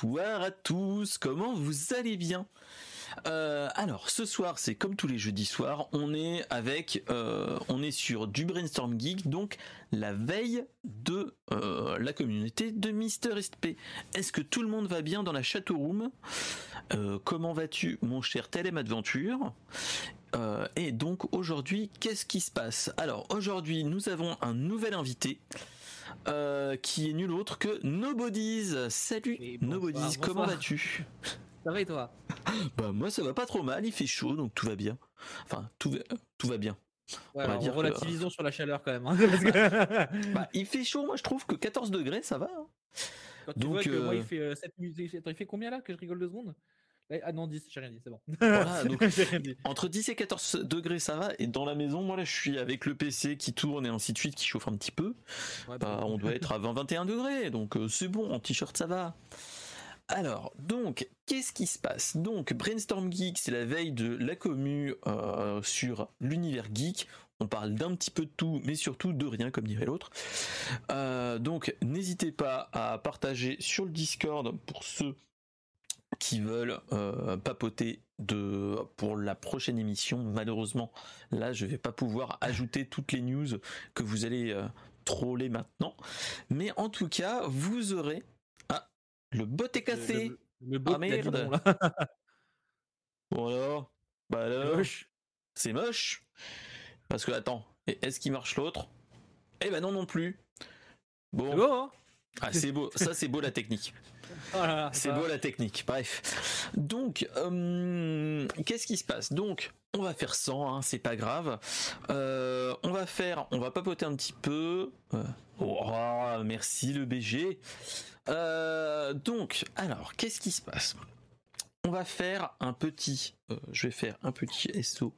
Bonsoir à tous, comment vous allez bien? Alors ce soir, c'est comme tous les jeudis soirs, on est sur du Brainstorm Geek, donc la veille de la communauté de Mister SP. Est-ce que tout le monde va bien dans la Château Room? Comment vas-tu mon cher Telem Adventure? Et donc aujourd'hui, qu'est-ce qui se passe? Alors aujourd'hui, nous avons un nouvel invité. Qui est nul autre que Nobodies. Salut Nobodies, comment vas-tu? Ça va et toi? Bah moi ça va pas trop mal, il fait chaud donc tout va bien. Enfin tout va bien. Ouais, on va dire relativisons sur la chaleur quand même. Hein, parce que... bah, il fait chaud, moi je trouve que 14 degrés ça va. Hein. Quand tu donc, vois que moi il fait 7 minutes. Attends, il fait combien là? Que je rigole 2 secondes. Ah non, 10, j'ai rien dit, c'est bon. Voilà, donc, entre 10 et 14 degrés, ça va. Et dans la maison, moi là, je suis avec le PC qui tourne et ainsi de suite, qui chauffe un petit peu. Ouais, bah, on doit être à 20-21 degrés, donc c'est bon, en t-shirt, ça va. Alors, donc, qu'est-ce qui se passe? Donc, Brainstorm Geek, c'est la veille de la commu sur l'univers geek. On parle d'un petit peu de tout, mais surtout de rien, comme dirait l'autre. Donc, n'hésitez pas à partager sur le Discord pour ceux qui veulent papoter pour la prochaine émission. Malheureusement, là, je vais pas pouvoir ajouter toutes les news que vous allez troller maintenant. Mais en tout cas, vous aurez... Ah, le bot est cassé. Le bot, ah merde. Bon, là. Bon alors, bah alors, c'est moche. Parce que, attends, est-ce qu'il marche l'autre? Eh ben non, non plus. Bon. C'est beau, hein? Ah, c'est beau. Ça, c'est beau la technique. Voilà, c'est beau la technique, bref. Donc, qu'est-ce qui se passe? Donc, on va faire 100, hein, c'est pas grave. On va papoter un petit peu. Oh, merci le BG. Donc, alors, qu'est-ce qui se passe? On va faire un petit. Je vais faire un petit SO.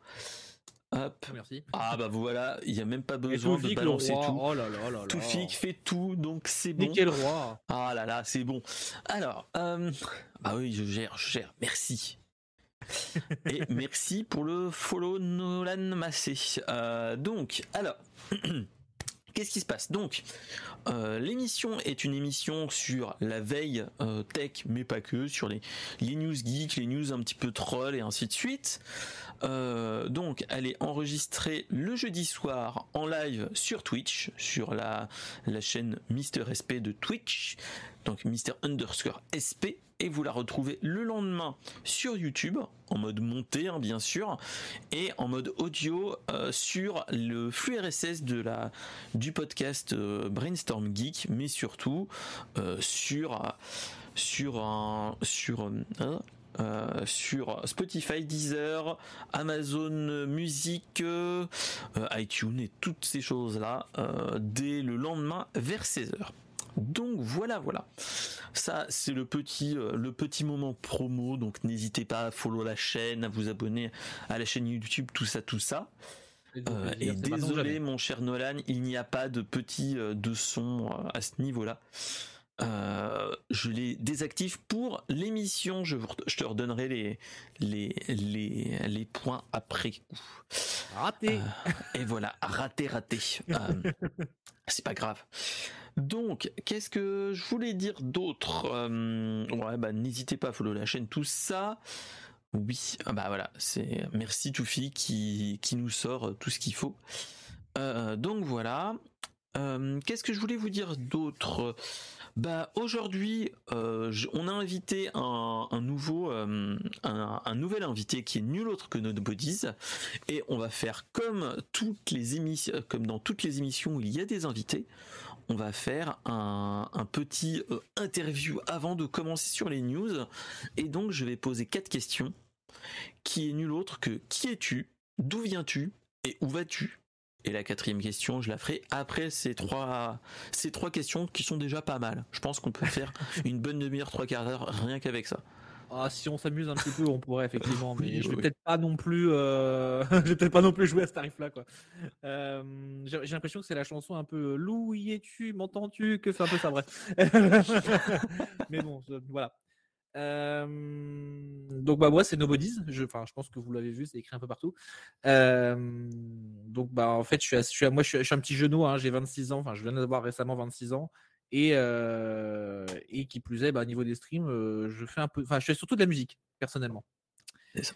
Hop. Merci. Ah bah voilà, il n'y a même pas besoin de balancer tout. Oh là là là. Toufik fait tout, donc c'est bon. Nickel roi. Ah là là, c'est bon. Alors, bah oui, je gère. Merci. Et merci pour le follow Nolan Massé. Donc, alors, qu'est-ce qui se passe? Donc, l'émission est une émission sur la veille tech, mais pas que, sur les news geeks, les news un petit peu troll et ainsi de suite. Donc elle est enregistrée le jeudi soir en live sur Twitch, sur la chaîne Mister SP de Twitch, donc Mister_SP, et vous la retrouvez le lendemain sur YouTube en mode montée, hein, bien sûr, et en mode audio sur le flux RSS du podcast Brainstorm Geek, mais surtout sur Spotify, Deezer, Amazon Music, iTunes et toutes ces choses-là dès le lendemain vers 16h. Donc voilà. Ça, c'est le petit moment promo. Donc n'hésitez pas à follow la chaîne, à vous abonner à la chaîne YouTube, tout ça. Et désolé mon cher Nolan, il n'y a pas de petit de son à ce niveau-là. Je les désactive pour l'émission. Je te redonnerai les points après coup. Raté. Et voilà, raté. C'est pas grave. Donc, qu'est-ce que je voulais dire d'autre? Ouais, bah, n'hésitez pas à follow la chaîne, tout ça. Oui, bah voilà, c'est merci Toufi qui nous sort tout ce qu'il faut. Donc voilà. Qu'est-ce que je voulais vous dire d'autre? Bah aujourd'hui, on a invité un nouvel invité qui est nul autre que Nobodies, et on va faire comme dans toutes les émissions où il y a des invités, on va faire un petit interview avant de commencer sur les news, et donc je vais poser 4 questions, qui est nul autre que qui es-tu, d'où viens-tu et où vas-tu? Et la 4e question, je la ferai après ces trois questions qui sont déjà pas mal. Je pense qu'on peut faire une bonne demi-heure, 3/4 d'heure, rien qu'avec ça. Ah, si on s'amuse un petit peu, on pourrait effectivement, mais oui, je vais peut-être pas non plus, jouer à ce tarif-là, quoi. J'ai l'impression que c'est la chanson un peu Lou, y es-tu, m'entends-tu, que c'est un peu ça, bref. Mais bon, voilà. Donc bah moi c'est Nobodies, je pense que vous l'avez vu, c'est écrit un peu partout. Donc bah en fait je suis un petit genou, hein, j'ai 26 ans, enfin je viens d'avoir récemment 26 ans et qui plus est, bah, au niveau des streams, je fais surtout de la musique personnellement. C'est ça.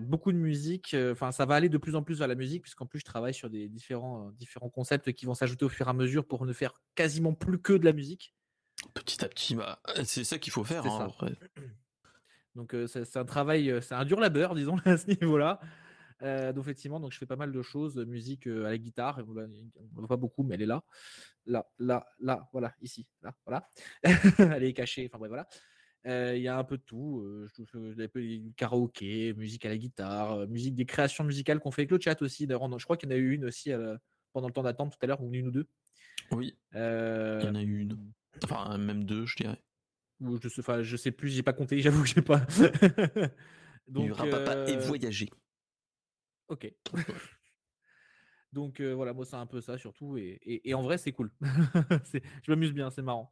Beaucoup de musique, ça va aller de plus en plus vers la musique, puisqu'en plus je travaille sur des différents concepts qui vont s'ajouter au fur et à mesure pour ne faire quasiment plus que de la musique. Petit à petit, bah, c'est ça qu'il faut faire. C'est ça. Après. Donc c'est un travail, c'est un dur labeur, disons, à ce niveau-là. Donc effectivement, donc je fais pas mal de choses, musique à la guitare, on ne voit pas beaucoup, mais elle est là, là, voilà, ici, là, voilà, elle est cachée, enfin bref, voilà. Il y a un peu de tout, je fais du karaoké, musique à la guitare, musique, des créations musicales qu'on fait avec le chat aussi. D'ailleurs, je crois qu'il y en a eu une aussi pendant le temps d'attente tout à l'heure, ou une ou deux. Oui, il y en a eu une, enfin même deux, je dirais. Je sais plus, j'ai pas compté, j'avoue que j'ai pas. Donc, il y aura papa et voyager. Ok. Donc voilà, moi c'est un peu ça surtout, et en vrai c'est cool. Je m'amuse bien, c'est marrant.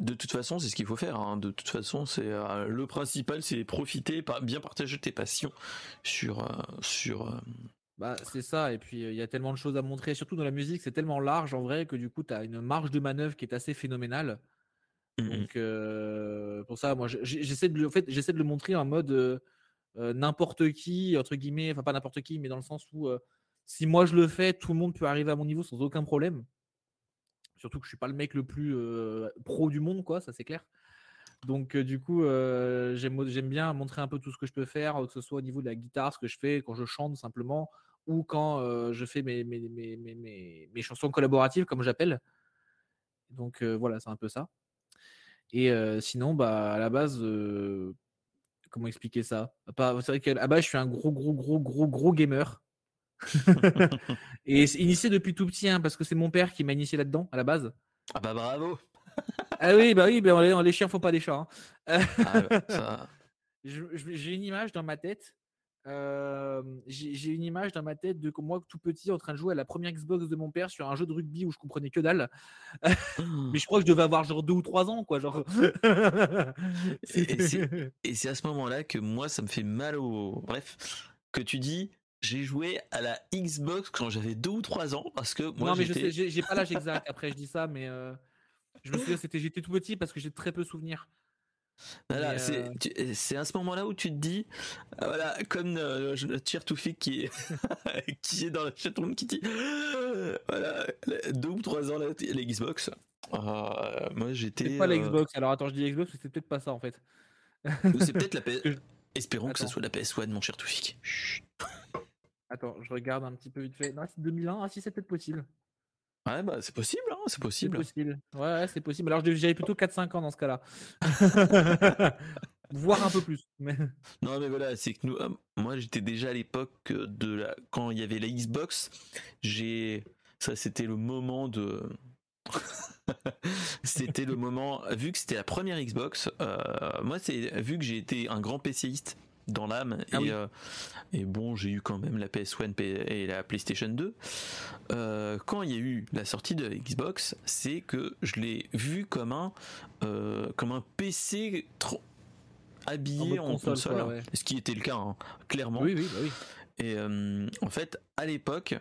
De toute façon, c'est ce qu'il faut faire. Hein. De toute façon, c'est le principal, c'est profiter, bien partager tes passions sur. Bah c'est ça. Et puis il y a tellement de choses à montrer, surtout dans la musique, c'est tellement large en vrai que du coup, tu as une marge de manœuvre qui est assez phénoménale. Donc pour ça, moi, j'essaie de le montrer en mode n'importe qui, entre guillemets, enfin pas n'importe qui, mais dans le sens où si moi je le fais, tout le monde peut arriver à mon niveau sans aucun problème. Surtout que je suis pas le mec le plus pro du monde, quoi, ça c'est clair. Donc du coup, j'aime bien montrer un peu tout ce que je peux faire, que ce soit au niveau de la guitare, ce que je fais quand je chante simplement, ou quand je fais mes chansons collaboratives, comme j'appelle. Donc voilà, c'est un peu ça. Et sinon, bah à la base, comment expliquer ça ? C'est vrai qu'à la base, je suis un gros gamer. Et initié depuis tout petit, hein, parce que c'est mon père qui m'a initié là-dedans à la base. Ah bah bravo. Ah oui, les chiens font pas des chats. Hein. Ça... J'ai une image dans ma tête. J'ai une image dans ma tête de moi tout petit en train de jouer à la première Xbox de mon père sur un jeu de rugby où je comprenais que dalle. Mais je crois que je devais avoir genre 2 ou 3 ans, quoi. Genre. Et c'est à ce moment-là que moi ça me fait mal au. Bref, que tu dis. J'ai joué à la Xbox quand j'avais 2 ou 3 ans parce que moi. Non mais je sais, j'ai pas l'âge exact. Après je dis ça, mais je me souviens j'étais tout petit parce que j'ai très peu de souvenirs. Voilà, c'est à ce moment-là où tu te dis, voilà, comme le Cheer to Flick qui est dans le chat room qui dit, voilà, 2 ou 3 ans la Xbox. Moi j'étais. C'est pas la Xbox. Alors attends, je dis Xbox, mais c'est peut-être pas ça en fait. Ou c'est peut-être la PS. Espérons que ça soit la PS1, mon cher to Flick. Attends, je regarde un petit peu vite fait. Non, c'est 2001. Ah si, c'est peut-être possible. Ouais, bah c'est possible, hein, c'est possible. C'est possible. Ouais, c'est possible. Alors j'avais plutôt 4-5 ans dans ce cas-là. Voire un peu plus. Mais... Non, mais voilà, c'est que nous... Moi, j'étais déjà à l'époque de la... Quand il y avait la Xbox, ça, c'était le moment de... C'était le moment... Vu que c'était la première Xbox, moi, c'est vu que j'ai été un grand PCiste, dans l'âme, oui. Et bon, j'ai eu quand même la PS1 et la PlayStation 2. Quand il y a eu la sortie de Xbox, c'est que je l'ai vu comme un PC habillé en console, quoi, ouais. Ce qui était le cas, hein, clairement. Oui, oui, bah oui. Et en fait, à l'époque,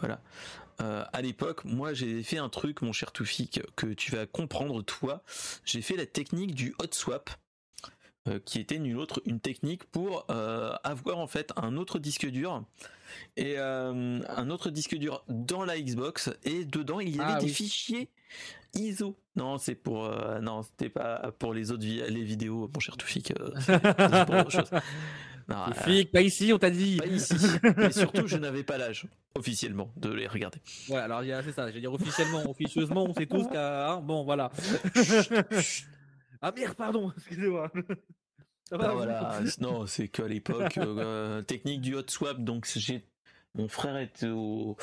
voilà. À l'époque, moi j'ai fait un truc, mon cher to Flick, que tu vas comprendre toi. J'ai fait la technique du hot swap. Qui était une technique pour avoir en fait un autre disque dur et dans la Xbox, et dedans il y avait des fichiers ISO. Non, c'est pour non, c'était pas pour les autres les vidéos, mon cher to Flick, c'est pour autre chose. Non, Flick, pas ici, on t'a dit. Pas ici. Et surtout, je n'avais pas l'âge officiellement de les regarder. Ouais, alors c'est ça, je veux dire officieusement, on sait tous qu'à bon voilà. Ah merde, pardon, excusez-moi. Ça va, voilà. Non, c'est qu'à l'époque, technique du hot swap, donc mon frère était au...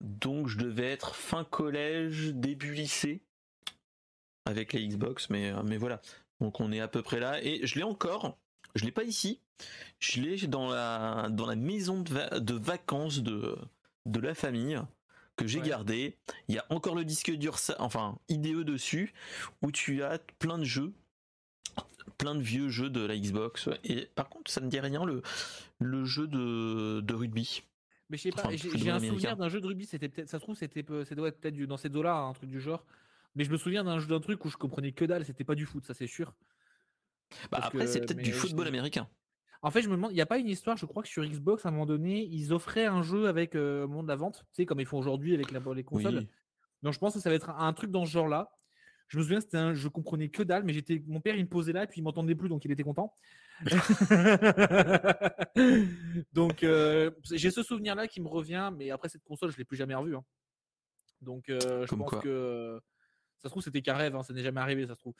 Donc je devais être fin collège, début lycée, avec la Xbox, mais voilà. Donc on est à peu près là, et je l'ai encore, je l'ai pas ici, je l'ai dans la maison de vacances de la famille, que j'ai gardé. Il y a encore le disque dur, enfin IDE dessus, où tu as plein de jeux, plein de vieux jeux de la Xbox. Et par contre, ça ne dit rien le jeu de rugby. Mais je sais pas, j'ai un souvenir d'un jeu de rugby, c'était peut-être, ça se trouve, ça doit être peut-être dans ces eaux-là, un truc du genre. Mais je me souviens d'un truc où je comprenais que dalle, c'était pas du foot, ça c'est sûr. Bah parce après, c'est peut-être du football américain. En fait, je me demande, il n'y a pas une histoire, je crois que sur Xbox, à un moment donné, ils offraient un jeu avec le monde de la vente, tu sais, comme ils font aujourd'hui avec les consoles. Oui. Donc je pense que ça va être un truc dans ce genre-là. Je me souviens, je comprenais que dalle, mais mon père, il me posait là et puis il m'entendait plus, donc il était content. Donc j'ai ce souvenir-là qui me revient, mais après cette console, je l'ai plus jamais revue. Hein. Donc je pense quoi. Que ça se trouve c'était qu'un rêve, hein, ça n'est jamais arrivé, ça se trouve.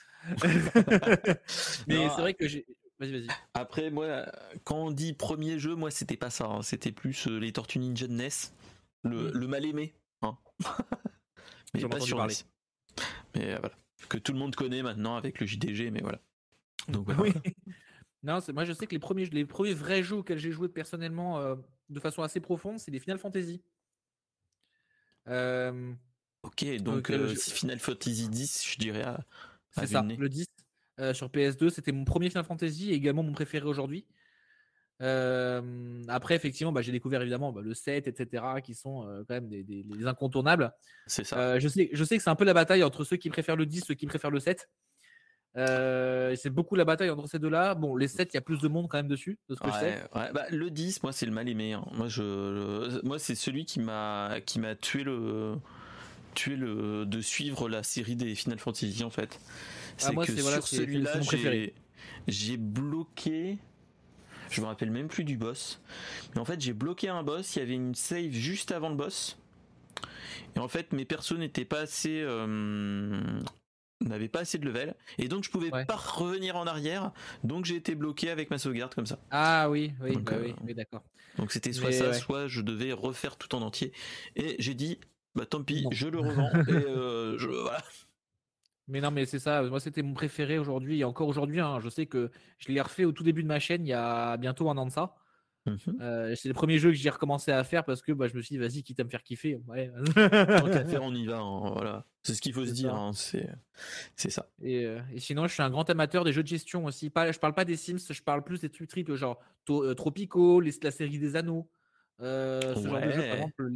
Mais non, c'est vrai que j'ai. Vas-y. Après moi, quand on dit premier jeu, moi c'était pas ça, hein. C'était plus les Tortues Ninja de NES, le mal aimé, hein. Mais pas sur NES. Mais voilà, que tout le monde connaît maintenant avec le JDG, mais voilà. Donc voilà. Oui. Non, moi je sais que les premiers vrais jeux auxquels j'ai joué personnellement de façon assez profonde, c'est les Final Fantasy. Ok, donc Final Fantasy X, je dirais. C'est ça, le 10 sur PS2, c'était mon premier Final Fantasy et également mon préféré aujourd'hui. Après, effectivement, j'ai découvert évidemment le 7, etc., qui sont quand même des incontournables. C'est ça. Je sais que c'est un peu la bataille entre ceux qui préfèrent le 10 et ceux qui préfèrent le 7. C'est beaucoup la bataille entre ces deux-là. Bon, les 7, il y a plus de monde quand même dessus, de ce que je sais. Ouais. Bah, le 10, moi, c'est le mal aimé. Hein. Moi, moi, c'est celui qui m'a tué de suivre la série des Final Fantasy, en fait. C'est moi, que c'est, voilà, sur celui-là, c'est j'ai bloqué. Je me rappelle même plus du boss. Mais en fait, j'ai bloqué un boss. Il y avait une save juste avant le boss. Et en fait, mes persos n'étaient pas assez. N'avaient pas assez de level. Et donc, je pouvais pas revenir en arrière. Donc, j'ai été bloqué avec ma sauvegarde comme ça. Ah oui. Donc, oui, d'accord. Donc, c'était soit soit je devais refaire tout en entier. Et j'ai dit, tant pis, non. Je le revends. Et voilà. Mais non, mais c'est ça. Moi, c'était mon préféré aujourd'hui et encore aujourd'hui. Hein, je sais que je l'ai refait au tout début de ma chaîne il y a bientôt un an de ça. Mm-hmm. C'est le premier jeu que j'ai recommencé à faire parce que je me suis dit, vas-y, quitte à me faire kiffer. Ouais. Tant qu'à faire, on y va. Hein, voilà. C'est ce qu'il faut se dire. Hein, c'est ça. Et sinon, je suis un grand amateur des jeux de gestion aussi. Je parle pas des Sims, je parle plus des trucs triples genre Tropico, la série des anneaux. Ce genre de jeu, par exemple,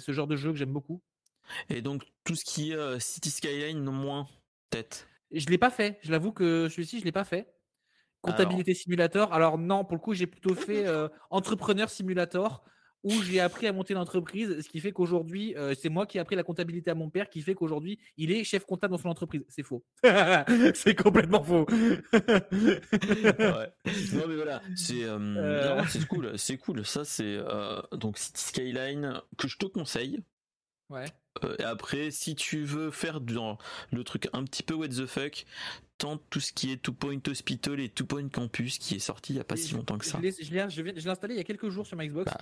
ce genre de jeu que j'aime beaucoup. Et donc, tout ce qui est City Skyline, non moins. Peut-être. Je l'ai pas fait. Je l'avoue que celui-ci, je l'ai pas fait. Comptabilité Simulator. Alors non, pour le coup, j'ai plutôt fait Entrepreneur Simulator où j'ai appris à monter l'entreprise, ce qui fait qu'aujourd'hui, c'est moi qui ai appris la comptabilité à mon père, qui fait qu'aujourd'hui, il est chef comptable dans son entreprise. C'est faux. C'est complètement faux. Non mais voilà, non, c'est cool. C'est cool. Ça, c'est donc City Skyline que je te conseille. Ouais. Et après, si tu veux faire le truc un petit peu what the fuck, tente tout ce qui est Two Point Hospital et Two Point Campus qui est sorti il n'y a pas si longtemps que ça. Je l'ai installé il y a quelques jours sur ma Xbox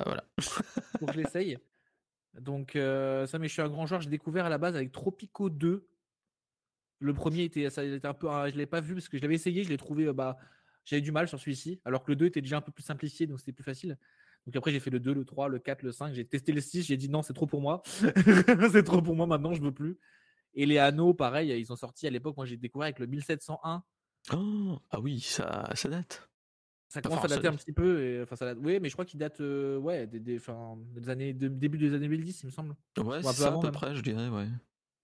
pour que je l'essaye. Donc, ça, mais je suis un grand joueur. J'ai découvert à la base avec Tropico 2. Le premier était un peu. Je ne l'ai pas vu parce que je l'avais essayé. Je l'ai trouvé. J'avais du mal sur celui-ci. Alors que le 2 était déjà un peu plus simplifié, donc c'était plus facile. Donc après, j'ai fait le 2, le 3, le 4, le 5. J'ai testé le 6. J'ai dit non, c'est trop pour moi. C'est trop pour moi maintenant, je veux plus. Et les anneaux, pareil, ils sont sortis à l'époque. Moi, j'ai découvert avec le 1701. Oh, ah oui, ça date. Ça commence à dater un petit peu. Oui, mais je crois qu'il date des années, début des années 2010, il me semble. Ouais, c'est ça, à peu près, je dirais. Ouais.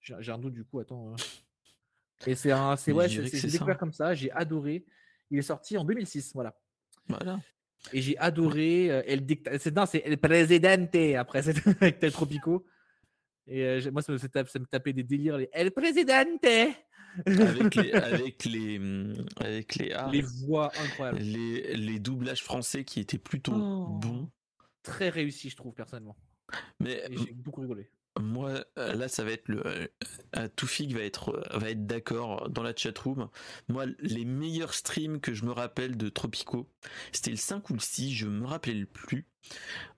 J'ai un doute du coup, attends. Et c'est découvert comme ça. J'ai adoré. Il est sorti en 2006, voilà. Voilà. Et j'ai adoré c'est El Presidente après avec tel Tropico et moi ça me tapait des délires les El Presidente avec les voix incroyables, les doublages français qui étaient plutôt bons, très réussis je trouve personnellement, mais j'ai beaucoup rigolé. Moi, là, ça va être Toufik va être d'accord dans la chatroom. Moi, les meilleurs streams que je me rappelle de Tropico, c'était le 5 ou le 6, je me rappelle plus.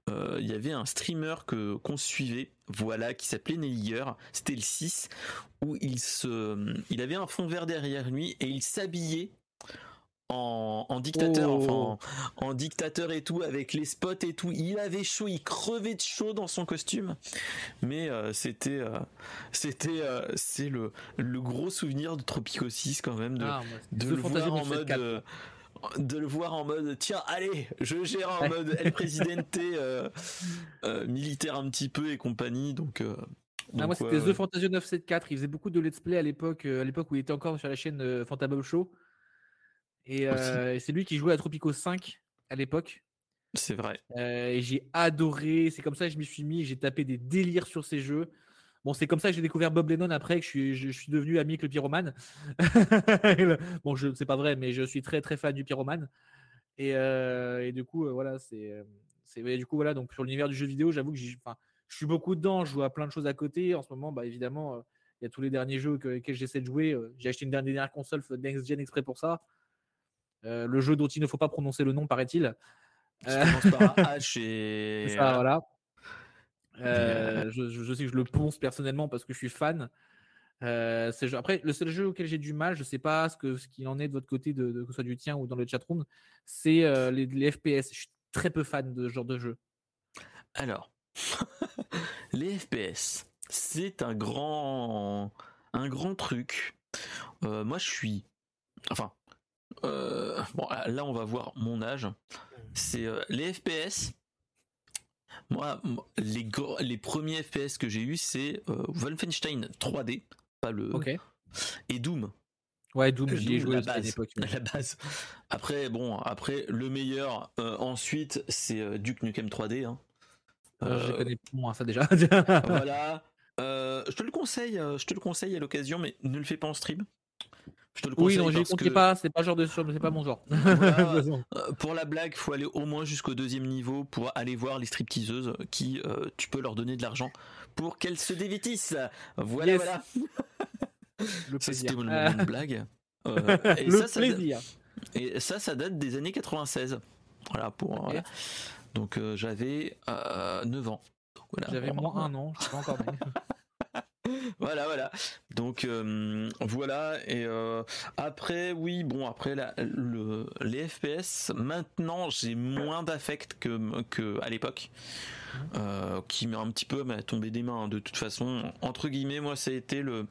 Il y avait un streamer qu'on suivait, qui s'appelait Nelliger, c'était le 6, où il avait un fond vert derrière lui et il s'habillait en dictateur, en dictateur et tout, avec les spots et tout. Il avait chaud, il crevait de chaud dans son costume, mais c'est le gros souvenir de Tropico 6 quand même, de le voir en mode de le voir en mode tiens allez je gère en mode El Presidente militaire un petit peu et compagnie donc moi c'était The Fantasio 974, il faisait beaucoup de let's play à l'époque où il était encore sur la chaîne Fantabob Show et c'est lui qui jouait à Tropico 5 à l'époque. C'est vrai. Et j'ai adoré, c'est comme ça que je m'y suis mis, j'ai tapé des délires sur ces jeux. Bon, c'est comme ça que j'ai découvert Bob Lennon après, que je suis devenu ami avec le pyromane. Bon, c'est pas vrai, mais je suis très très fan du pyromane. Et du coup, voilà, donc sur l'univers du jeu vidéo, j'avoue que je suis beaucoup dedans, je joue à plein de choses à côté. En ce moment, bah, évidemment, il y a tous les derniers jeux que j'essaie de jouer. J'ai acheté une dernière console Next Gen exprès pour ça. Le jeu dont il ne faut pas prononcer le nom, paraît-il. Ça commence par H et... C'est ça, voilà. Je sais que je le ponce personnellement parce que je suis fan. Après, le seul jeu auquel j'ai du mal, je sais pas ce qu'il en est de votre côté, que ce soit du tien ou dans le chatroom, c'est les FPS. Je suis très peu fan de ce genre de jeu. Alors, les FPS, c'est un grand truc. Moi, je suis... bon, là, on va voir mon âge. C'est les FPS... Moi, les premiers FPS que j'ai eu, c'est Wolfenstein 3D, pas le. Okay. Et Doom. Ouais, Doom, j'y ai joué à l'époque. À la base. Après, le meilleur ensuite, c'est Duke Nukem 3D. Hein. Je connais moins ça déjà. Voilà. Je te le conseille à l'occasion, mais ne le fais pas en stream. Je te le conseille. Oui, non, je ne comptais pas. C'est pas mon genre. Voilà, pour la blague, faut aller au moins jusqu'au 2e niveau pour aller voir les stripteaseuses qui, tu peux leur donner de l'argent pour qu'elles se dévêtissent. Voilà, yes. Voilà. Ça, c'était mon moment de blague. Et plaisir. Et ça date des années 96. Voilà pour. Okay. Voilà. Donc j'avais 9 ans. Voilà, j'avais moins un an. Je sais pas encore. Voilà. Donc voilà. Et après, oui, bon, après les FPS. Maintenant, j'ai moins d'affect que à l'époque, qui m'a un petit peu tombé des mains. Hein, de toute façon, entre guillemets, moi, ça a été le.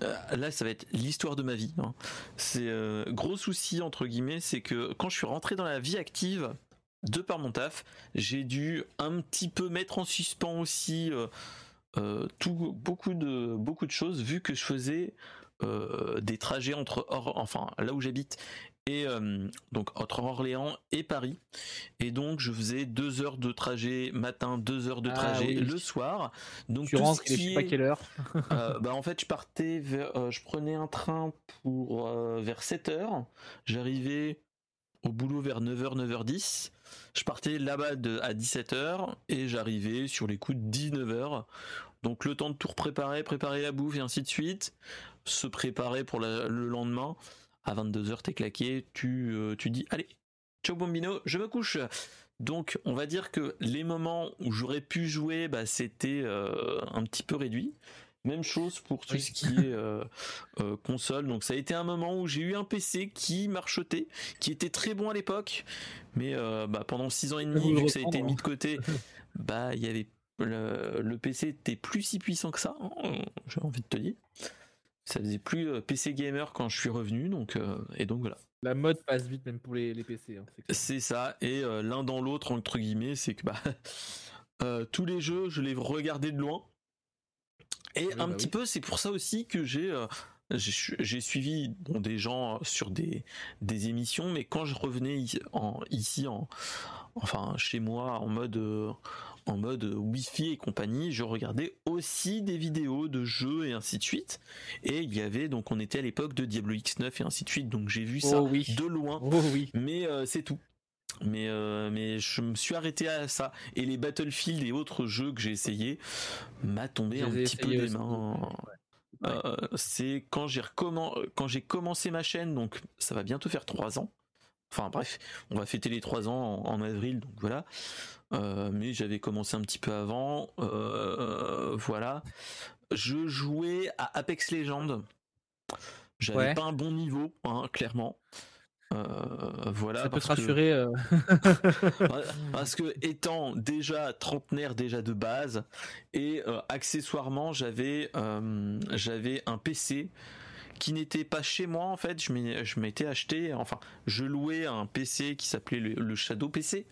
Là, ça va être l'histoire de ma vie. Hein. C'est gros souci entre guillemets, c'est que quand je suis rentré dans la vie active, de par mon taf, j'ai dû un petit peu mettre en suspens aussi. Beaucoup de choses vu que je faisais des trajets entre là où j'habite et donc entre Orléans et Paris, et donc je faisais 2 heures de trajet matin, 2 heures de trajet le soir, donc tu rentres je sais pas quelle heure. En fait je partais je prenais un train pour vers 7h, j'arrivais au boulot vers 9h, 9h10. Je partais là-bas à 17h et j'arrivais sur les coups de 19h. Donc le temps de tout préparer la bouffe et ainsi de suite. Se préparer pour le lendemain. À 22h, t'es claqué, tu dis « Allez, ciao bombino, je me couche !» Donc on va dire que les moments où j'aurais pu jouer, c'était un petit peu réduit. Même chose pour tout ce qui est console. Donc ça a été un moment où j'ai eu un PC qui marchotait, qui était très bon à l'époque, mais pendant 6 ans et demi, vu que ça a été mis de côté, il y avait le PC était plus si puissant que ça, hein, j'ai envie de te dire. Ça faisait plus PC gamer quand je suis revenu, donc voilà. La mode passe vite même pour les PC. Hein, c'est ça, et l'un dans l'autre entre guillemets, c'est que tous les jeux, je les regardais de loin. Et petit peu, c'est pour ça aussi que j'ai suivi des gens sur des émissions, mais quand je revenais chez moi en mode Wi-Fi et compagnie, je regardais aussi des vidéos de jeux et ainsi de suite. Et il y avait, donc on était à l'époque de Diablo X9 et ainsi de suite, donc j'ai vu de loin, mais c'est tout. Mais je me suis arrêté à ça, et les Battlefield et autres jeux que j'ai essayé m'a tombé un petit peu des mains. C'est quand j'ai commencé ma chaîne, donc ça va bientôt faire 3 ans. Enfin bref, on va fêter les 3 ans en avril, donc voilà. Mais j'avais commencé un petit peu avant. Voilà. Je jouais à Apex Legends. J'avais pas un bon niveau, hein, clairement. Voilà, ça peut te rassurer parce que étant déjà trentenaire déjà de base et accessoirement j'avais un PC qui n'était pas chez moi en fait. Je m'étais acheté, enfin je louais un PC qui s'appelait le Shadow PC,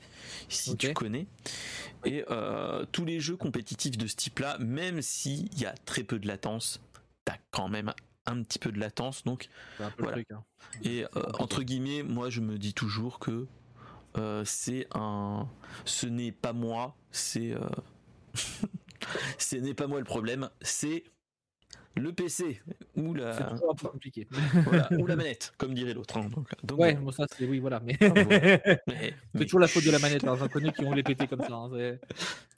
si tu connais, et tous les jeux compétitifs de ce type là, même s'il y a très peu de latence, t'as quand même un petit peu de latence, donc voilà. Truc, hein. Et entre guillemets, moi je me dis toujours que ce n'est pas moi, c'est ce n'est pas moi le problème, c'est le PC ou la, c'est toujours un peu compliqué. Voilà, ou la manette, comme dirait l'autre. Hein. Donc, ouais, bon, ça c'est oui, voilà. Mais... c'est toujours la faute de la manette. J'en connais qui vont les péter comme ça. Hein. C'est...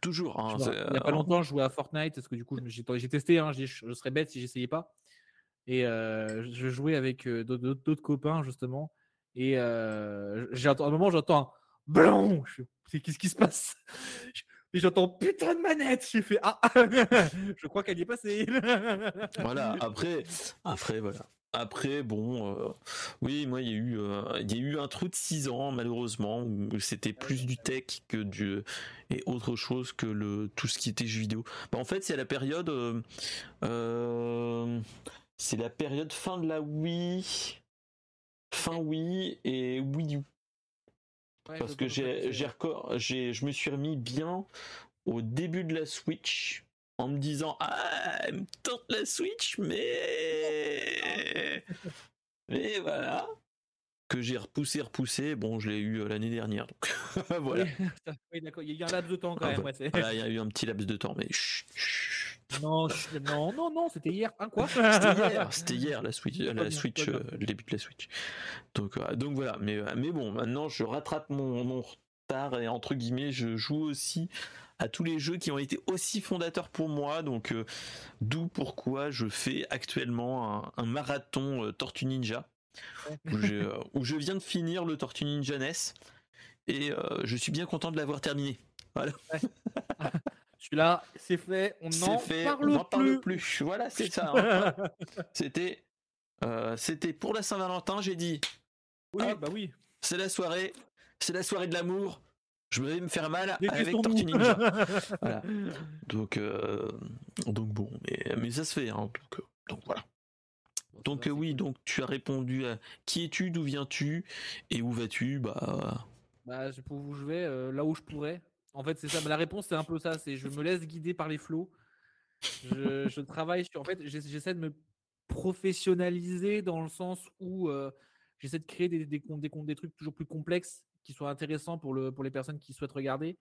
Toujours. Hein, c'est... Il n'y a pas longtemps, je jouais à Fortnite parce que du coup, j'ai testé. Hein, je serais bête si j'essayais pas. Et je jouais avec d'autres copains justement. Et à un moment, j'entends un blon. Qu'est-ce qui se passe? Et j'entends putain de manette, j'ai fait ah, je crois qu'elle y est passée. Voilà, après voilà. Après bon, oui, moi il y a eu un trou de 6 ans malheureusement où c'était plus du tech que du et autre chose que le tout ce qui était jeux vidéo. Bah, en fait, c'est la période fin de la Wii, fin Wii et Wii U. Ouais, parce que je me suis remis bien au début de la Switch en me disant ah, elle me tente la Switch, mais voilà, que j'ai repoussé, bon je l'ai eu l'année dernière donc voilà. Oui, d'accord, il y a eu un laps de temps quand même. Ouais, voilà, il y a eu un petit laps de temps mais Non, c'était hier. Hein, quoi ? C'était hier la Switch, le début de la Switch. Donc voilà, mais bon, maintenant je rattrape mon retard et entre guillemets, je joue aussi à tous les jeux qui ont été aussi fondateurs pour moi, donc d'où pourquoi je fais actuellement un marathon Tortue Ninja, où je viens de finir le Tortue Ninja NES et je suis bien content de l'avoir terminé. Voilà. Ouais. Celui-là, c'est fait, on n'en parle plus. Voilà, c'est ça. Hein. C'était pour la Saint-Valentin, j'ai dit. Oui, hop, bah oui. C'est la soirée de l'amour. Je vais me faire mal avec Tortue Ninja. Voilà. Donc bon, mais ça se fait. Hein. Donc voilà. Donc oui, donc tu as répondu à qui es-tu, d'où viens-tu et où vas-tu. Bah pour vous je vais là où je pourrais. En fait, c'est ça. Mais la réponse, c'est un peu ça. C'est je me laisse guider par les flots. Je travaille sur. En fait, j'essaie de me professionnaliser dans le sens où j'essaie de créer des trucs toujours plus complexes qui soient intéressants pour les personnes qui souhaitent regarder.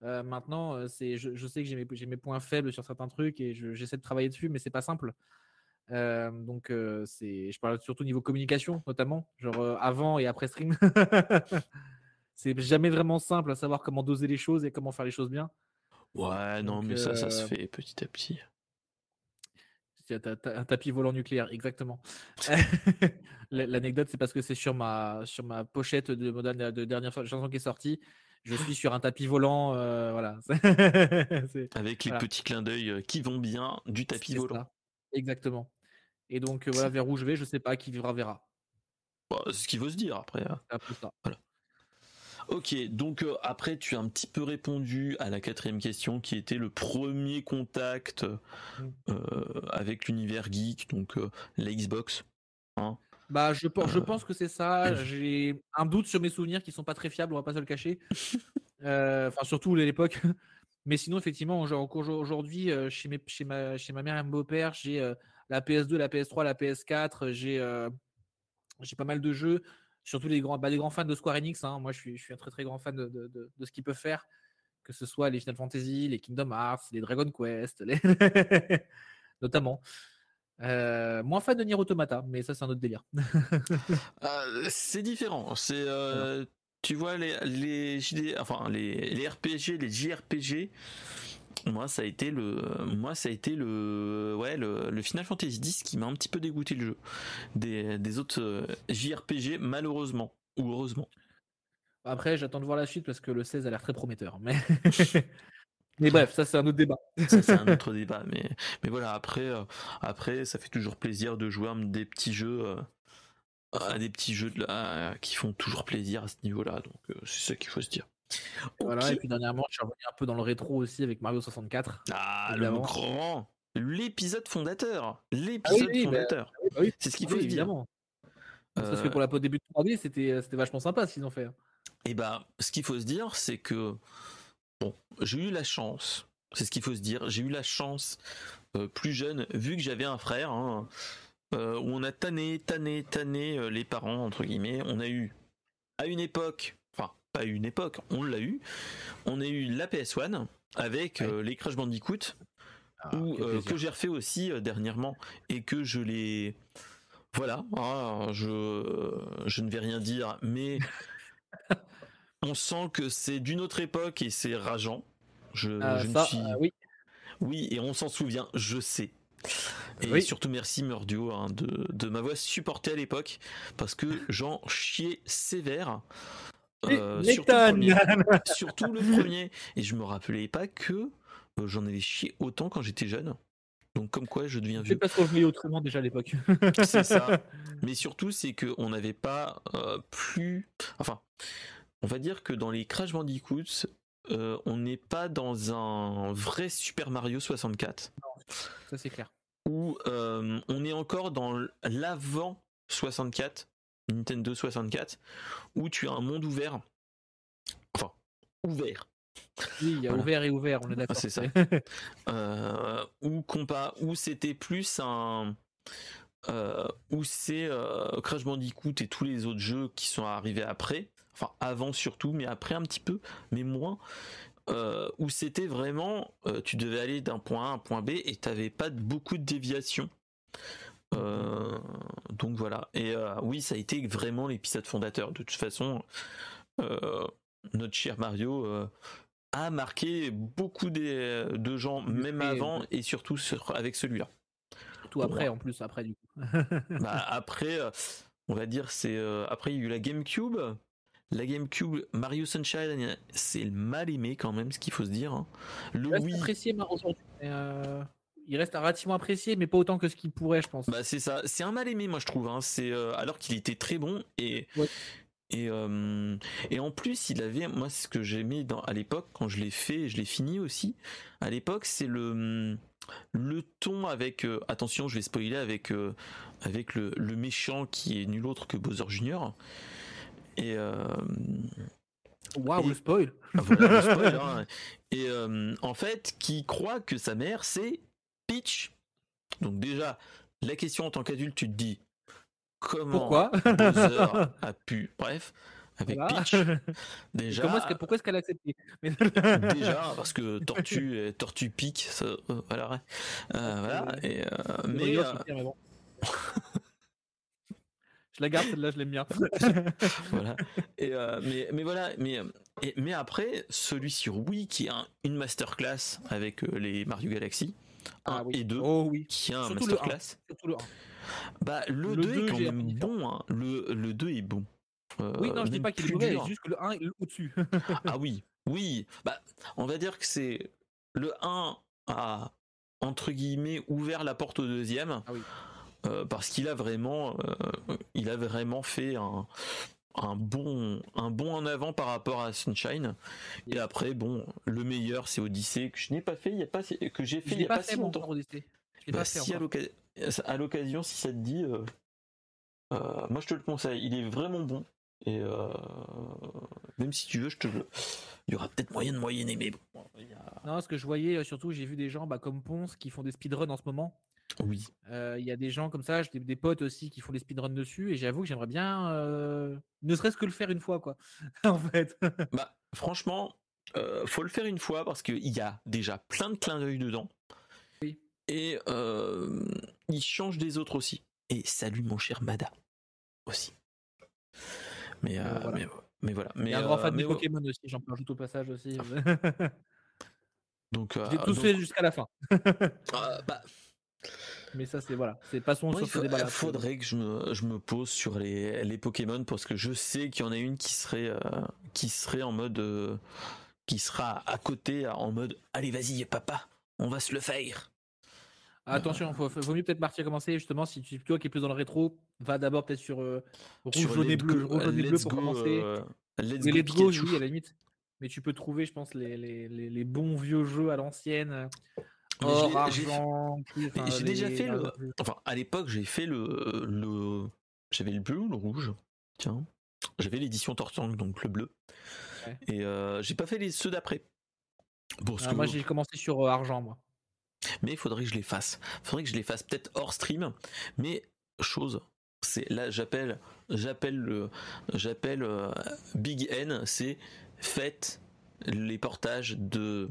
Maintenant, je sais que j'ai mes points faibles sur certains trucs et j'essaie de travailler dessus, mais c'est pas simple. Donc, je parle surtout niveau communication, notamment, genre avant et après stream. C'est jamais vraiment simple à savoir comment doser les choses et comment faire les choses bien. Ouais, non, mais ça se fait petit à petit. Un tapis volant nucléaire, exactement. L'anecdote, c'est parce que c'est sur ma pochette de modèle de dernière chanson qui est sortie. Je suis sur un tapis volant, voilà. Avec les petits clins d'œil qui vont bien du tapis volant. Ça. Exactement. Et donc, voilà, vers où je vais, je sais pas, qui vivra, verra. Bah, c'est ce qu'il veut se dire après. Ça. Voilà. Ok, donc après tu as un petit peu répondu à la 4e question qui était le premier contact avec l'univers geek, donc la Xbox. Hein. Bah je pense que c'est ça. J'ai un doute sur mes souvenirs qui sont pas très fiables, on va pas se le cacher. Enfin surtout à l'époque. Mais sinon effectivement, genre, aujourd'hui chez ma mère et mon beau-père, j'ai la PS2, la PS3, la PS4, j'ai pas mal de jeux. Surtout les grands fans de Square Enix. Hein. Moi, je suis un très très grand fan de ce qu'ils peuvent faire, que ce soit les Final Fantasy, les Kingdom Hearts, les Dragon Quest, notamment. Moins fan de Nier Automata, mais ça, c'est un autre délire. C'est différent. C'est, tu vois, les RPG, les JRPG, Moi, ça a été le Final Fantasy X qui m'a un petit peu dégoûté le jeu des autres JRPG, malheureusement ou heureusement. Après, j'attends de voir la suite parce que le 16 a l'air très prometteur. Mais, mais bref, ça c'est un autre débat. Ça c'est un autre débat, mais voilà. Après, ça fait toujours plaisir de jouer à des petits jeux, qui font toujours plaisir à ce niveau-là. Donc, c'est ça qu'il faut se dire. Voilà, okay. Et puis dernièrement, je suis revenu un peu dans le rétro aussi avec Mario 64. Ah, évidemment. Le grand l'épisode fondateur. L'épisode fondateur. Bah oui, c'est ce qu'il faut se dire. Parce que pour la début de 3D, c'était vachement sympa ce qu'ils ont fait. Et bah, ce qu'il faut se dire, c'est que bon, j'ai eu la chance. C'est ce qu'il faut se dire. J'ai eu la chance plus jeune, vu que j'avais un frère, hein, où on a tanné les parents, entre guillemets. On a eu, à une époque, enfin, pas une époque, on l'a eu. On a eu la PS1 avec les Crash Bandicoot, que j'ai refait aussi dernièrement et que je l'ai. Voilà, je ne vais rien dire, mais on sent que c'est d'une autre époque et c'est rageant. Oui, et on s'en souvient, je sais. Et surtout merci Murdio de m'avoir supporté à l'époque, parce que j'en chiais sévère. Surtout le premier. Et je me rappelais pas que j'en avais chié autant quand j'étais jeune. Donc comme quoi je deviens vieux. C'est parce qu'on jouait autrement déjà à l'époque. C'est ça. Mais surtout c'est qu'on n'avait pas plus... Enfin, on va dire que dans les Crash Bandicoot, on n'est pas dans un vrai Super Mario 64. Non, ça c'est clair. Où on est encore dans l'avant 64, Nintendo 64, où tu as un monde ouvert. Enfin, ouvert. Oui, il y a ouvert et ouvert, on est d'accord. C'est ça. Où c'était plus un... où c'est Crash Bandicoot et tous les autres jeux qui sont arrivés après, enfin avant surtout, mais après un petit peu, mais moins, où c'était vraiment... tu devais aller d'un point A à un point B et t'avais pas beaucoup de déviations. Donc voilà. Et oui, ça a été vraiment l'épisode fondateur. De toute façon... notre cher Mario a marqué beaucoup de gens, même avant et surtout avec celui-là. Surtout après, en plus, après du coup. Bah, après, on va dire, c'est après il y a eu la GameCube. La GameCube, Mario Sunshine, c'est mal aimé quand même, ce qu'il faut se dire. Hein. Le Wii. Apprécié, aujourd'hui. Il reste relativement apprécié, mais pas autant que ce qu'il pourrait, je pense. Bah, c'est ça. C'est un mal aimé, moi je trouve. Hein. C'est alors qu'il était très bon et. Ouais. Et en plus il avait, moi c'est ce que j'aimais à l'époque quand je l'ai fait, je l'ai fini aussi à l'époque, c'est le ton avec attention je vais spoiler avec le méchant qui est nul autre que Bowser Jr. Et waouh, le spoil, voilà, le spoil hein. Et en fait qui croit que sa mère c'est Peach, donc déjà la question en tant qu'adulte tu te dis pourquoi Bowser a pu, bref, avec Peach, déjà. Pourquoi est-ce qu'elle a accepté? Déjà, parce que tortue pique, ça, voilà. Voilà. Et, mais bon. Je la garde celle-là, je l'aime bien. Voilà. Et mais voilà, mais après celui sur Wii qui a une masterclass avec les Mario Galaxy 1 et 2, qui a un masterclass. Surtout le 1. Bah, le 2 est quand même bon, hein. Le 2 est bon. Oui, non, je dis pas qu'il est mauvais, c'est juste que le 1 est au-dessus. Ah oui, bah, on va dire que c'est le 1 a, entre guillemets, ouvert la porte au deuxième, parce qu'il a vraiment, fait un bon en avant par rapport à Sunshine. Et après, bon, le meilleur, c'est Odyssey, que je n'ai pas fait, que j'ai fait il n'y a pas si longtemps. Bah, si à l'occasion, si ça te dit, moi je te le conseille, il est vraiment bon. Et même si tu veux, il y aura peut-être moyen de moyenner, mais bon. Non, ce que je voyais, surtout, j'ai vu des gens comme Ponce qui font des speedruns en ce moment. Oui. Il y a des gens comme ça, j'ai des potes aussi qui font des speedruns dessus, et j'avoue que j'aimerais bien, ne serait-ce que le faire une fois, quoi. En fait. Bah, franchement, faut le faire une fois parce qu'il y a déjà plein de clins d'œil dedans. Et il change des autres aussi. Et salut mon cher Mada aussi. Mais voilà. Il y a un grand fan des Pokémon aussi, j'en rajoute au passage aussi. Donc, j'ai tout fait jusqu'à la fin. Bah. Mais ça c'est voilà, c'est passons sur ce débat. Il faudrait que je me pose sur les Pokémon parce que je sais qu'il y en a une qui serait en mode qui sera à côté en mode allez vas-y papa, on va se le faire. Attention, vaut mieux peut-être partir commencer justement si tu toi qui es plus dans le rétro, va d'abord peut-être sur rouge, jaune et bleu, pour commencer. Let's Go, oui, à la limite. Mais tu peux trouver, je pense, les bons vieux jeux à l'ancienne. Or, argent, j'ai déjà fait le... Enfin, à l'époque, j'ai fait le... J'avais le bleu ou le rouge. Tiens. J'avais l'édition Tortank, donc le bleu. Ouais. Et j'ai pas fait ceux d'après. Parce que... Moi, j'ai commencé sur argent, moi. Mais il faudrait que je les fasse. Il faudrait que je les fasse peut-être hors stream. Mais chose... C'est là j'appelle Big N, c'est faites les portages de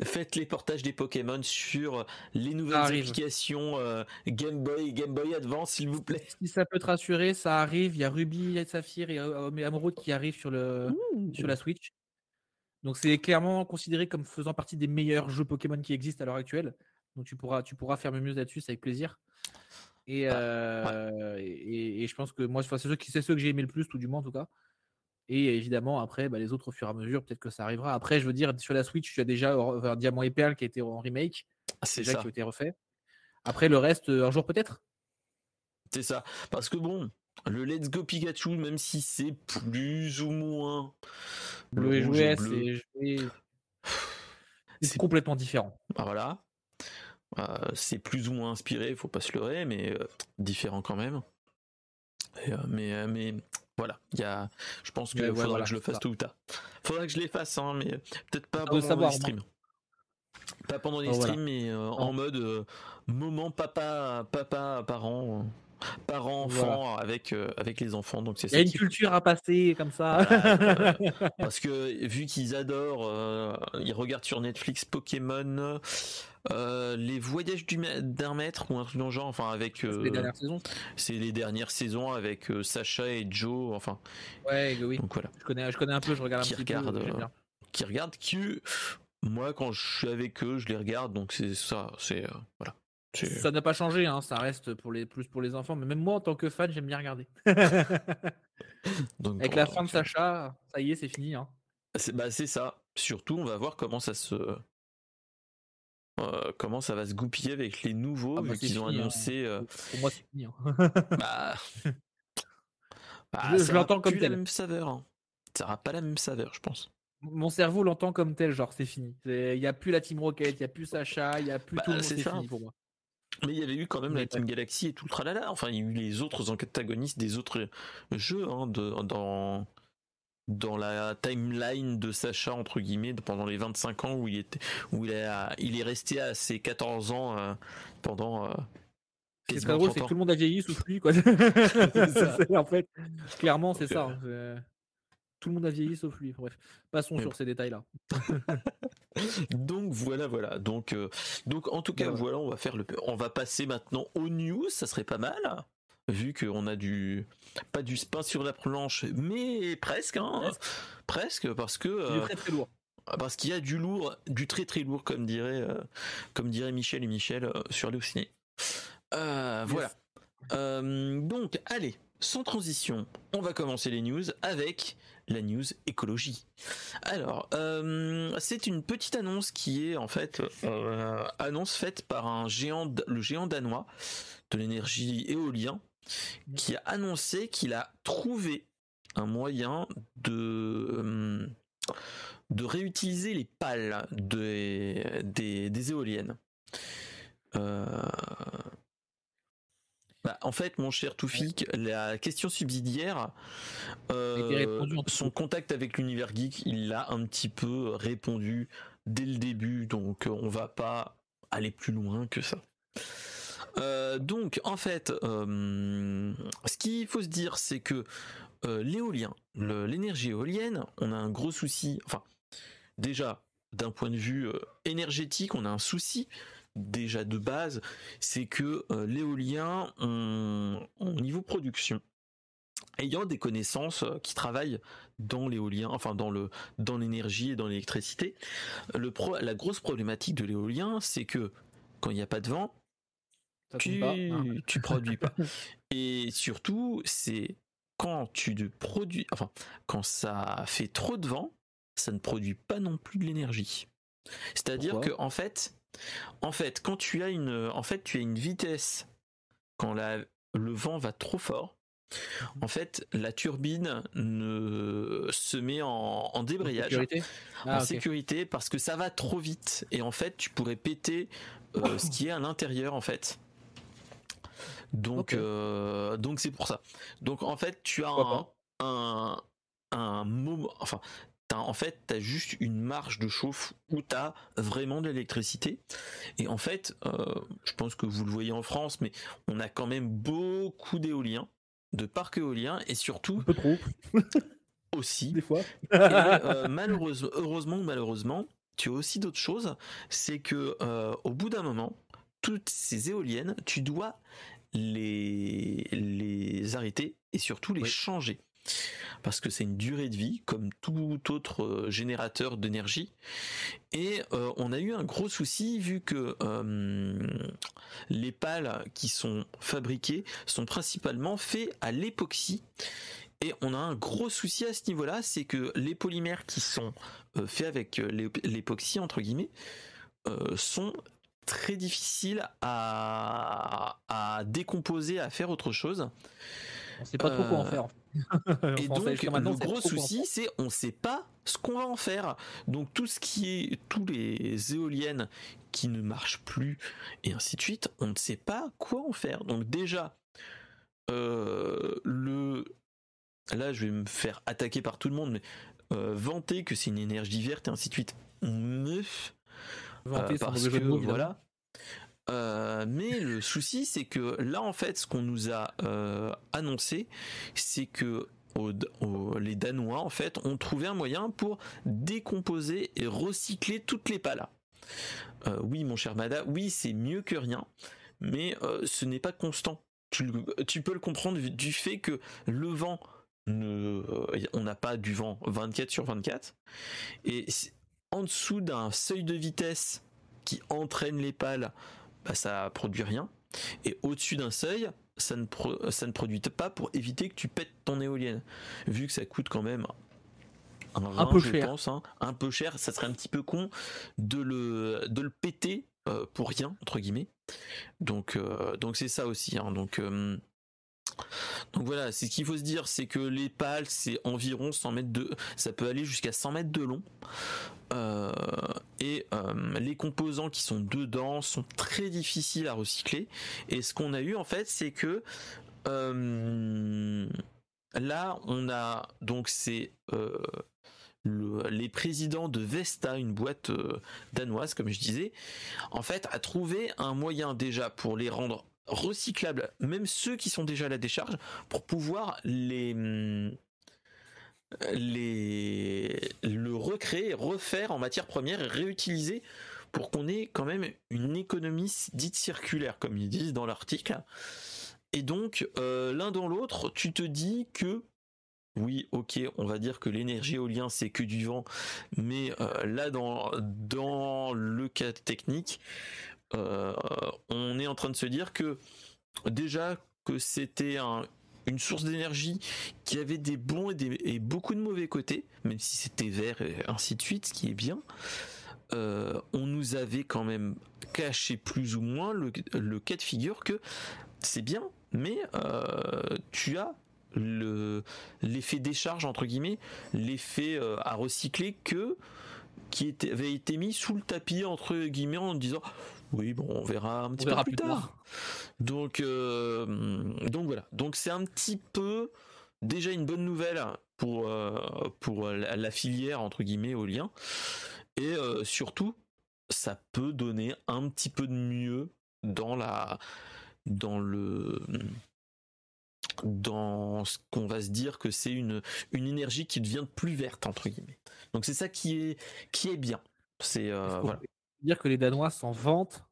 des Pokémon sur les nouvelles applications Game Boy Advance, s'il vous plaît. Si ça peut te rassurer, ça arrive. Il y a Ruby, Saphir et Emeraude qui arrivent sur sur la Switch. Donc c'est clairement considéré comme faisant partie des meilleurs jeux Pokémon qui existent à l'heure actuelle. Donc tu pourras faire mieux là-dessus, c'est avec plaisir. Et je pense que moi, c'est ceux que j'ai aimé le plus, tout du moins en tout cas. Et évidemment, après, les autres au fur et à mesure, peut-être que ça arrivera. Après, je veux dire, sur la Switch, tu as déjà Diamant et Perle qui a été en remake, c'est déjà ça. Qui a été refait. Après, le reste, un jour peut-être. C'est ça. Parce que bon, le Let's Go Pikachu, même si c'est plus ou moins bleu et jouet, c'est complètement différent. Ah, voilà. C'est plus ou moins inspiré, faut pas se leurrer, mais différent quand même. Mais voilà, je pense qu'il faudra que je le fasse tout ou tard. Faudra que je les fasse, hein, mais peut-être pas pendant les streams. Pas pendant les streams, mais en mode moment papa parents-enfants avec les enfants. Donc c'est Il y a une culture à passer comme ça. Voilà, parce que vu qu'ils adorent, ils regardent sur Netflix Pokémon, les voyages d'un maître ou un truc dans le genre. Enfin, avec c'est les dernières saisons avec Sacha et Joe. Enfin, ouais, oui. Donc voilà. Je connais un peu. Je regarde un petit peu. Qui regarde qui. Moi, quand je suis avec eux, je les regarde. Donc c'est ça. C'est voilà. Ça n'a pas changé, hein, ça reste pour les enfants, mais même moi en tant que fan, j'aime bien regarder. Donc, avec la fin de Sacha, ça y est, c'est fini. Hein. C'est ça. Surtout, on va voir comment ça va se goupiller avec les nouveaux vu qu'ils ont annoncé. Pour moi, c'est fini. Hein. Je l'entends comme tel. La même saveur. Hein. Ça n'aura pas la même saveur, je pense. Mon cerveau l'entend comme tel, genre c'est fini. Il y a plus la Team Rocket, il y a plus Sacha, il y a plus tout le monde. C'est fini pour moi. Mais il y avait eu quand même la Team Galaxy et tout le tralala. Enfin, il y a eu les autres antagonistes des autres jeux hein, dans la timeline de Sacha, entre guillemets, pendant les 25 ans où il est resté à ses 14 ans pendant. C'est pas drôle, c'est que tout le monde a vieilli sous lui, quoi. C'est en fait, clairement, c'est ça. Hein. Tout le monde a vieilli sauf lui. Bref, passons sur ces détails-là. Donc voilà. Donc en tout cas, voilà, on va passer maintenant aux news. Ça serait pas mal, vu qu'on a pas du spin sur la planche, mais presque, hein. Presque parce que très très lourd. Parce qu'il y a du lourd, du très très lourd, comme dirait Michel et Michel sur les ciné. Voilà. Donc allez. Sans transition, on va commencer les news avec la news écologie. Alors, c'est une petite annonce qui est en fait annonce faite par le géant danois de l'énergie éolien, qui a annoncé qu'il a trouvé un moyen de réutiliser les pales des éoliennes. En fait, mon cher Toufik, la question subsidiaire, son contact avec l'univers geek, il l'a un petit peu répondu dès le début, donc on va pas aller plus loin que ça. Donc, en fait, ce qu'il faut se dire, c'est que l'éolien, l'énergie éolienne, on a un gros souci, enfin, déjà, d'un point de vue énergétique, on a un souci. Déjà de base, c'est que l'éolien, au niveau production, ayant des connaissances qui travaillent dans l'éolien, enfin dans l'énergie et dans l'électricité, la grosse problématique de l'éolien, c'est que quand il n'y a pas de vent, tu produis pas. Et surtout, c'est quand tu produis, enfin quand ça fait trop de vent, ça ne produit pas non plus de l'énergie. C'est-à-dire que en fait, quand tu as une vitesse, quand le vent va trop fort, En fait, la turbine ne se met en débrayage, en sécurité, parce que ça va trop vite. Et en fait, tu pourrais péter ce qui est à l'intérieur, en fait. Donc c'est pour ça. Donc en fait, tu as un moment, enfin, t'as juste une marge de chauffe où t'as vraiment de l'électricité. Et en fait, je pense que vous le voyez en France, mais on a quand même beaucoup d'éoliens, de parcs éoliens, et surtout un peu trop aussi des fois. Et, malheureusement, tu as aussi d'autres choses, c'est que au bout d'un moment, toutes ces éoliennes, tu dois les arrêter et surtout les changer, parce que c'est une durée de vie comme tout autre générateur d'énergie. Et on a eu un gros souci vu que les pales qui sont fabriquées sont principalement faits à l'époxy, et on a un gros souci à ce niveau-là, c'est que les polymères qui sont faits avec l'époxy entre guillemets sont très difficiles à décomposer, à faire autre chose. On sait pas trop quoi en faire. Et donc le gros souci, c'est on sait pas ce qu'on va en faire. Donc tous les éoliennes qui ne marchent plus et ainsi de suite, on ne sait pas quoi en faire. Donc déjà là je vais me faire attaquer par tout le monde, mais vanter que c'est une énergie verte et ainsi de suite, parce que voilà. Mais le souci, c'est que là, en fait, ce qu'on nous a annoncé, c'est que les Danois, en fait, ont trouvé un moyen pour décomposer et recycler toutes les pales. Oui, mon cher Mada, oui, c'est mieux que rien, mais ce n'est pas constant. Tu peux le comprendre du fait que le vent, on n'a pas du vent 24/24, et en dessous d'un seuil de vitesse qui entraîne les pales, bah, ça produit rien, et au-dessus d'un seuil, ça ne produit pas, pour éviter que tu pètes ton éolienne, vu que ça coûte quand même un peu cher. Ça serait un petit peu con de le péter pour rien entre guillemets. Donc c'est ça aussi, hein. Donc voilà, c'est ce qu'il faut se dire, c'est que les pales, c'est environ 100 mètres de, ça peut aller jusqu'à 100 mètres de long, et les composants qui sont dedans sont très difficiles à recycler. Et ce qu'on a eu en fait, c'est que là on a donc c'est les présidents de Vesta, une boîte danoise comme je disais, en fait a trouvé un moyen déjà pour les rendre recyclables, même ceux qui sont déjà à la décharge, pour pouvoir le recréer, refaire en matière première et réutiliser, pour qu'on ait quand même une économie dite circulaire comme ils disent dans l'article. Et donc l'un dans l'autre, tu te dis que oui, ok, on va dire que l'énergie éolienne c'est que du vent, mais là dans le cas technique, on est en train de se dire que déjà que c'était une source d'énergie qui avait des bons et beaucoup de mauvais côtés, même si c'était vert et ainsi de suite, ce qui est bien, on nous avait quand même caché plus ou moins le cas de figure que c'est bien, mais tu as l'effet décharge entre guillemets, l'effet à recycler qui avait été mis sous le tapis entre guillemets, en disant oui, bon, on verra un petit peu plus tard. Donc voilà. Donc c'est un petit peu déjà une bonne nouvelle pour la filière entre guillemets au lien. Et surtout, ça peut donner un petit peu de mieux dans ce qu'on va se dire que c'est une énergie qui devient plus verte entre guillemets. Donc c'est ça qui est bien. C'est voilà. Dire que les Danois s'en vantent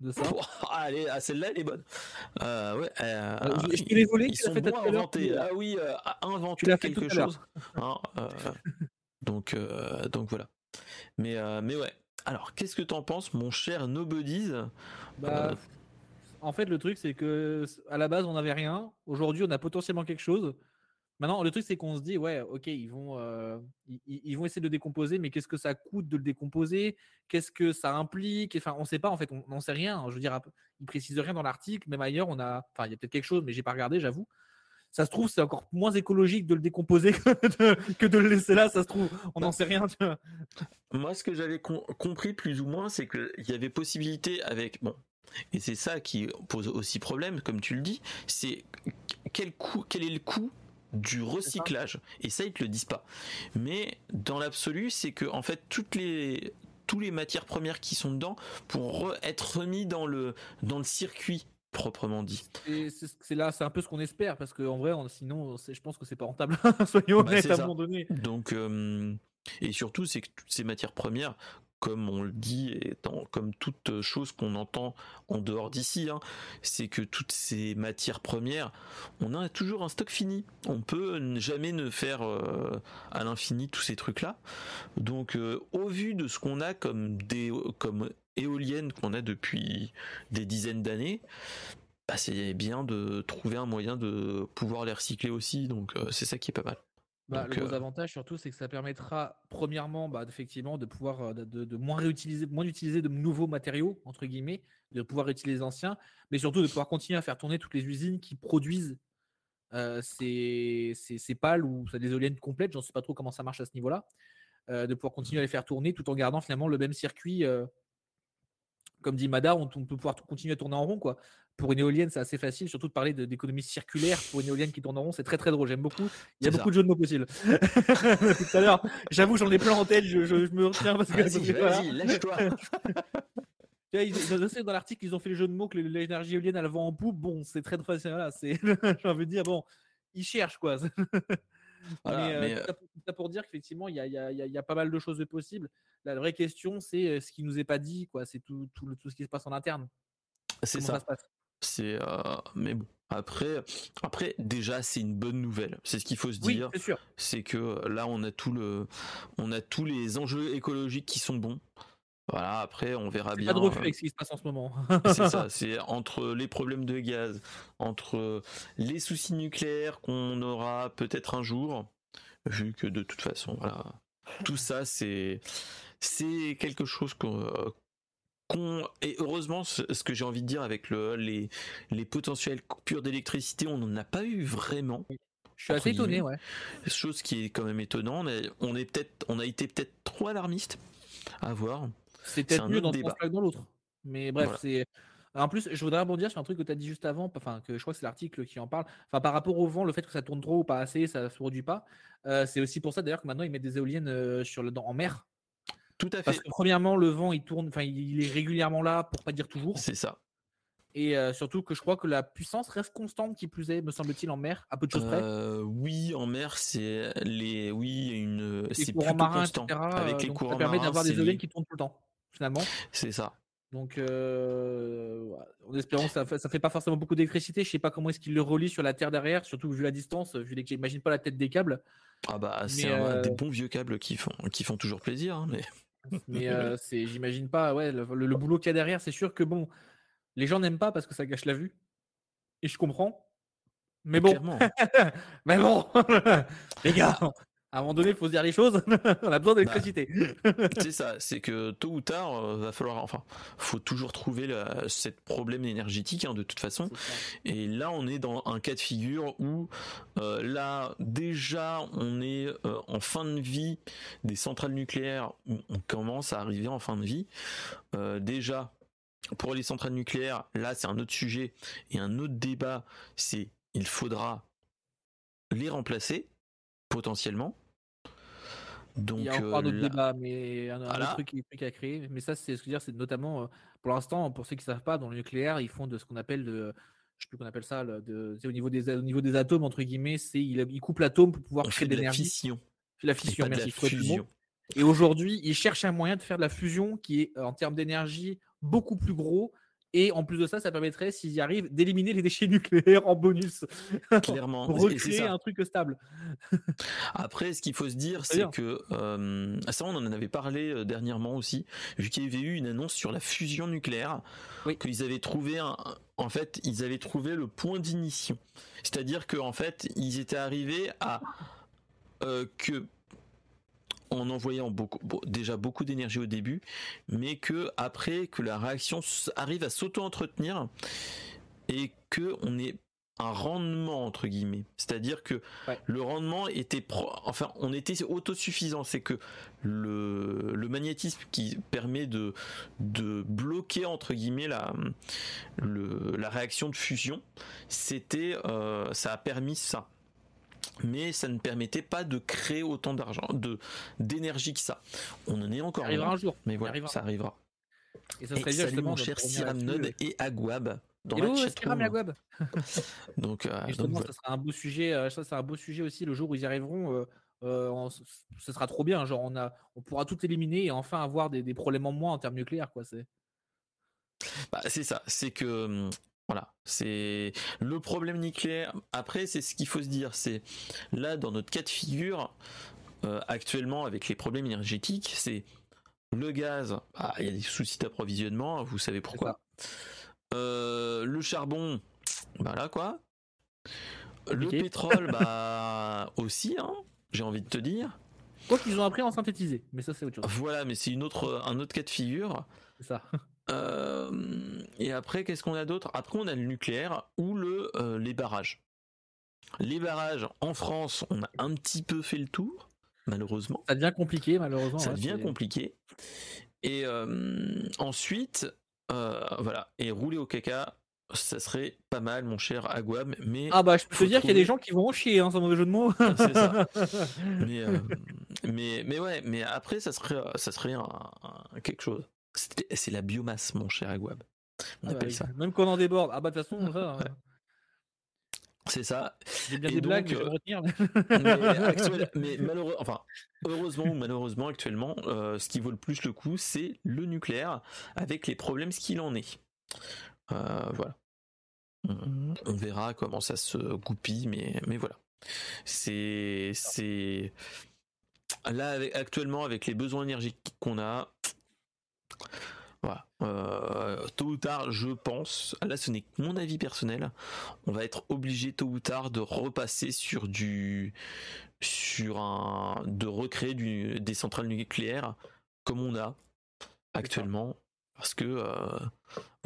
de ça. Oh, allez, celle-là elle est bonne. Je te l'ai volée. Ils sont bons à inventer. Ah oui, à inventer quelque chose. Hein, donc voilà. Mais ouais. Alors qu'est-ce que t'en penses, mon cher Nobodies? En fait, le truc c'est que à la base on n'avait rien. Aujourd'hui, on a potentiellement quelque chose. Maintenant, le truc c'est qu'on se dit ouais, ok, ils vont essayer de le décomposer, mais qu'est-ce que ça coûte de le décomposer ? Qu'est-ce que ça implique ? Enfin, on sait pas en fait, on n'en sait rien. Je veux dire, ils précisent rien dans l'article, même ailleurs, il y a peut-être quelque chose, mais j'ai pas regardé, j'avoue. Ça se trouve, c'est encore moins écologique de le décomposer que de le laisser là. Ça se trouve, on n'en sait rien. Tu vois. Moi, ce que j'avais compris plus ou moins, c'est qu'il y avait possibilité avec... Bon, et c'est ça qui pose aussi problème, comme tu le dis, c'est quel est le coût du recyclage. Et ça, ils te le disent pas. Mais dans l'absolu, c'est que en fait, toutes les matières premières qui sont dedans pour être remis dans le circuit proprement dit. Et c'est un peu ce qu'on espère, parce qu'en vrai, sinon, je pense que c'est pas rentable. Soyons honnêtes à un moment donné. Donc, et surtout, c'est que toutes ces matières premières, comme on le dit, comme toute chose qu'on entend en dehors d'ici, hein, c'est que toutes ces matières premières, on a toujours un stock fini. On peut jamais ne faire à l'infini tous ces trucs-là. Donc, au vu de ce qu'on a comme éoliennes qu'on a depuis des dizaines d'années, bah, c'est bien de trouver un moyen de pouvoir les recycler aussi. Donc, c'est ça qui est pas mal. Bah, donc, le gros avantage surtout, c'est que ça permettra premièrement, bah, effectivement, de pouvoir de moins utiliser de nouveaux matériaux entre guillemets, de pouvoir réutiliser les anciens, mais surtout de pouvoir continuer à faire tourner toutes les usines qui produisent ces pales ou des éoliennes complètes. J'en sais pas trop comment ça marche à ce niveau-là, de pouvoir continuer à les faire tourner tout en gardant finalement le même circuit. Comme dit Mada, on peut pouvoir continuer à tourner en rond, quoi. Pour une éolienne, c'est assez facile, surtout de parler d'économie circulaire pour une éolienne qui tourne en rond, c'est très très drôle, j'aime beaucoup. Il y a beaucoup de jeux de mots possibles. Tout à l'heure, j'avoue, j'en ai plein en tête, je me retiens parce que. Vas-y, lâche-toi. Dans l'article, ils ont fait le jeu de mots que l'énergie éolienne a le vent en poupe. Bon, c'est très facile, voilà, j'ai envie de dire, bon, ils cherchent, quoi. Voilà, mais ça pour dire qu'effectivement il y a pas mal de choses de possibles. La vraie question, c'est ce qui nous est pas dit, quoi. C'est tout ce qui se passe en interne. C'est ça. C'est mais bon. Après déjà c'est une bonne nouvelle. C'est ce qu'il faut se dire. C'est sûr. C'est que là on a tous les enjeux écologiques qui sont bons. Voilà, après on verra bien. Pas de refus avec ce qui se passe en ce moment. C'est ça, c'est entre les problèmes de gaz, entre les soucis nucléaires qu'on aura peut-être un jour, vu que de toute façon, voilà, tout ça c'est quelque chose et heureusement, ce que j'ai envie de dire avec les potentielles coupures d'électricité, on n'en a pas eu vraiment. Je suis assez étonné, ouais. Chose qui est quand même étonnante, on a été peut-être trop alarmiste, à voir. C'est peut-être mieux dans le sens que dans l'autre. Mais bref, voilà. C'est. En plus, je voudrais rebondir sur un truc que tu as dit juste avant, enfin, que je crois que c'est l'article qui en parle. Enfin, par rapport au vent, le fait que ça tourne trop ou pas assez, ça ne se produit pas. C'est aussi pour ça d'ailleurs que maintenant ils mettent des éoliennes en mer. Tout à fait. Parce que premièrement, le vent, il tourne, enfin, il est régulièrement là, pour pas dire toujours. C'est ça. Et surtout que je crois que la puissance reste constante, qui plus est, me semble-t-il, en mer, à peu de choses près. Oui, en mer, c'est plutôt constant. Etc., avec les courants marins, ça permet d'avoir des éoliennes qui tournent tout le temps, finalement. C'est ça. Donc, en espérant que ça fait pas forcément beaucoup d'électricité. Je sais pas comment est-ce qu'il le relie sur la terre derrière, surtout vu la distance, vu que j'imagine pas la tête des câbles. Ah bah, c'est des bons vieux câbles qui font toujours plaisir. Hein, mais j'imagine pas, ouais, le boulot qu'il y a derrière, c'est sûr que bon. Les gens n'aiment pas parce que ça gâche la vue. Et je comprends. Mais bon. Mais bon. Les gars, à un moment donné, il faut se dire les choses. On a besoin d'électricité. Bah, c'est ça. C'est que tôt ou tard, va falloir. Enfin, faut toujours trouver cette problème énergétique, hein, de toute façon. Et là, on est dans un cas de figure où, là, déjà, on est en fin de vie des centrales nucléaires, où on commence à arriver en fin de vie. Déjà. Pour les centrales nucléaires, là c'est un autre sujet et un autre débat, c'est il faudra les remplacer potentiellement. Donc, il y a encore un autre débat, mais un autre truc à créer. Mais ça, c'est ce que je veux dire, c'est notamment pour l'instant, pour ceux qui ne savent pas, dans le nucléaire, ils font de ce qu'on appelle c'est au niveau des atomes entre guillemets, c'est ils coupent l'atome pour pouvoir créer de l'énergie. La fission, merci. Fusion. Et aujourd'hui, ils cherchent un moyen de faire de la fusion qui est en termes d'énergie beaucoup plus gros, et en plus de ça permettrait, s'ils y arrivent, d'éliminer les déchets nucléaires en bonus, clairement. Recréer un truc stable. Après, ce qu'il faut se dire, c'est que ça, on en avait parlé dernièrement aussi, vu qu'il y avait eu une annonce sur la fusion nucléaire, oui. Qu'ils avaient trouvé le point d'ignition, c'est-à-dire que en fait ils étaient arrivés à que en envoyant beaucoup d'énergie au début, mais que après que la réaction arrive à s'auto-entretenir et que on est un rendement entre guillemets, c'est-à-dire que le rendement était on était autosuffisant, c'est que le magnétisme qui permet de bloquer entre guillemets la réaction de fusion, c'était ça a permis ça, mais ça ne permettait pas de créer autant d'argent, d'énergie que ça. On en est encore là, un jour, mais voilà, ça arrivera. Et ça serait bien, salut mon cher Siram Nod et Agwab. Hello, Siram et Agwab. Donc, ça sera un beau sujet. Ça sera un beau sujet aussi le jour où ils y arriveront. Ce sera trop bien. Genre on pourra tout éliminer et enfin avoir des problèmes en moins en termes nucléaires, quoi. C'est ça. C'est que voilà, c'est le problème nucléaire. Après, c'est ce qu'il faut se dire. C'est là dans notre cas de figure actuellement avec les problèmes énergétiques, c'est le gaz, il y a des soucis d'approvisionnement, vous savez pourquoi. Le charbon, là quoi. Le pétrole, aussi, hein, j'ai envie de te dire. Quoi qu'ils ont appris à en synthétiser, mais ça c'est autre chose. Voilà, mais c'est un autre cas de figure. C'est ça. Et après, qu'est-ce qu'on a d'autre ? Après, on a le nucléaire ou les barrages. Les barrages, en France, on a un petit peu fait le tour. Malheureusement. Ça devient compliqué, malheureusement. Ça devient compliqué. Et ensuite, et rouler au caca, ça serait pas mal, mon cher Agwam. Mais je peux te dire qu'il y a des gens qui vont en chier, hein, sans mauvais jeu de mots. C'est ça. Mais après, ça serait quelque chose. C'est la biomasse, mon cher Agwab. On appelle ça. Même qu'on en déborde. De toute façon, ça. Ouais. C'est ça. J'ai bien et des donc, blagues, je mais malheureusement, heureusement ou malheureusement, actuellement, ce qui vaut le plus le coup, c'est le nucléaire, avec les problèmes ce qu'il en est. Voilà. On verra comment ça se goupille, mais voilà. C'est là actuellement avec les besoins énergétiques qu'on a. Voilà. Tôt ou tard, je pense, là ce n'est que mon avis personnel, on va être obligé tôt ou tard de repasser de recréer des centrales nucléaires comme on a actuellement, parce que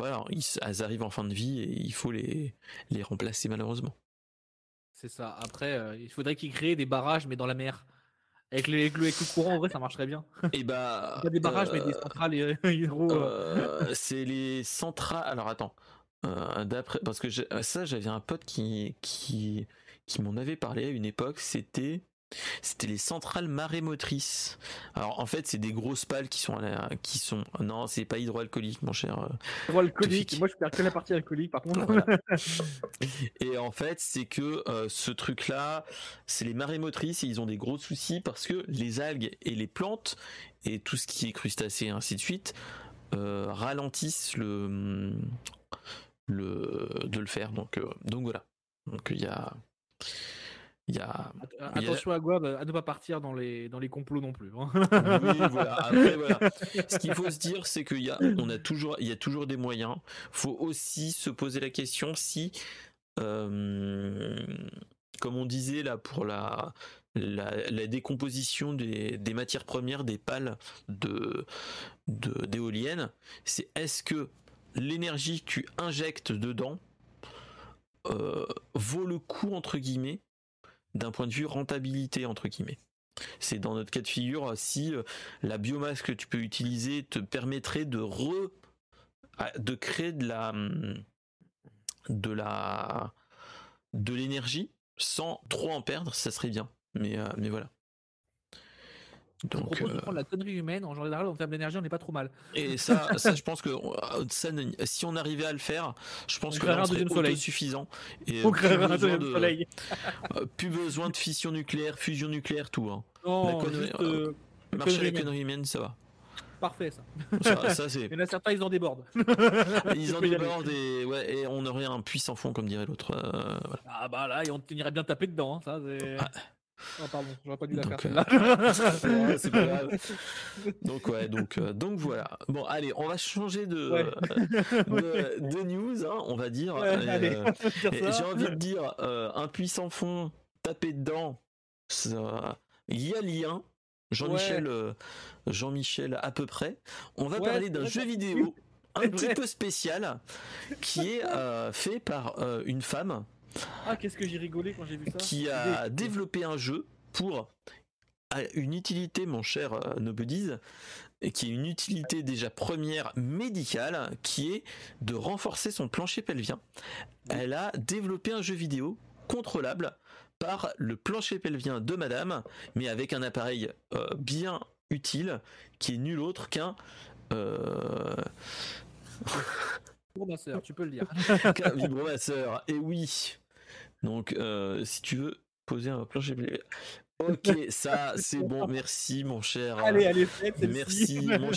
elles arrivent en fin de vie et il faut les remplacer malheureusement. C'est ça. Après, il faudrait qu'ils créent des barrages mais dans la mer. Avec le courant, en vrai, ça marcherait bien. Et pas des barrages, mais des centrales hydro. C'est les centrales. Alors attends, d'après, parce que j'avais un pote qui m'en avait parlé à une époque. C'était les centrales marémotrices. Alors en fait, c'est des grosses pales qui sont. Non, c'est pas hydroalcoolique, mon cher. Hydroalcoolique. Moi, je perds que la partie alcoolique, par contre. Voilà. Et en fait, c'est que ce truc-là, c'est les marémotrices et ils ont des gros soucis parce que les algues et les plantes et tout ce qui est crustacé et ainsi de suite ralentissent de le faire. Donc voilà. Donc Attention à Guab, à ne pas partir dans les complots non plus. Hein. Oui, voilà. Après, voilà. Ce qu'il faut se dire, c'est qu'il y a toujours des moyens. Faut aussi se poser la question si, comme on disait là pour la décomposition des matières premières, des pales d'éoliennes, c'est est-ce que l'énergie que tu injectes dedans vaut le coup entre guillemets? D'un point de vue rentabilité entre guillemets. C'est dans notre cas de figure si la biomasse que tu peux utiliser te permettrait de créer de l'énergie sans trop en perdre, ça serait bien. Mais voilà. Donc, on propose de prendre la connerie humaine en général en termes d'énergie, on n'est pas trop mal. Et ça je pense que si on arrivait à le faire, je pense que là, on serait autosuffisant. Et on créerait un deuxième soleil. Plus besoin de fission nucléaire, fusion nucléaire, tout. Hein. Non, marcher la connerie humaine, ça va. Parfait, ça c'est. Il y en a certains, ils en débordent. Ils en débordent et on aurait un puits sans fond, comme dirait l'autre. Voilà. Là, et on irait bien taper dedans. Hein, ça c'est. Oh pardon, j'aurais pas dû la faire. C'est pas grave. Donc voilà. Bon allez, on va changer de news, hein, on va dire. J'ai envie de dire un puits sans fond, taper dedans. Il y a lien. Jean-Michel à peu près. On va parler d'un jeu vidéo un petit peu spécial qui est fait par une femme. Ah, qu'est-ce que j'ai rigolé quand j'ai vu ça. Qui a développé un jeu pour une utilité, mon cher Nobodies, et qui est une utilité déjà première médicale, qui est de renforcer son plancher pelvien. Oui. Elle a développé un jeu vidéo contrôlable par le plancher pelvien de madame, mais avec un appareil bien utile, qui est nul autre qu'un... vibromasseur, tu peux le dire. Qu'un vibromasseur, et oui. Donc, si tu veux poser un plancher pelvien... Ok, ça c'est bon, merci mon cher. Allez, faites, merci mon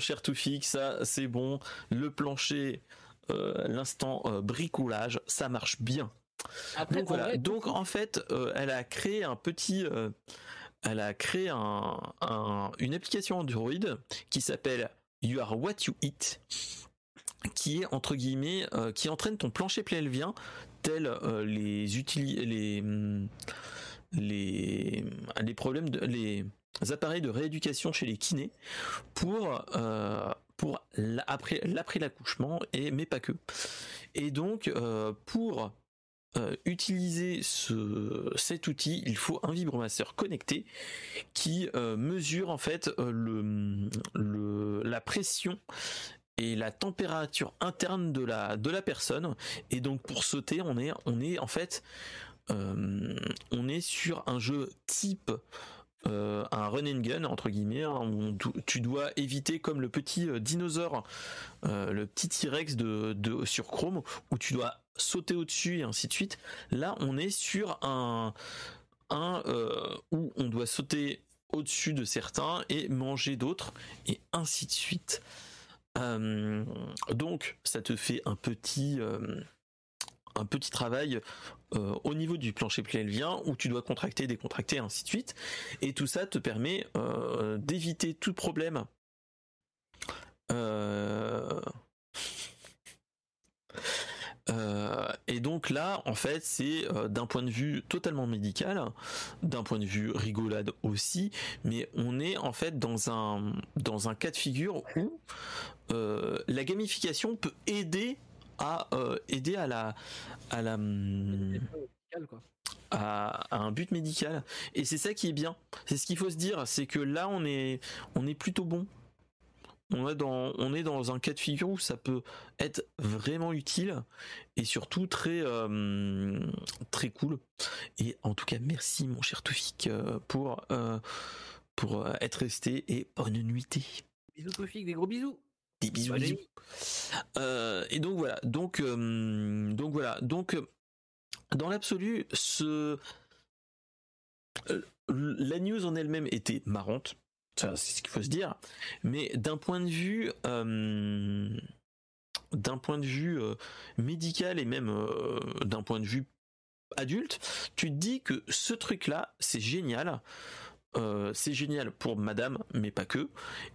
cher Toufik, ça c'est bon. Le plancher, l'instant bricolage, ça marche bien. Après, donc voilà. Donc en fait, elle a créé un petit, une application Android qui s'appelle You Are What You Eat, qui est entre guillemets, qui entraîne ton plancher pelvien, tel les problèmes de, les appareils de rééducation chez les kinés pour l'après l'accouchement, et mais pas que. Et donc pour utiliser cet outil, il faut un vibromasseur connecté qui mesure en fait la pression et la température interne de la personne. Et donc pour sauter, on est en fait on est sur un jeu type un run and gun entre guillemets, hein, où tu dois éviter, comme le petit dinosaure, le petit T-Rex sur Chrome, où tu dois sauter au-dessus et ainsi de suite. Là on est sur un où on doit sauter au-dessus de certains et manger d'autres et ainsi de suite. Donc ça te fait un petit travail au niveau du plancher pelvien, où tu dois contracter, décontracter, ainsi de suite. Et tout ça te permet d'éviter tout problème. Et donc là, en fait, c'est d'un point de vue totalement médical, d'un point de vue rigolade aussi, mais on est en fait dans un cas de figure où la gamification peut aider à un but médical. Et c'est ça qui est bien, c'est ce qu'il faut se dire, c'est que là on est plutôt bon, on est dans un cas de figure où ça peut être vraiment utile et surtout très très cool. Et en tout cas merci mon cher Toufik pour être resté, et bonne nuitée. Bisous Toufik, des gros bisous. Des bisous, allez. Bisous. Et donc voilà, dans l'absolu, la news en elle-même était marrante, ça c'est ce qu'il faut se dire, mais d'un point de vue médical, et même d'un point de vue adulte, tu te dis que ce truc-là c'est génial. C'est génial pour madame, mais pas que.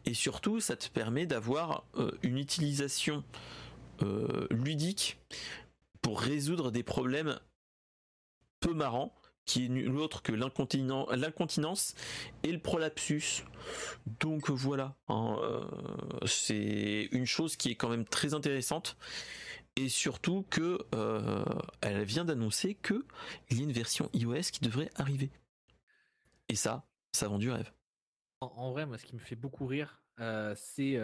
Et surtout, ça te permet d'avoir une utilisation ludique pour résoudre des problèmes peu marrants, qui est nul autre que l'incontinence et le prolapsus. Donc voilà, hein, c'est une chose qui est quand même très intéressante. Et surtout que elle vient d'annoncer qu'il y a une version iOS qui devrait arriver. Et ça... ça vend du rêve. En vrai, moi, ce qui me fait beaucoup rire, c'est...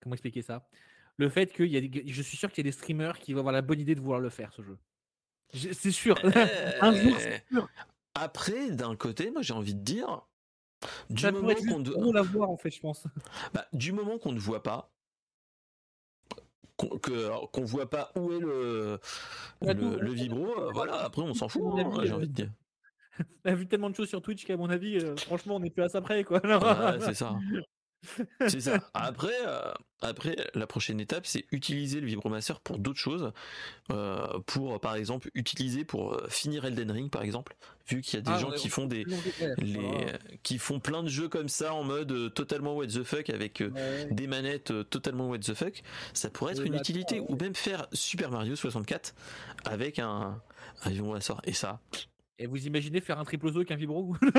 comment expliquer ça ? Le fait que je suis sûr qu'il y a des streamers qui vont avoir la bonne idée de vouloir le faire, ce jeu. C'est sûr. Un jour, c'est sûr. Après, d'un côté, moi, j'ai envie de dire... ça pourrait être juste pour la voir, en fait, je pense. Bah, du moment qu'on ne voit pas, qu'on voit pas où est le vibro, voilà, après, on s'en fout, hein, j'ai envie de dire. On a vu tellement de choses sur Twitch qu'à mon avis, franchement, on n'est plus à ça près, quoi. Ah, c'est ça. C'est ça. Après, la prochaine étape, c'est utiliser le vibromasseur pour d'autres choses. Pour, par exemple, utiliser pour finir Elden Ring, par exemple. Vu qu'il y a des gens qui font qui font plein de jeux comme ça en mode totalement what the fuck, avec des manettes totalement what the fuck, ça pourrait être une utilité. Ou même faire Super Mario 64 avec un vibromasseur. Et ça. Et vous imaginez faire un triple saut avec un vibro? Mais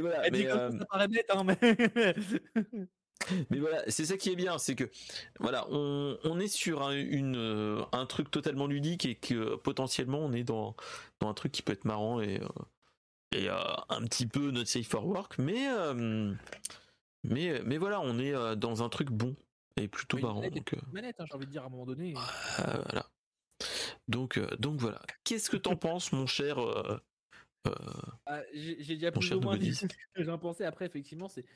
voilà, mais... Mais voilà, c'est ça qui est bien, c'est que voilà, on est sur un truc totalement ludique et que potentiellement on est dans un truc qui peut être marrant et un petit peu not safe for work, mais voilà, on est dans un truc bon et plutôt marrant. Donc, manette, hein, j'ai envie de dire à un moment donné. Voilà. Donc voilà. Qu'est-ce que t'en penses, mon cher? J'ai déjà plus ou moins dit ce que j'en pensais. Après, effectivement, c'est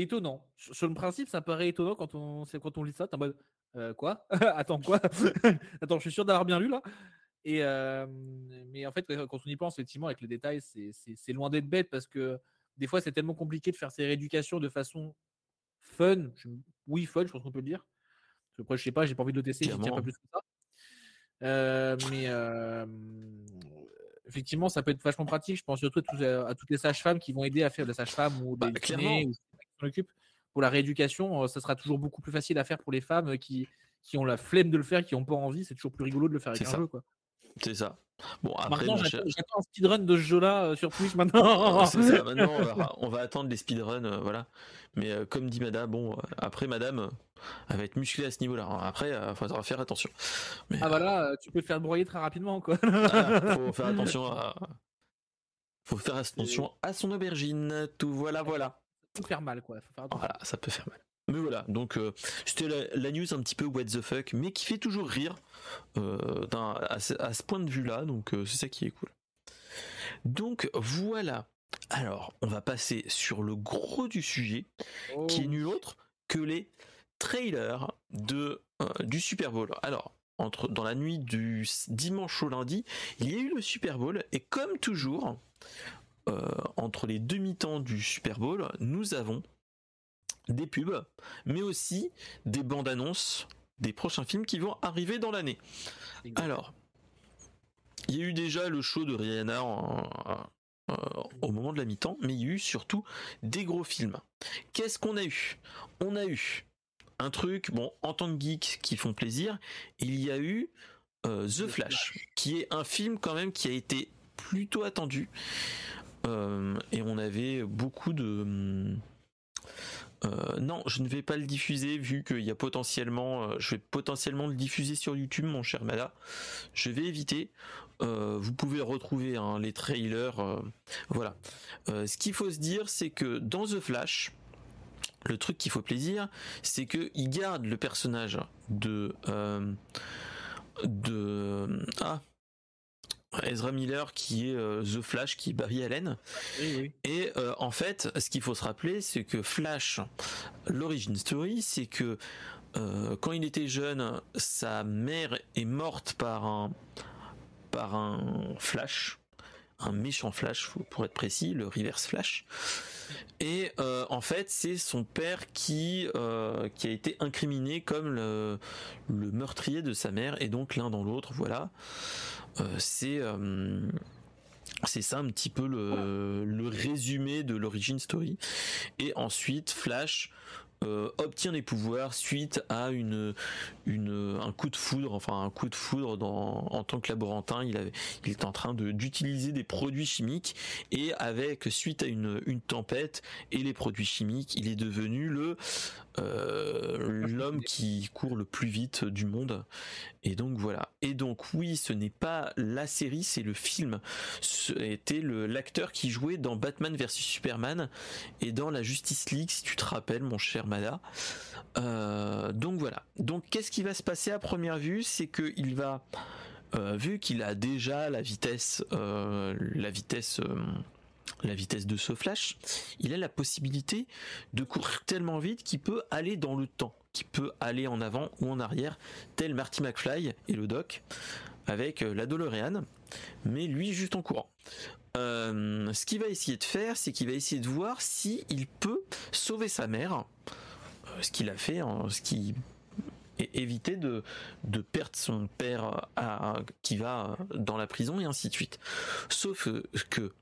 étonnant. Sur le principe, ça paraît étonnant quand on lit ça. T'es en mode quoi? Attends, quoi? Attends, je suis sûr d'avoir bien lu là. Et mais en fait, quand on y pense, effectivement, avec les détails, c'est loin d'être bête parce que des fois, c'est tellement compliqué de faire ces rééducations de façon fun. Oui, fun, je pense qu'on peut le dire. Après, je sais pas, j'ai pas envie de le tester, je tiens pas plus que ça. Mais effectivement, ça peut être vachement pratique. Je pense surtout à toutes les sages-femmes qui vont aider à faire de la sage-femme ou des kinés ou qui s'en occupent pour la rééducation. Ça sera toujours beaucoup plus facile à faire pour les femmes qui ont la flemme de le faire, qui n'ont pas envie. C'est toujours plus rigolo de le faire avec un jeu, quoi. C'est ça. Bon, après, maintenant, j'attends un speedrun de ce jeu-là sur Twitch maintenant. C'est ça, maintenant, on va attendre les speedruns, voilà. Mais comme dit Madame, bon, après Madame, elle va être musclée à ce niveau-là. Après, il faudra faire attention. Mais, voilà, tu peux te faire broyer très rapidement, quoi. Faut faire attention à. Faut faire attention à son aubergine. Tout, voilà. Ça peut faire mal, quoi. Faut faire attention. Voilà, ça peut faire mal. Mais voilà, donc c'était la news un petit peu what the fuck, mais qui fait toujours rire à ce point de vue-là, donc c'est ça qui est cool. Donc voilà, alors on va passer sur le gros du sujet, qui est nul autre que les trailers du Super Bowl. Alors, dans la nuit du dimanche au lundi, il y a eu le Super Bowl, et comme toujours, entre les demi-temps du Super Bowl, nous avons des pubs, mais aussi des bandes annonces des prochains films qui vont arriver dans l'année. Alors, il y a eu déjà le show de Rihanna au moment de la mi-temps, mais il y a eu surtout des gros films. Qu'est-ce qu'on a eu ? On a eu un truc, bon, en tant que geek, qui font plaisir. Il y a eu The Flash, qui est un film quand même qui a été plutôt attendu. Et on avait beaucoup de... non, je ne vais pas le diffuser vu qu'il y a potentiellement, je vais potentiellement le diffuser sur YouTube, mon cher Mada. Je vais éviter. Vous pouvez retrouver les trailers. Voilà. Ce qu'il faut se dire, c'est que dans The Flash, le truc qu'il faut plaisir, c'est que il garde le personnage de Ezra Miller qui est The Flash, qui est Barry Allen. Oui. Et en fait, ce qu'il faut se rappeler, c'est que Flash, l'origin story, c'est que quand il était jeune, sa mère est morte par un Flash, un méchant Flash pour être précis, le Reverse Flash. Et en fait, c'est son père qui a été incriminé comme le meurtrier de sa mère, et donc l'un dans l'autre, voilà. C'est ça un petit peu le résumé de l'origin story. Et ensuite, Flash obtient des pouvoirs suite à un coup de foudre, en tant que laborantin. Il est en train d'utiliser des produits chimiques, et suite à une tempête et les produits chimiques, il est devenu l'homme qui court le plus vite du monde. Et donc voilà. Et donc oui, ce n'est pas la série, c'est le film. C'était l'acteur qui jouait dans Batman vs Superman et dans la Justice League, si tu te rappelles, mon cher Mada. Donc voilà. Donc qu'est-ce qui va se passer à première vue, c'est que il va, vu qu'il a déjà la vitesse de ce Flash, il a la possibilité de courir tellement vite qu'il peut aller dans le temps, qu'il peut aller en avant ou en arrière, tel Marty McFly et le Doc avec la DeLorean, mais lui juste en courant. Ce qu'il va essayer de faire, c'est qu'il va essayer de voir si il peut sauver sa mère, ce qu'il a fait, et éviter de perdre son père qui va dans la prison, et ainsi de suite. Sauf que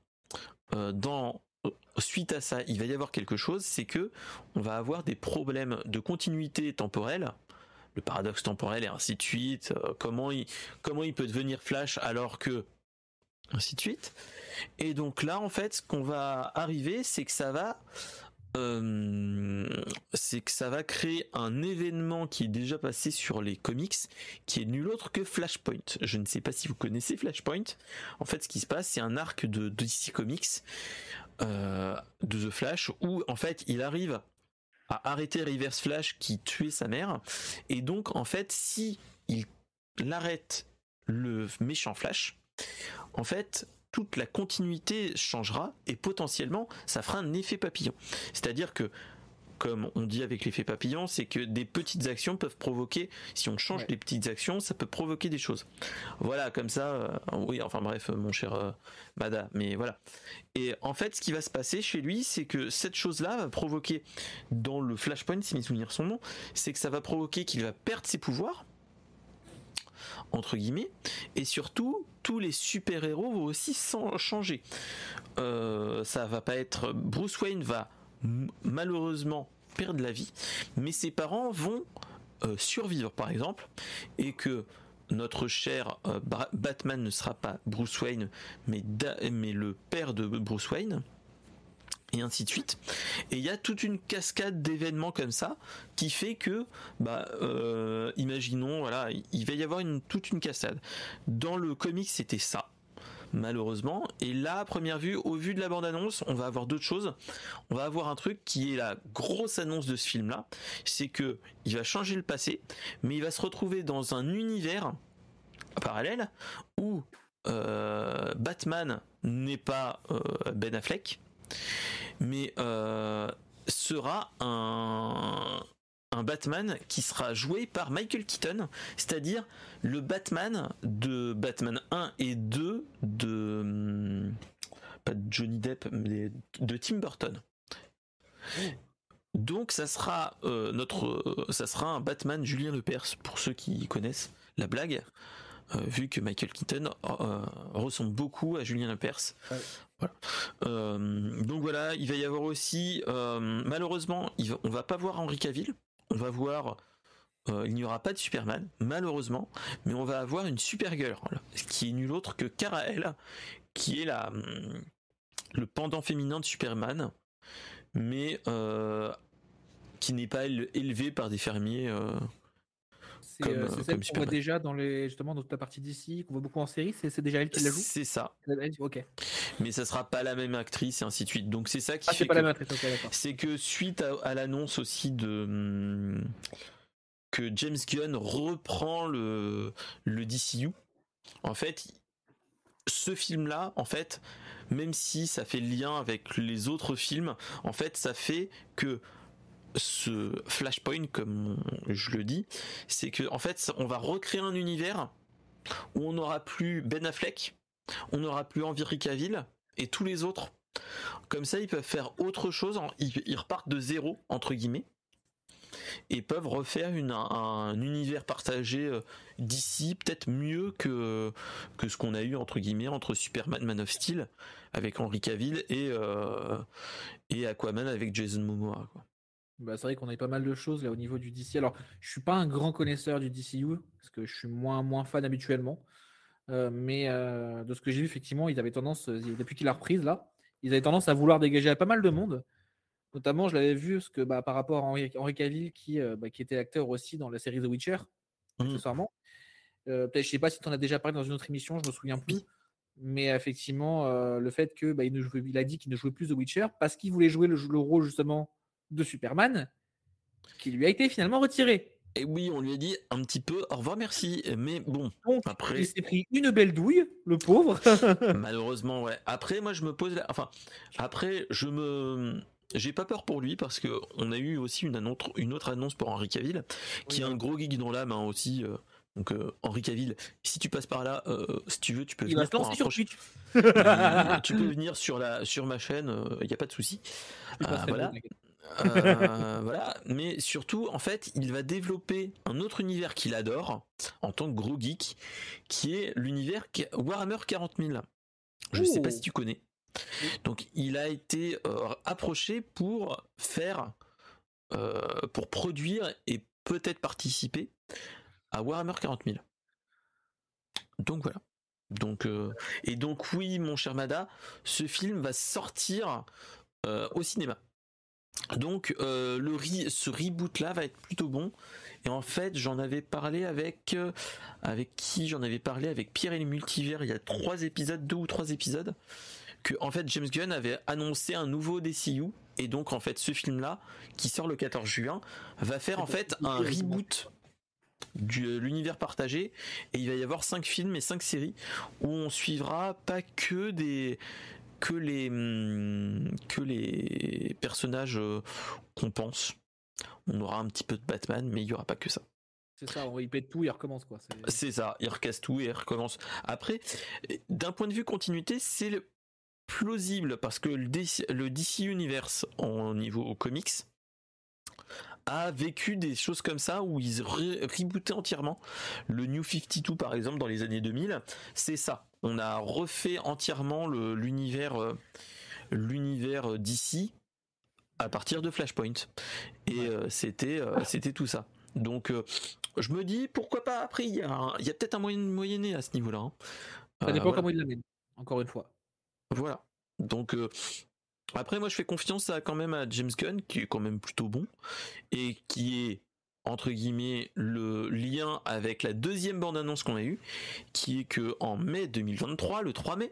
suite à ça, il va y avoir quelque chose, c'est que on va avoir des problèmes de continuité temporelle, le paradoxe temporel, et ainsi de suite. Comment il peut devenir Flash alors que, ainsi de suite. Et donc là, en fait, ce qu'on va arriver, c'est que ça va c'est que ça va créer un événement qui est déjà passé sur les comics, qui est nul autre que Flashpoint. Je ne sais pas si vous connaissez Flashpoint. En fait, ce qui se passe, c'est un arc de DC Comics, de The Flash, où en fait il arrive à arrêter Reverse Flash qui tuait sa mère, et donc en fait si il l'arrête, le méchant Flash, en fait toute la continuité changera et potentiellement ça fera un effet papillon. C'est-à-dire que, comme on dit avec l'effet papillon, c'est que des petites actions peuvent provoquer, si on change des petites actions, ça peut provoquer des choses. Voilà, comme ça, oui, enfin bref, mon cher Mada, mais voilà. Et en fait, ce qui va se passer chez lui, c'est que cette chose-là va provoquer, dans le Flashpoint, si mes souvenirs sont bons, c'est que ça va provoquer qu'il va perdre ses pouvoirs, entre guillemets, et surtout tous les super-héros vont aussi changer. Ça va pas être... Bruce Wayne va malheureusement perdre la vie, mais ses parents vont survivre par exemple, et que notre cher Batman ne sera pas Bruce Wayne mais le père de Bruce Wayne, et ainsi de suite. Et il y a toute une cascade d'événements comme ça qui fait que, imaginons, voilà, il va y avoir toute une cascade. Dans le comic, c'était ça, malheureusement. Et là, à première vue, au vu de la bande-annonce, on va avoir d'autres choses. On va avoir un truc qui est la grosse annonce de ce film-là, c'est que il va changer le passé, mais il va se retrouver dans un univers parallèle où Batman n'est pas Ben Affleck, mais sera un Batman qui sera joué par Michael Keaton, c'est-à-dire le Batman de Batman 1 et 2 de, pas de Johnny Depp, mais de Tim Burton. Donc ça sera ça sera un Batman Julien Lepers, pour ceux qui connaissent la blague, vu que Michael Keaton ressemble beaucoup à Julien Lepers. Ouais. Voilà. Donc voilà, il va y avoir aussi malheureusement on va pas voir Henry Cavill, on va voir il n'y aura pas de Superman malheureusement, mais on va avoir une Supergirl, ce qui est nul autre que Kara-El, qui est le pendant féminin de Superman, mais qui n'est pas élevé par des fermiers. C'est celle qu'on voit déjà dans justement dans toute la partie d'ici, qu'on voit beaucoup en série, c'est déjà elle qui la joue. C'est ça. Ok. Mais ça sera pas la même actrice et ainsi de suite. Donc c'est ça qui fait pas la même actrice, okay, d'accord. C'est que suite à l'annonce aussi de que James Gunn reprend le DCU, en fait, ce film-là, en fait, même si ça fait lien avec les autres films, en fait, ça fait que ce Flashpoint, comme je le dis, c'est que en fait on va recréer un univers où on n'aura plus Ben Affleck, on n'aura plus Henry Cavill et tous les autres. Comme ça ils peuvent faire autre chose, ils repartent de zéro entre guillemets et peuvent refaire un univers partagé d'ici, peut-être mieux que ce qu'on a eu entre guillemets entre Superman, Man of Steel avec Henry Cavill et Aquaman avec Jason Momoa, quoi. Bah, c'est vrai qu'on a eu pas mal de choses là au niveau du DC. Alors, je suis pas un grand connaisseur du DCU parce que je suis moins fan habituellement. Mais de ce que j'ai vu, effectivement, ils avaient tendance, depuis qu'il a reprise là, ils avaient tendance à vouloir dégager à pas mal de monde. Notamment, je l'avais vu parce que par rapport à Henry Cavill qui était acteur aussi dans la série The Witcher, accessoirement. Peut-être, je sais pas si tu en as déjà parlé dans une autre émission, je me souviens plus. Mais effectivement, le fait que il a dit qu'il ne jouait plus The Witcher parce qu'il voulait jouer le rôle justement de Superman qui lui a été finalement retiré. Et oui, on lui a dit un petit peu au revoir, merci, mais bon, donc, après il s'est pris une belle douille, le pauvre. Malheureusement, ouais. Après moi je me pose j'ai pas peur pour lui parce que on a eu aussi une autre annonce pour Henry Cavill qui a un gros geek dans l'âme, aussi. Donc Henry Cavill, si tu passes par là, si tu veux, tu peux venir. Il va se lancer sur Twitch. Tu peux venir sur ma chaîne, il y a pas de souci. Voilà. Voilà, mais surtout en fait il va développer un autre univers qu'il adore en tant que gros geek, qui est l'univers Warhammer 40000. Je sais pas si tu connais. Donc il a été approché pour faire pour produire et peut-être participer à Warhammer 40000. Donc voilà. Donc oui, mon cher Mada, ce film va sortir au cinéma. Donc ce reboot là va être plutôt bon. Et en fait j'en avais parlé avec Pierre et les Multivers il y a 2 ou 3 épisodes, que en fait James Gunn avait annoncé un nouveau DCU, et donc en fait ce film là qui sort le 14 juin va faire en fait un reboot de l'univers partagé, et il va y avoir 5 films et 5 séries où on suivra pas que les personnages qu'on pense. On aura un petit peu de Batman, mais il n'y aura pas que ça. C'est ça, il pète tout et il recommence, quoi. C'est ça, il recasse tout et il recommence. Après, d'un point de vue continuité, c'est plausible, parce que le DC Universe au comics a vécu des choses comme ça, où ils rebootaient entièrement. Le New 52 par exemple dans les années 2000, c'est ça. On a refait entièrement l'univers d'ici à partir de Flashpoint, et ouais. C'était tout ça. Donc je me dis pourquoi pas. Après il y a peut-être un moyen de moyenner à ce niveau-là. Ça dépend comment ils l'amènent. Encore une fois. Voilà. Donc après moi je fais confiance à James Gunn, qui est quand même plutôt bon et qui est entre guillemets le lien avec la deuxième bande-annonce qu'on a eue, qui est que en mai 2023, le 3 mai,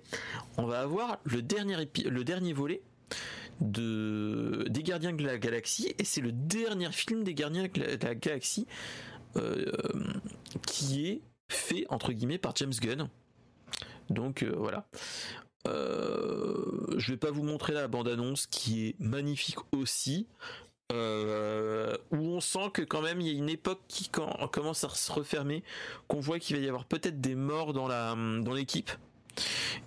on va avoir le dernier volet des Gardiens de la Galaxie, et c'est le dernier film des Gardiens de la Galaxie qui est fait entre guillemets par James Gunn. Donc voilà. Je vais pas vous montrer la bande-annonce qui est magnifique aussi. Où on sent que quand même il y a une époque qui commence à se refermer, qu'on voit qu'il va y avoir peut-être des morts dans l'équipe,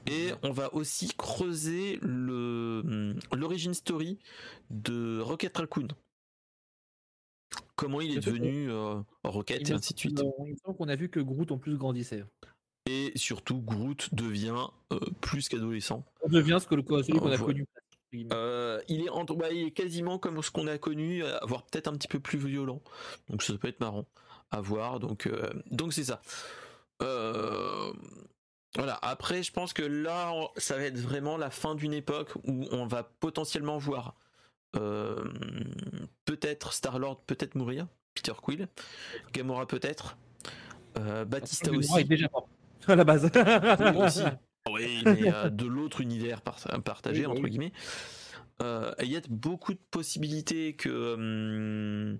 et on va aussi creuser l'origin story de Rocket Raccoon, comment il est devenu Rocket, et ainsi de suite. On a vu que Groot en plus grandissait, et surtout Groot devient plus qu'adolescent, on devient celui qu'on a connu. Il est quasiment comme ce qu'on a connu, voire peut-être un petit peu plus violent, donc ça peut être marrant à voir. Donc c'est ça. Voilà. Après je pense que là ça va être vraiment la fin d'une époque où on va potentiellement voir peut-être Star-Lord peut-être mourir, Peter Quill, Gamora peut-être, Batista aussi est déjà mort à la base. Oui, mais de l'autre univers partagé, entre guillemets. Il y a beaucoup de possibilités que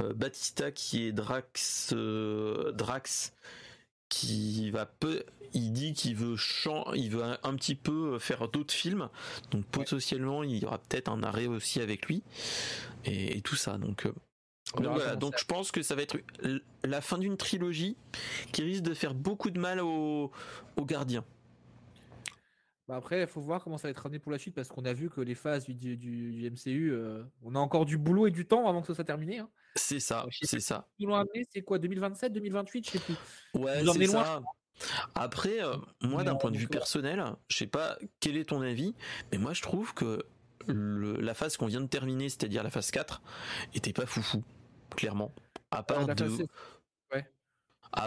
Batista, qui est Drax, il dit qu'il veut un petit peu faire d'autres films, donc potentiellement il y aura peut-être un arrêt aussi avec lui, et tout ça. Donc je pense que ça va être la fin d'une trilogie qui risque de faire beaucoup de mal aux gardiens. Bah après, il faut voir comment ça va être ramené pour la suite, parce qu'on a vu que les phases du MCU, on a encore du boulot et du temps avant que ça soit terminé. Hein. C'est ça, c'est ça. Ils l'ont amené, c'est quoi, 2027, 2028, je sais plus. Ouais, vous c'est ça. Loin, après, moi, d'un point de vue personnel, je sais pas quel est ton avis, mais moi, je trouve que la phase qu'on vient de terminer, c'est-à-dire la phase 4, était pas foufou, clairement. À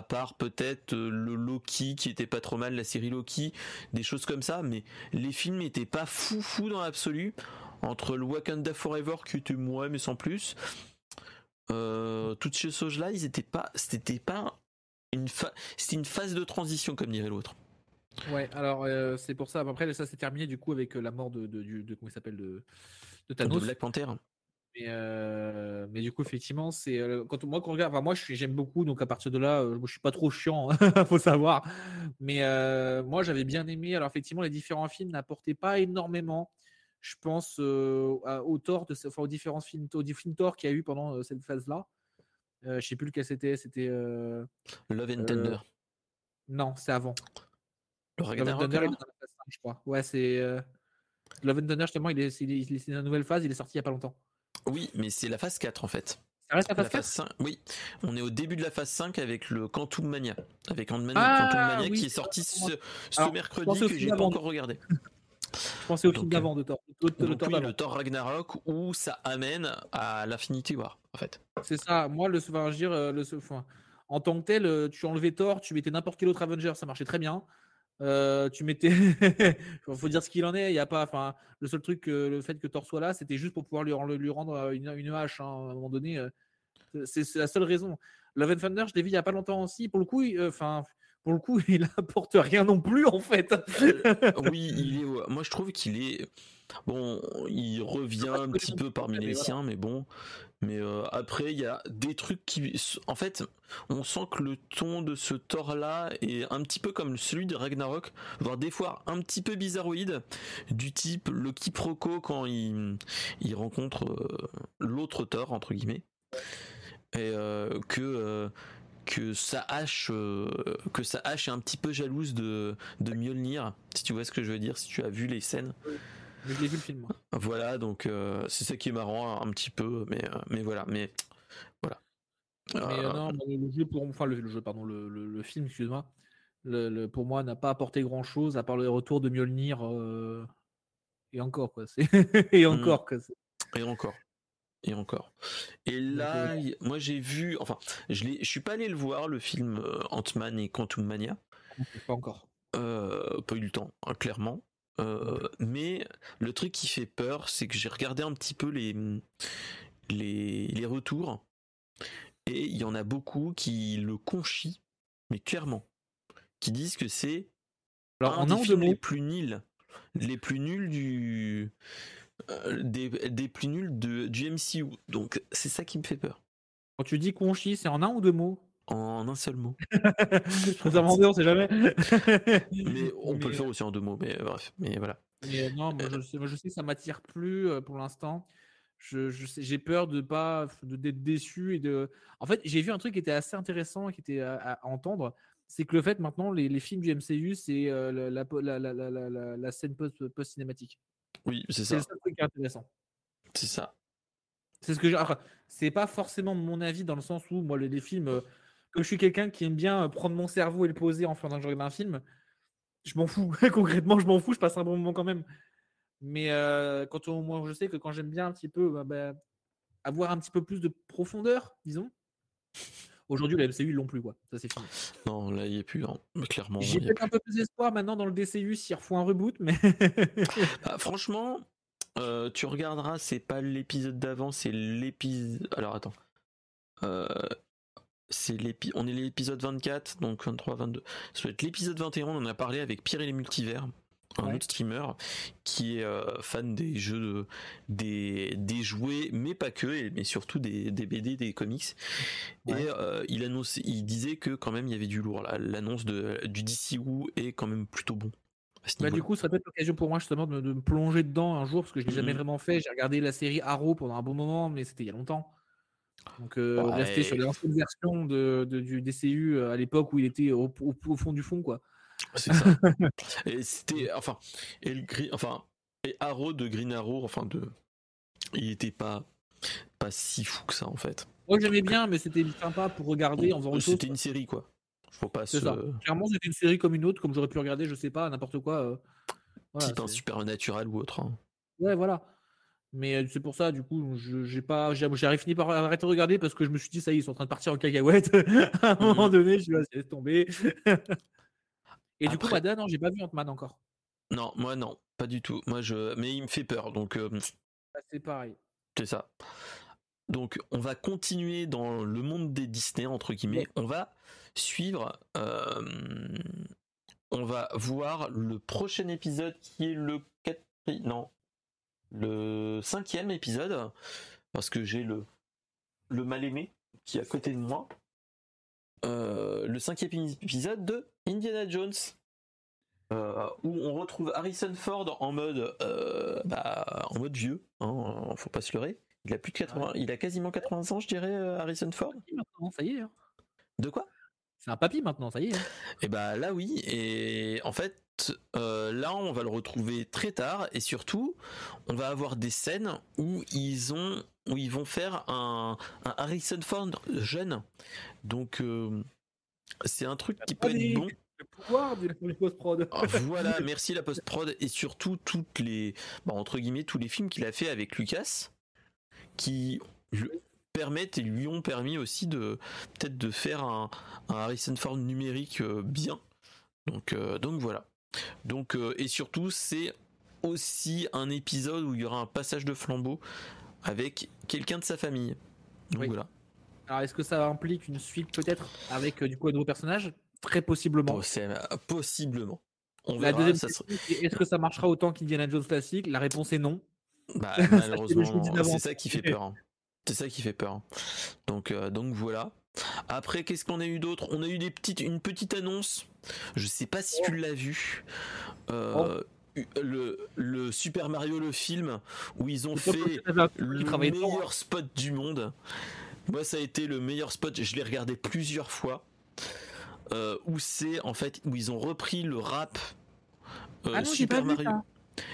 part peut-être le Loki qui était pas trop mal, la série Loki, des choses comme ça, mais les films étaient pas foufou dans l'absolu, entre le Wakanda Forever qui était moi mais sans plus, toutes ces choses là, c'était une phase de transition comme dirait l'autre. Ouais, alors c'est pour ça. Après ça s'est terminé du coup avec la mort de comment il s'appelle, de Thanos, de Black Panther. Mais du coup effectivement c'est quand on regarde, enfin, moi j'aime beaucoup, donc à partir de là je suis pas trop chiant, faut savoir, mais moi j'avais bien aimé. Alors effectivement les différents films n'apportaient pas énormément, je pense, aux différents films, aux films Thor qu'il y a eu pendant cette phase là. Je sais plus lequel c'était Love and Thunder. Non, c'est avant Love and Thunder, il est dans la phase 5, je crois. Ouais, c'est Love and Thunder justement, il est dans la nouvelle phase, il est sorti il y a pas longtemps. Oui, mais c'est la phase 4 en fait. Ça reste la phase 4 5, oui, on est au début de la phase 5 avec le Quantum Mania. Avec Ant-Man Quantum Mania, qui est sorti ce mercredi, que j'ai pas encore regardé. Je pensais au film d'avant de Thor. Le Thor Ragnarok, où ça amène à l'Infinity War en fait. C'est ça, moi en tant que tel, tu enlevais Thor, tu mettais n'importe quel autre Avenger, ça marchait très bien. Tu mettais, faut dire ce qu'il en est. Il y a pas, enfin, le seul truc, le fait que Thor soit là, c'était juste pour pouvoir lui rendre une hache, hein, à un moment donné. C'est la seule raison. Love and Thunder, je l'ai vu il y a pas longtemps aussi. Pour le coup, il apporte rien non plus en fait. Oui, moi je trouve qu'il est bon. Il revient un petit peu parmi les siens, mais bon. Mais après, il y a des trucs qui, en fait, on sent que le ton de ce Thor là est un petit peu comme celui de Ragnarok, voire des fois un petit peu bizarroïde, du type le quiproquo quand il rencontre l'autre Thor entre guillemets, et que sa hache est un petit peu jalouse de Mjolnir, si tu vois ce que je veux dire, si tu as vu les scènes. Je l'ai vu le film. Voilà, donc c'est ça qui est marrant un petit peu, mais voilà. Non, le film, excuse-moi, pour moi n'a pas apporté grand-chose à part le retour de Mjolnir et encore quoi. Et encore. Et là, moi j'ai vu, enfin, je suis pas allé le voir, le film Ant-Man et Quantumania. Pas encore. Pas eu le temps, hein, clairement. Mais le truc qui fait peur, c'est que j'ai regardé un petit peu les retours, et il y en a beaucoup qui le conchient, mais clairement, qui disent que c'est les plus nuls du MCU. Donc c'est ça qui me fait peur. Quand tu dis conchis, c'est en un ou deux mots? En un seul mot. On sait jamais. Mais on peut le faire aussi en deux mots, mais bref, mais voilà. Mais non, moi je sais que ça m'attire plus pour l'instant. J'ai peur d'être déçu et de. En fait, j'ai vu un truc qui était assez intéressant, qui était à entendre, c'est que le fait maintenant les films du MCU, c'est la scène post cinématique. Oui, c'est ça. C'est le truc intéressant. C'est ça. C'est ce que c'est pas forcément mon avis dans le sens où moi les films. Comme je suis quelqu'un qui aime bien prendre mon cerveau et le poser en faisant un film, je m'en fous. Concrètement, je m'en fous. Je passe un bon moment quand même. Mais moi, je sais que quand j'aime bien un petit peu avoir un petit peu plus de profondeur, disons. Aujourd'hui, le MCU, ils l'ont plus, quoi. Ça, c'est fini. Non, là, il n'y est plus, hein. Clairement. J'ai peut-être un peu plus d'espoir maintenant dans le DCU s'ils refont un reboot, mais... Bah, franchement, tu regarderas, c'est pas l'épisode d'avant, c'est l'épisode... Alors, attends. On est l'épisode 24, donc 23, 22. Ça doit être l'épisode 21, on en a parlé avec Pierre et les Multivers, un autre streamer qui est fan des jeux, des jouets, mais pas que, mais surtout des BD, des comics. Ouais. Et il disait que quand même il y avait du lourd là. L'annonce du DCU est quand même plutôt bon. Bah, du coup, ça peut être l'occasion pour moi justement de me plonger dedans un jour, parce que je l'ai jamais vraiment fait. J'ai regardé la série Arrow pendant un bon moment, mais c'était il y a longtemps. Donc rester sur les anciennes versions du DCU à l'époque où il était au fond du fond, quoi. C'est ça. Et c'était et Arrow de Green Arrow, il était pas si fou que ça en fait. Moi j'aimais bien, mais c'était sympa pour regarder en faisant autre chose. C'était une série quoi. Faut pas c'est ça. Clairement c'était une série comme une autre, comme j'aurais pu regarder, je sais pas, n'importe quoi. Voilà, type un Supernatural ou autre. Hein. Ouais voilà. Mais c'est pour ça, du coup, j'ai fini par arrêter de regarder parce que je me suis dit ça y est, ils sont en train de partir en cacahuète. À un moment donné, je vais laisser tomber. Et après... du coup, Madame, non, j'ai pas vu Ant-Man encore. Non, moi non, pas du tout. Mais il me fait peur, donc. C'est pareil. C'est ça. Donc, on va continuer dans le monde des Disney entre guillemets. Ouais. On va suivre. On va voir le prochain épisode qui est le 5e épisode, parce que j'ai le mal-aimé qui est à côté de moi. Le 5e épisode de Indiana Jones, où on retrouve Harrison Ford en mode vieux, hein, faut pas se leurrer. Il a plus de 80, il a quasiment 80 ans, je dirais, Harrison Ford. Ça y est. Hein. De quoi ? C'est un papy maintenant, ça y est. Hein. Et bah là oui, et en fait là on va le retrouver très tard, et surtout on va avoir des scènes où ils vont faire un Harrison Ford jeune. Donc c'est un truc qui peut être bon. Le pouvoir de la post-prod. Voilà, merci la post-prod, et surtout tous les films qu'il a fait avec Lucas qui permettent et lui ont permis aussi de faire un Harrison Ford numérique bien. Donc voilà. Donc et surtout c'est aussi un épisode où il y aura un passage de flambeau avec quelqu'un de sa famille. Donc oui. Voilà. Alors est-ce que ça implique une suite peut-être avec du coup un nouveau personnage ? Très possiblement. Possiblement. On verra. Deuxième question, est-ce que ça marchera autant qu'Indiana Jones classique ? La réponse est non. Bah, malheureusement, c'est ça qui fait peur. Hein. C'est ça qui fait peur. Donc voilà. Après, qu'est-ce qu'on a eu d'autre ? On a eu une petite annonce. Je sais pas si tu l'as vu. Le Super Mario, le film, où ils ont fait le meilleur spot du monde. Moi, ça a été le meilleur spot. Je l'ai regardé plusieurs fois. Où c'est en fait où ils ont repris le rap Super Mario.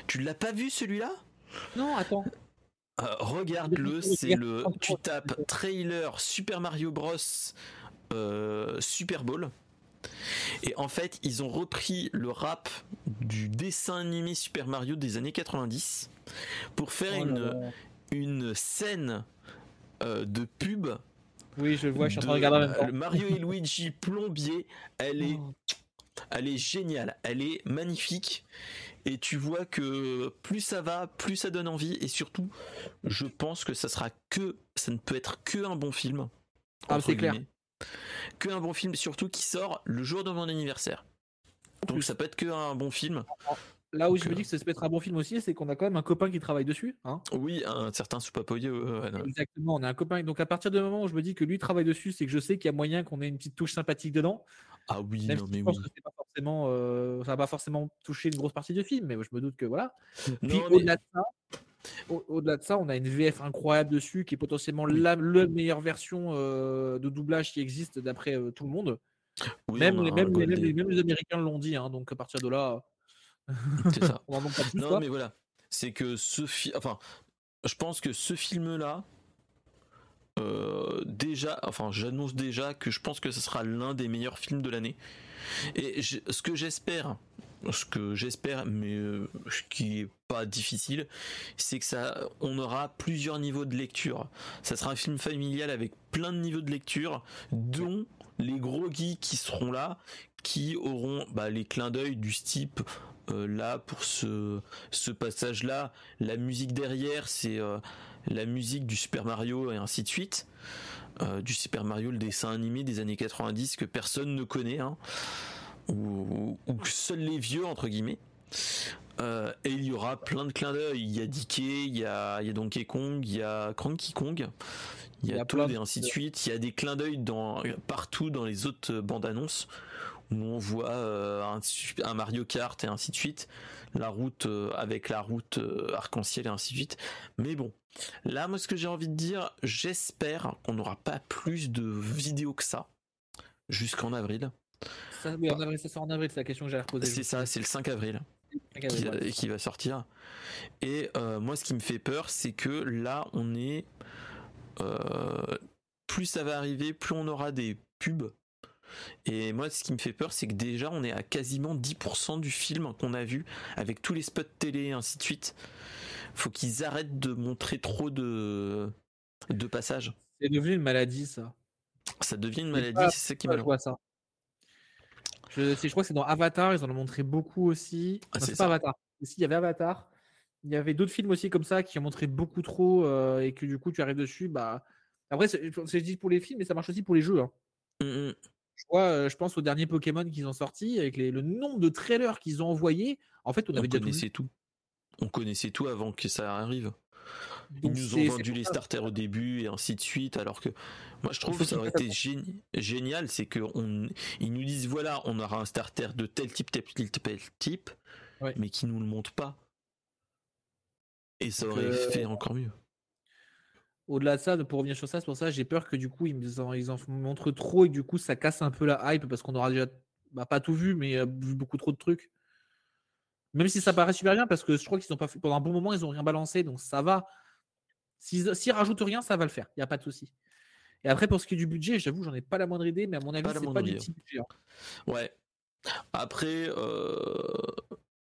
Tu l'as pas vu celui-là ? Non, attends. Regarde-le, c'est le. Tu tapes trailer Super Mario Bros. Super Bowl. Et en fait, ils ont repris le rap du dessin animé Super Mario des années 90 pour faire une scène de pub. Oui, je le vois, je suis en train de regarder en même temps. Mario et Luigi plombier, elle est géniale, elle est magnifique. Et tu vois que plus ça va, plus ça donne envie. Et surtout, je pense que ça ne peut être que un bon film. Ah, c'est clair. Que un bon film, surtout qui sort le jour de mon anniversaire. Donc ça peut être que un bon film. Là où je me dis que ça peut être un bon film aussi, c'est qu'on a quand même un copain qui travaille dessus. Hein. Oui, un certain Soupapoyeux. Exactement, on a un copain. Donc à partir du moment où je me dis que lui travaille dessus, c'est que je sais qu'il y a moyen qu'on ait une petite touche sympathique dedans. Ah oui, même non si mais je pense que c'est pas forcément, ça va pas forcément toucher une grosse partie du film, mais je me doute que voilà. Puis au-delà de ça, on a une VF incroyable dessus, qui est potentiellement la meilleure version de doublage qui existe d'après tout le monde. Oui, même les Américains l'ont dit, hein, donc à partir de là. C'est ça. Non mais voilà, c'est que je pense que ce film là j'annonce déjà que je pense que ce sera l'un des meilleurs films de l'année. Et ce que j'espère mais ce qui est pas difficile, c'est que ça on aura plusieurs niveaux de lecture. Ça sera un film familial avec plein de niveaux de lecture dont les gros geeks qui seront là, qui auront les clins d'œil du type là pour ce passage là, la musique derrière c'est la musique du Super Mario et ainsi de suite, du Super Mario le dessin animé des années 90 que personne ne connaît, hein, ou que seuls les vieux entre guillemets, et il y aura plein de clins d'œil, il y a Dickey, il y a Donkey Kong, il y a Cranky Kong, il y a Toad et ainsi de suite, il y a des clins d'œil partout dans les autres bandes annonces où on voit un Mario Kart et ainsi de suite, la route avec la route arc-en-ciel et ainsi de suite. Mais bon, là moi ce que j'ai envie de dire, j'espère qu'on n'aura pas plus de vidéos que ça jusqu'en avril. Ça, oui, ça sort en avril, c'est la question que j'allais reposer. C'est ça, c'est le 5 avril. Qui va sortir. Et moi ce qui me fait peur, c'est que là on est plus ça va arriver, plus on aura des pubs. Et moi ce qui me fait peur, c'est que déjà on est à quasiment 10% du film qu'on a vu avec tous les spots télé et ainsi de suite. Faut qu'ils arrêtent de montrer trop de passages. C'est devenu une maladie ça. Ça devient une maladie, c'est ça qui me voit ça. Je crois que c'est dans Avatar, ils en ont montré beaucoup aussi. Ah, non, c'est pas ça. Avatar. Aussi, il y avait Avatar. Il y avait d'autres films aussi comme ça qui ont montré beaucoup trop et que du coup tu arrives dessus. Après, c'est dit pour les films, mais ça marche aussi pour les jeux. Hein. Mm-hmm. Je pense au dernier Pokémon qu'ils ont sorti, avec le nombre de trailers qu'ils ont envoyés. En fait, on avait déjà tout. On connaissait tout avant que ça arrive. Donc ils nous ont vendu les starters au début et ainsi de suite, alors que moi je trouve que ça aurait été génial, c'est qu'ils nous disent voilà, on aura un starter de tel type, ouais. Mais qu'ils nous le montrent pas. Et ça aurait fait encore mieux. Au-delà de ça, pour revenir sur ça, c'est pour ça que j'ai peur que du coup ils en montrent trop et du coup ça casse un peu la hype parce qu'on aura déjà pas tout vu, mais vu beaucoup trop de trucs. Même si ça paraît super bien, parce que je crois qu'ils n'ont pas fait pendant un bon moment, ils n'ont rien balancé, donc ça va. S'ils rajoutent rien, ça va le faire. Il n'y a pas de souci. Et après, pour ce qui est du budget, j'avoue, j'en ai pas la moindre idée, mais à mon avis, c'est pas du petit budget. Hein. Ouais. Après,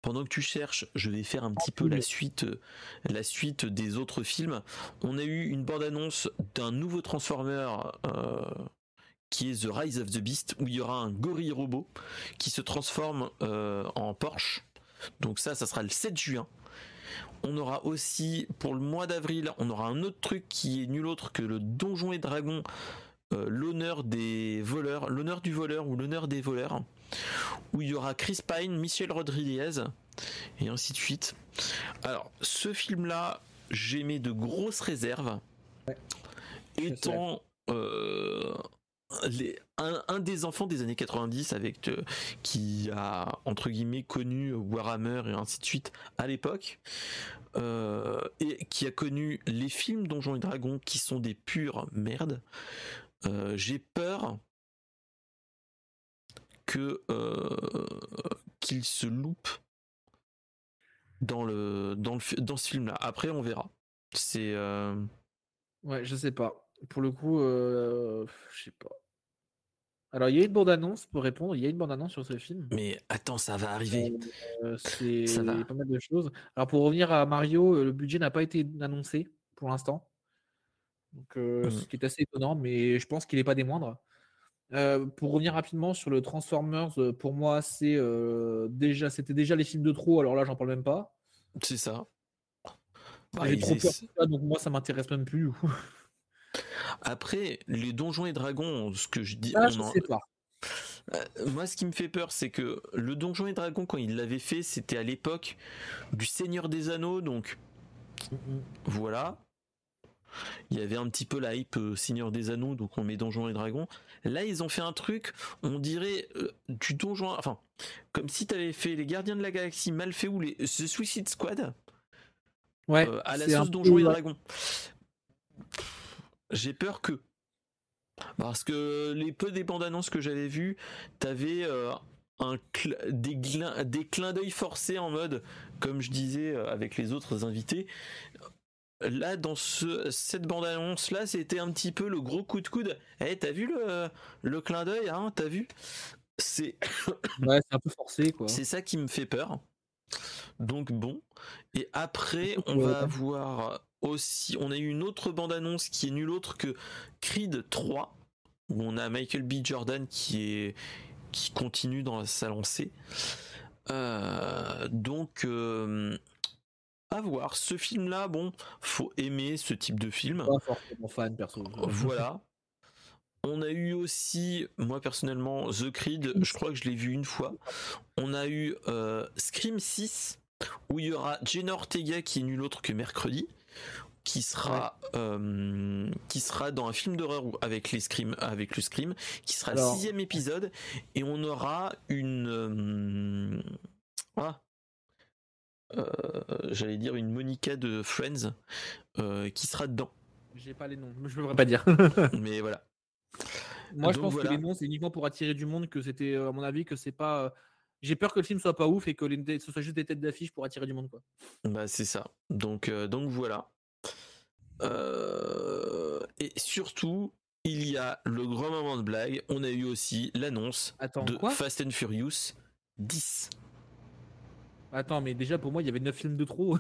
pendant que tu cherches, je vais faire un petit peu la suite des autres films. On a eu une bande-annonce d'un nouveau Transformer qui est The Rise of the Beast, où il y aura un gorille robot qui se transforme en Porsche. Donc ça sera le 7 juin. On aura aussi pour le mois d'avril, on aura un autre truc qui est nul autre que le Donjons et Dragons, l'honneur des voleurs, l'honneur du voleur ou l'honneur des voleurs, où il y aura Chris Pine, Michel Rodriguez et ainsi de suite. Alors ce film là, j'ai mis de grosses réserves, ouais, étant un des enfants des années 90 avec qui a entre guillemets connu Warhammer et ainsi de suite à l'époque, et qui a connu les films Donjons et Dragons qui sont des pures merdes. J'ai peur que qu'il se loupe dans ce film là. Après on verra. C'est ouais, je sais pas. Pour le coup, je sais pas. Alors, il y a une bande-annonce pour répondre. Il y a une bande-annonce sur ce film. Mais attends, ça va arriver. C'est ça va. Pas mal de choses. Alors, pour revenir à Mario, le budget n'a pas été annoncé pour l'instant. Donc, ce qui est assez étonnant, mais je pense qu'il n'est pas des moindres. Pour revenir rapidement sur le Transformers, pour moi, c'est c'était déjà les films de trop. Alors là, j'en parle même pas. C'est ça. Ah, j'ai trop peur de ça, donc moi, ça m'intéresse même plus. Après, les Donjons et Dragons, ce que je dis... Ah, je sais pas. Moi, ce qui me fait peur, c'est que le Donjon et Dragons, quand il l'avait fait, c'était à l'époque du Seigneur des Anneaux, donc voilà. Il y avait un petit peu la hype Seigneur des Anneaux, donc on met Donjons et Dragons. Là, ils ont fait un truc, on dirait du donjon... Enfin, comme si t'avais fait les Gardiens de la Galaxie mal fait ou les The Suicide Squad, ouais, à la sauce Donjons et Dragons. J'ai peur que, parce que les peu des bandes annonces que j'avais vues, t'avais des clins d'œil forcés en mode, comme je disais avec les autres invités, là dans cette bande annonce là, c'était un petit peu le gros coup de coude. T'as vu le clin d'œil, hein, t'as vu? C'est ouais, c'est un peu forcé quoi. C'est ça qui me fait peur. Donc bon, et après on va avoir aussi, on a eu une autre bande-annonce qui est nulle autre que Creed 3, où on a Michael B. Jordan qui continue dans sa lancée. Donc, à voir. Ce film-là, bon, faut aimer ce type de film. Pas forcément fan, perso. Voilà. On a eu aussi, moi personnellement, The Creed, je crois que je l'ai vu une fois. On a eu Scream 6, où il y aura Jenna Ortega qui est nulle autre que Mercredi, qui sera dans un film d'horreur avec le Scream, qui sera le 6e épisode, et on aura j'allais dire une Monica de Friends qui sera dedans. J'ai pas les noms, je ne pourrais pas dire. Mais voilà. Moi, je pense que les noms, c'est uniquement pour attirer du monde, que c'était, à mon avis, que c'est pas... J'ai peur que le film soit pas ouf et que ce soit juste des têtes d'affiche pour attirer du monde, quoi. Bah, c'est ça. Donc voilà. Et surtout, il y a le grand moment de blague. On a eu aussi l'annonce de Fast and Furious 10. Attends, mais déjà, pour moi, il y avait 9 films de trop.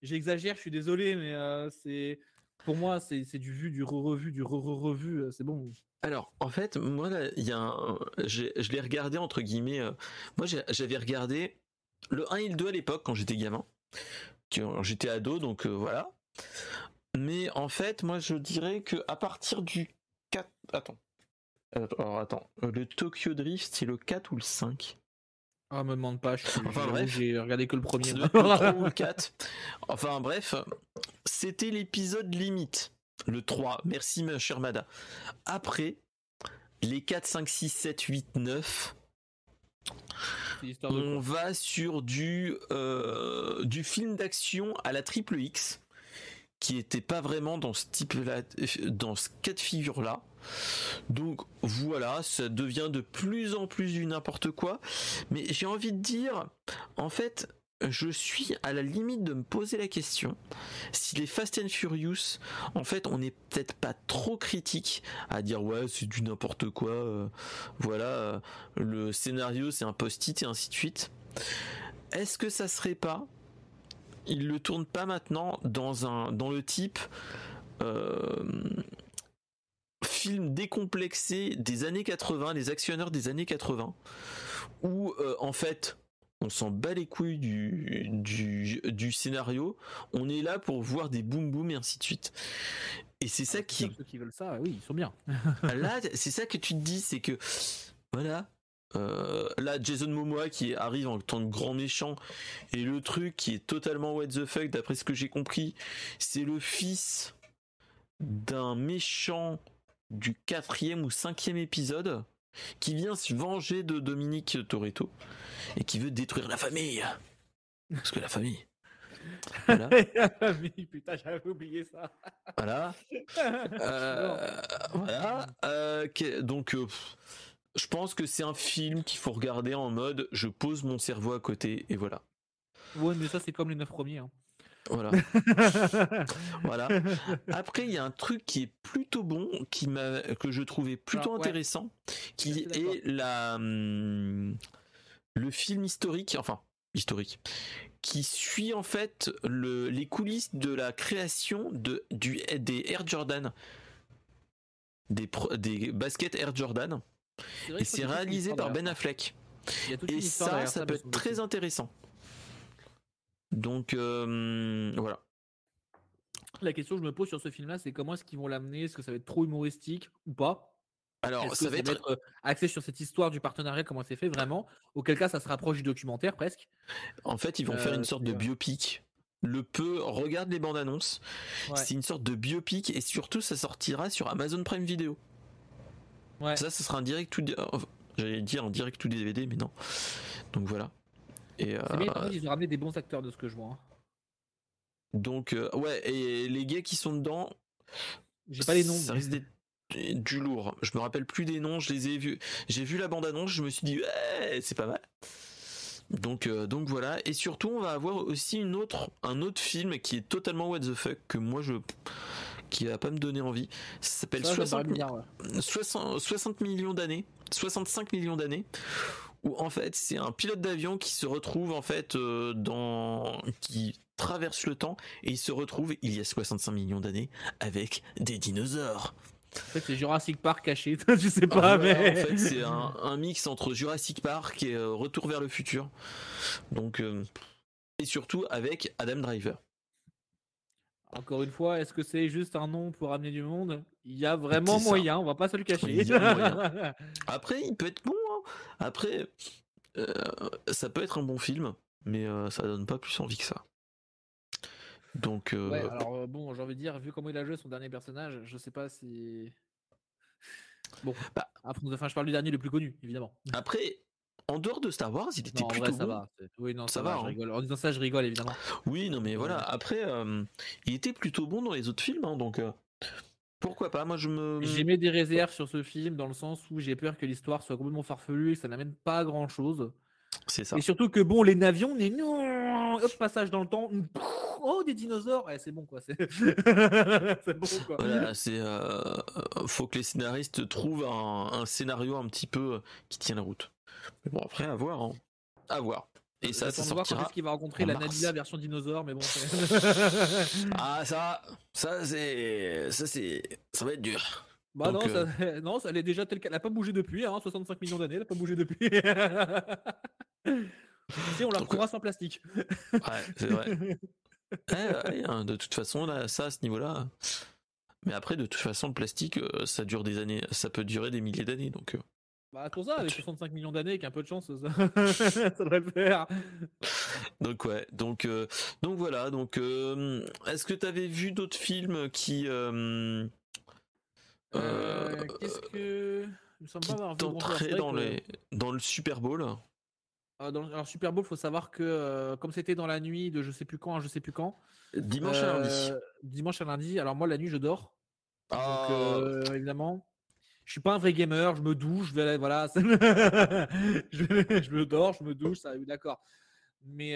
J'exagère, je suis désolé, mais c'est... Pour moi, c'est du vu, du re-revu, du re-re-revu, c'est bon. Alors, en fait, moi, là, je l'ai regardé, entre guillemets... moi, j'avais regardé le 1 et le 2 à l'époque, quand j'étais gamin. Quand j'étais ado, donc voilà. Mais en fait, moi, je dirais qu'à partir du 4... Attends. Le Tokyo Drift, c'est le 4 ou le 5 ? Ah, me demande pas, bref, j'ai regardé que le premier. Le 3 ou le 4. Enfin bref, c'était l'épisode limite, le 3. Merci ma chère Mada. Après, les 4, 5, 6, 7, 8, 9, on va sur du film d'action à la triple X, qui était pas vraiment dans ce type-là, dans ce cas de figure-là. Donc voilà, ça devient de plus en plus du n'importe quoi, mais j'ai envie de dire, en fait, je suis à la limite de me poser la question si les Fast and Furious, en fait, on n'est peut-être pas trop critique à dire ouais, c'est du n'importe quoi, voilà, le scénario c'est un post-it et ainsi de suite. Est-ce que ça serait pas, il le tourne pas maintenant dans le type film décomplexé des années 80, les actionneurs des années 80, où en fait on s'en bat les couilles du scénario, on est là pour voir des boum boum et ainsi de suite. Et c'est ça qui... Ceux qui veulent ça, oui, ils sont bien. Là, c'est ça que tu te dis, c'est que voilà. Là, Jason Momoa qui arrive en tant que grand méchant, et le truc qui est totalement what the fuck, d'après ce que j'ai compris, c'est le fils d'un méchant du 4e ou 5e épisode qui vient se venger de Dominique Toretto et qui veut détruire la famille. Parce que la famille... Voilà. Putain, j'avais oublié ça. Voilà. Voilà. Donc... je pense que c'est un film qu'il faut regarder en mode je pose mon cerveau à côté et voilà. Ouais, mais ça c'est comme les 9 premiers. Hein. Voilà. Voilà. Après, il y a un truc qui est plutôt bon, que je trouvais plutôt intéressant, qui est le film historique, qui suit en fait les coulisses de la création des Air Jordan, des baskets Air Jordan. Et c'est réalisé par Ben Affleck. Et ça peut être très intéressant. Donc voilà. La question que je me pose sur ce film là, c'est comment est-ce qu'ils vont l'amener? Est-ce que ça va être trop humoristique ou pas? Alors ça va être axé sur cette histoire du partenariat, comment c'est fait vraiment? Auquel cas ça se rapproche du documentaire presque. En fait ils vont faire une sorte de biopic. Regarde les bandes annonces. Ouais. C'est une sorte de biopic et surtout ça sortira sur Amazon Prime Video. Ouais. Ça sera un direct tout j'allais dire un direct tout DVD mais non. Donc voilà. Et c'est bien, ils ont ramené des bons acteurs de ce que je vois. Hein. Donc ouais, et les gars qui sont dedans, j'ai pas les noms. Ça risque d'être du lourd. Je me rappelle plus des noms, je les ai vus. J'ai vu la bande-annonce, je me suis dit ouais, c'est pas mal. Donc voilà, et surtout on va avoir aussi un autre film qui est totalement what the fuck que moi qui va pas me donner envie. Ça s'appelle 65 millions d'années, où en fait c'est un pilote d'avion qui se retrouve en fait qui traverse le temps et il se retrouve il y a 65 millions d'années avec des dinosaures. En fait, c'est Jurassic Park caché, je sais pas, mais... En fait, c'est un mix entre Jurassic Park et Retour vers le futur. Donc, et surtout avec Adam Driver. Encore une fois, est-ce que c'est juste un nom pour amener du monde? Il y a vraiment moyen, on va pas se le cacher. Après, il peut être bon. Hein. Après, ça peut être un bon film, mais ça donne pas plus envie que ça. Donc ouais, alors bon, j'ai envie de dire, vu comment il a joué son dernier personnage, je sais pas si... Bon, enfin je parle du dernier le plus connu, évidemment. Après, en dehors de Star Wars, il était plutôt bon. Ça va, oui, non, ça va, je rigole. En disant ça, je rigole, évidemment. Oui, non, mais voilà, après, il était plutôt bon dans les autres films, hein, donc pourquoi pas, moi J'ai mis des réserves sur ce film, dans le sens où j'ai peur que l'histoire soit complètement farfelue et que ça n'amène pas à grand-chose. C'est ça. Et surtout que, bon, les navions, hop, passage dans le temps... Oh, des dinosaures, c'est bon quoi. C'est bon quoi. Voilà, faut que les scénaristes trouvent un scénario un petit peu qui tienne la route. Mais bon, après, à voir. Hein. À voir. Et ça sortira. Quand est-ce qu'il va rencontrer la Nabila version dinosaure, mais bon. Ça va être dur. Bah donc, non, elle est déjà telle qu'elle a pas bougé depuis, hein, 65 millions d'années, elle a pas bougé depuis. Tu sais, on la retrouvera sans plastique. Ouais, c'est vrai. De toute façon, là, à ce niveau-là. Mais après, de toute façon, le plastique, ça dure des années, ça peut durer des milliers d'années. Donc. Bah, pour ça, avec 65 millions d'années, avec un peu de chance, ça devrait le faire. Donc ouais, donc voilà. Donc, est-ce que t'avais vu d'autres films qui qu'est-ce que nous sommes pas avoir vu dans le Super Bowl? Alors Super Bowl, faut savoir que comme c'était dans la nuit de je sais plus quand. Dimanche à lundi. Alors moi la nuit je dors. Ah. Donc, évidemment, je suis pas un vrai gamer. Je me douche, je vais aller, voilà. Je me douche, ça. D'accord. Mais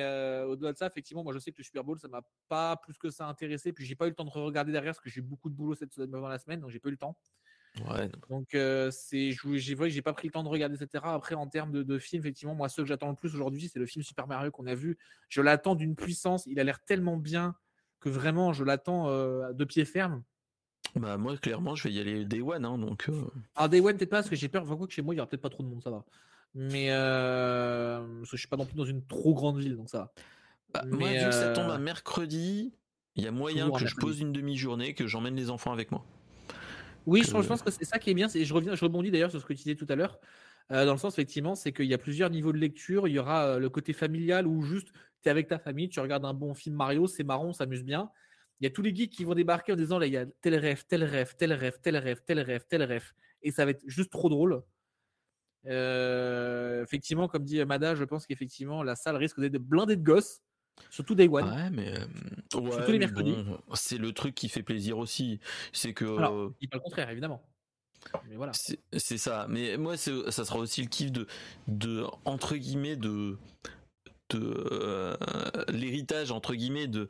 au-delà de ça, effectivement, moi je sais que le Super Bowl, ça m'a pas plus que ça intéressé. Puis j'ai pas eu le temps de regarder derrière parce que j'ai beaucoup de boulot dans la semaine, donc j'ai pas eu le temps. Ouais. Donc j'ai pas pris le temps de regarder, etc. Après, en termes de films, effectivement, moi ceux que j'attends le plus aujourd'hui, c'est le film Super Mario qu'on a vu. Je l'attends d'une puissance, il a l'air tellement bien que vraiment je l'attends de pied ferme. Bah moi clairement je vais y aller Day One hein, donc. Alors Day One peut-être pas parce que j'ai peur, enfin quoi que chez moi il y aura peut-être pas trop de monde, ça va. Mais parce que je suis pas non plus dans une trop grande ville donc ça va. Bah, mais moi vu que ça tombe à mercredi, il y a moyen que je pose une demi-journée, que j'emmène les enfants avec moi. Oui, que... je pense que c'est ça qui est bien. C'est, je rebondis d'ailleurs sur ce que tu disais tout à l'heure. Dans le sens, effectivement, c'est qu'il y a plusieurs niveaux de lecture. Il y aura le côté familial où juste tu es avec ta famille, tu regardes un bon film Mario, c'est marrant, on s'amuse bien. Il y a tous les geeks qui vont débarquer en disant là, il y a tel rêve, tel rêve, tel rêve, tel rêve, tel rêve, tel rêve. Et ça va être juste trop drôle. Effectivement, comme dit Mada, je pense qu'effectivement, la salle risque d'être blindée de gosses. Surtout Day One. Ouais, mais surtout les mercredis. Bon, c'est le truc qui fait plaisir aussi. C'est que. Alors, il dit pas le contraire, évidemment. Mais voilà. C'est ça. Mais moi, ça sera aussi le kiff de entre guillemets, de l'héritage, entre guillemets, de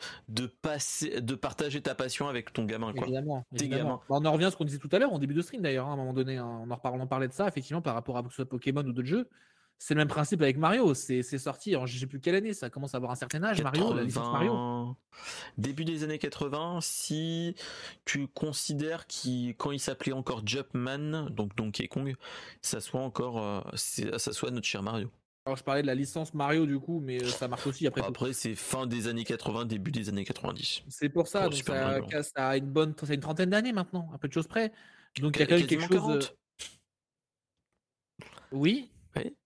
partager ta passion avec ton gamin. Quoi. Évidemment. Bah, on en revient à ce qu'on disait tout à l'heure, en début de stream d'ailleurs, hein, à un moment donné. Hein, on parlait de ça, effectivement, par rapport à que ce soit Pokémon ou d'autres jeux. C'est le même principe avec Mario, c'est sorti en je sais plus quelle année, ça commence à avoir un certain âge, Mario, la licence Mario. Début des années 80, si tu considères quand il s'appelait encore Jumpman, donc Donkey Kong, ça soit encore ça soit notre cher Mario. Alors je parlais de la licence Mario du coup, mais ça marche aussi après. Après c'est fin des années 80, début des années 90. C'est pour ça, donc ça a une trentaine d'années maintenant, un peu de choses près. Donc il y a quand même quelque chose. 40. Oui. Oui.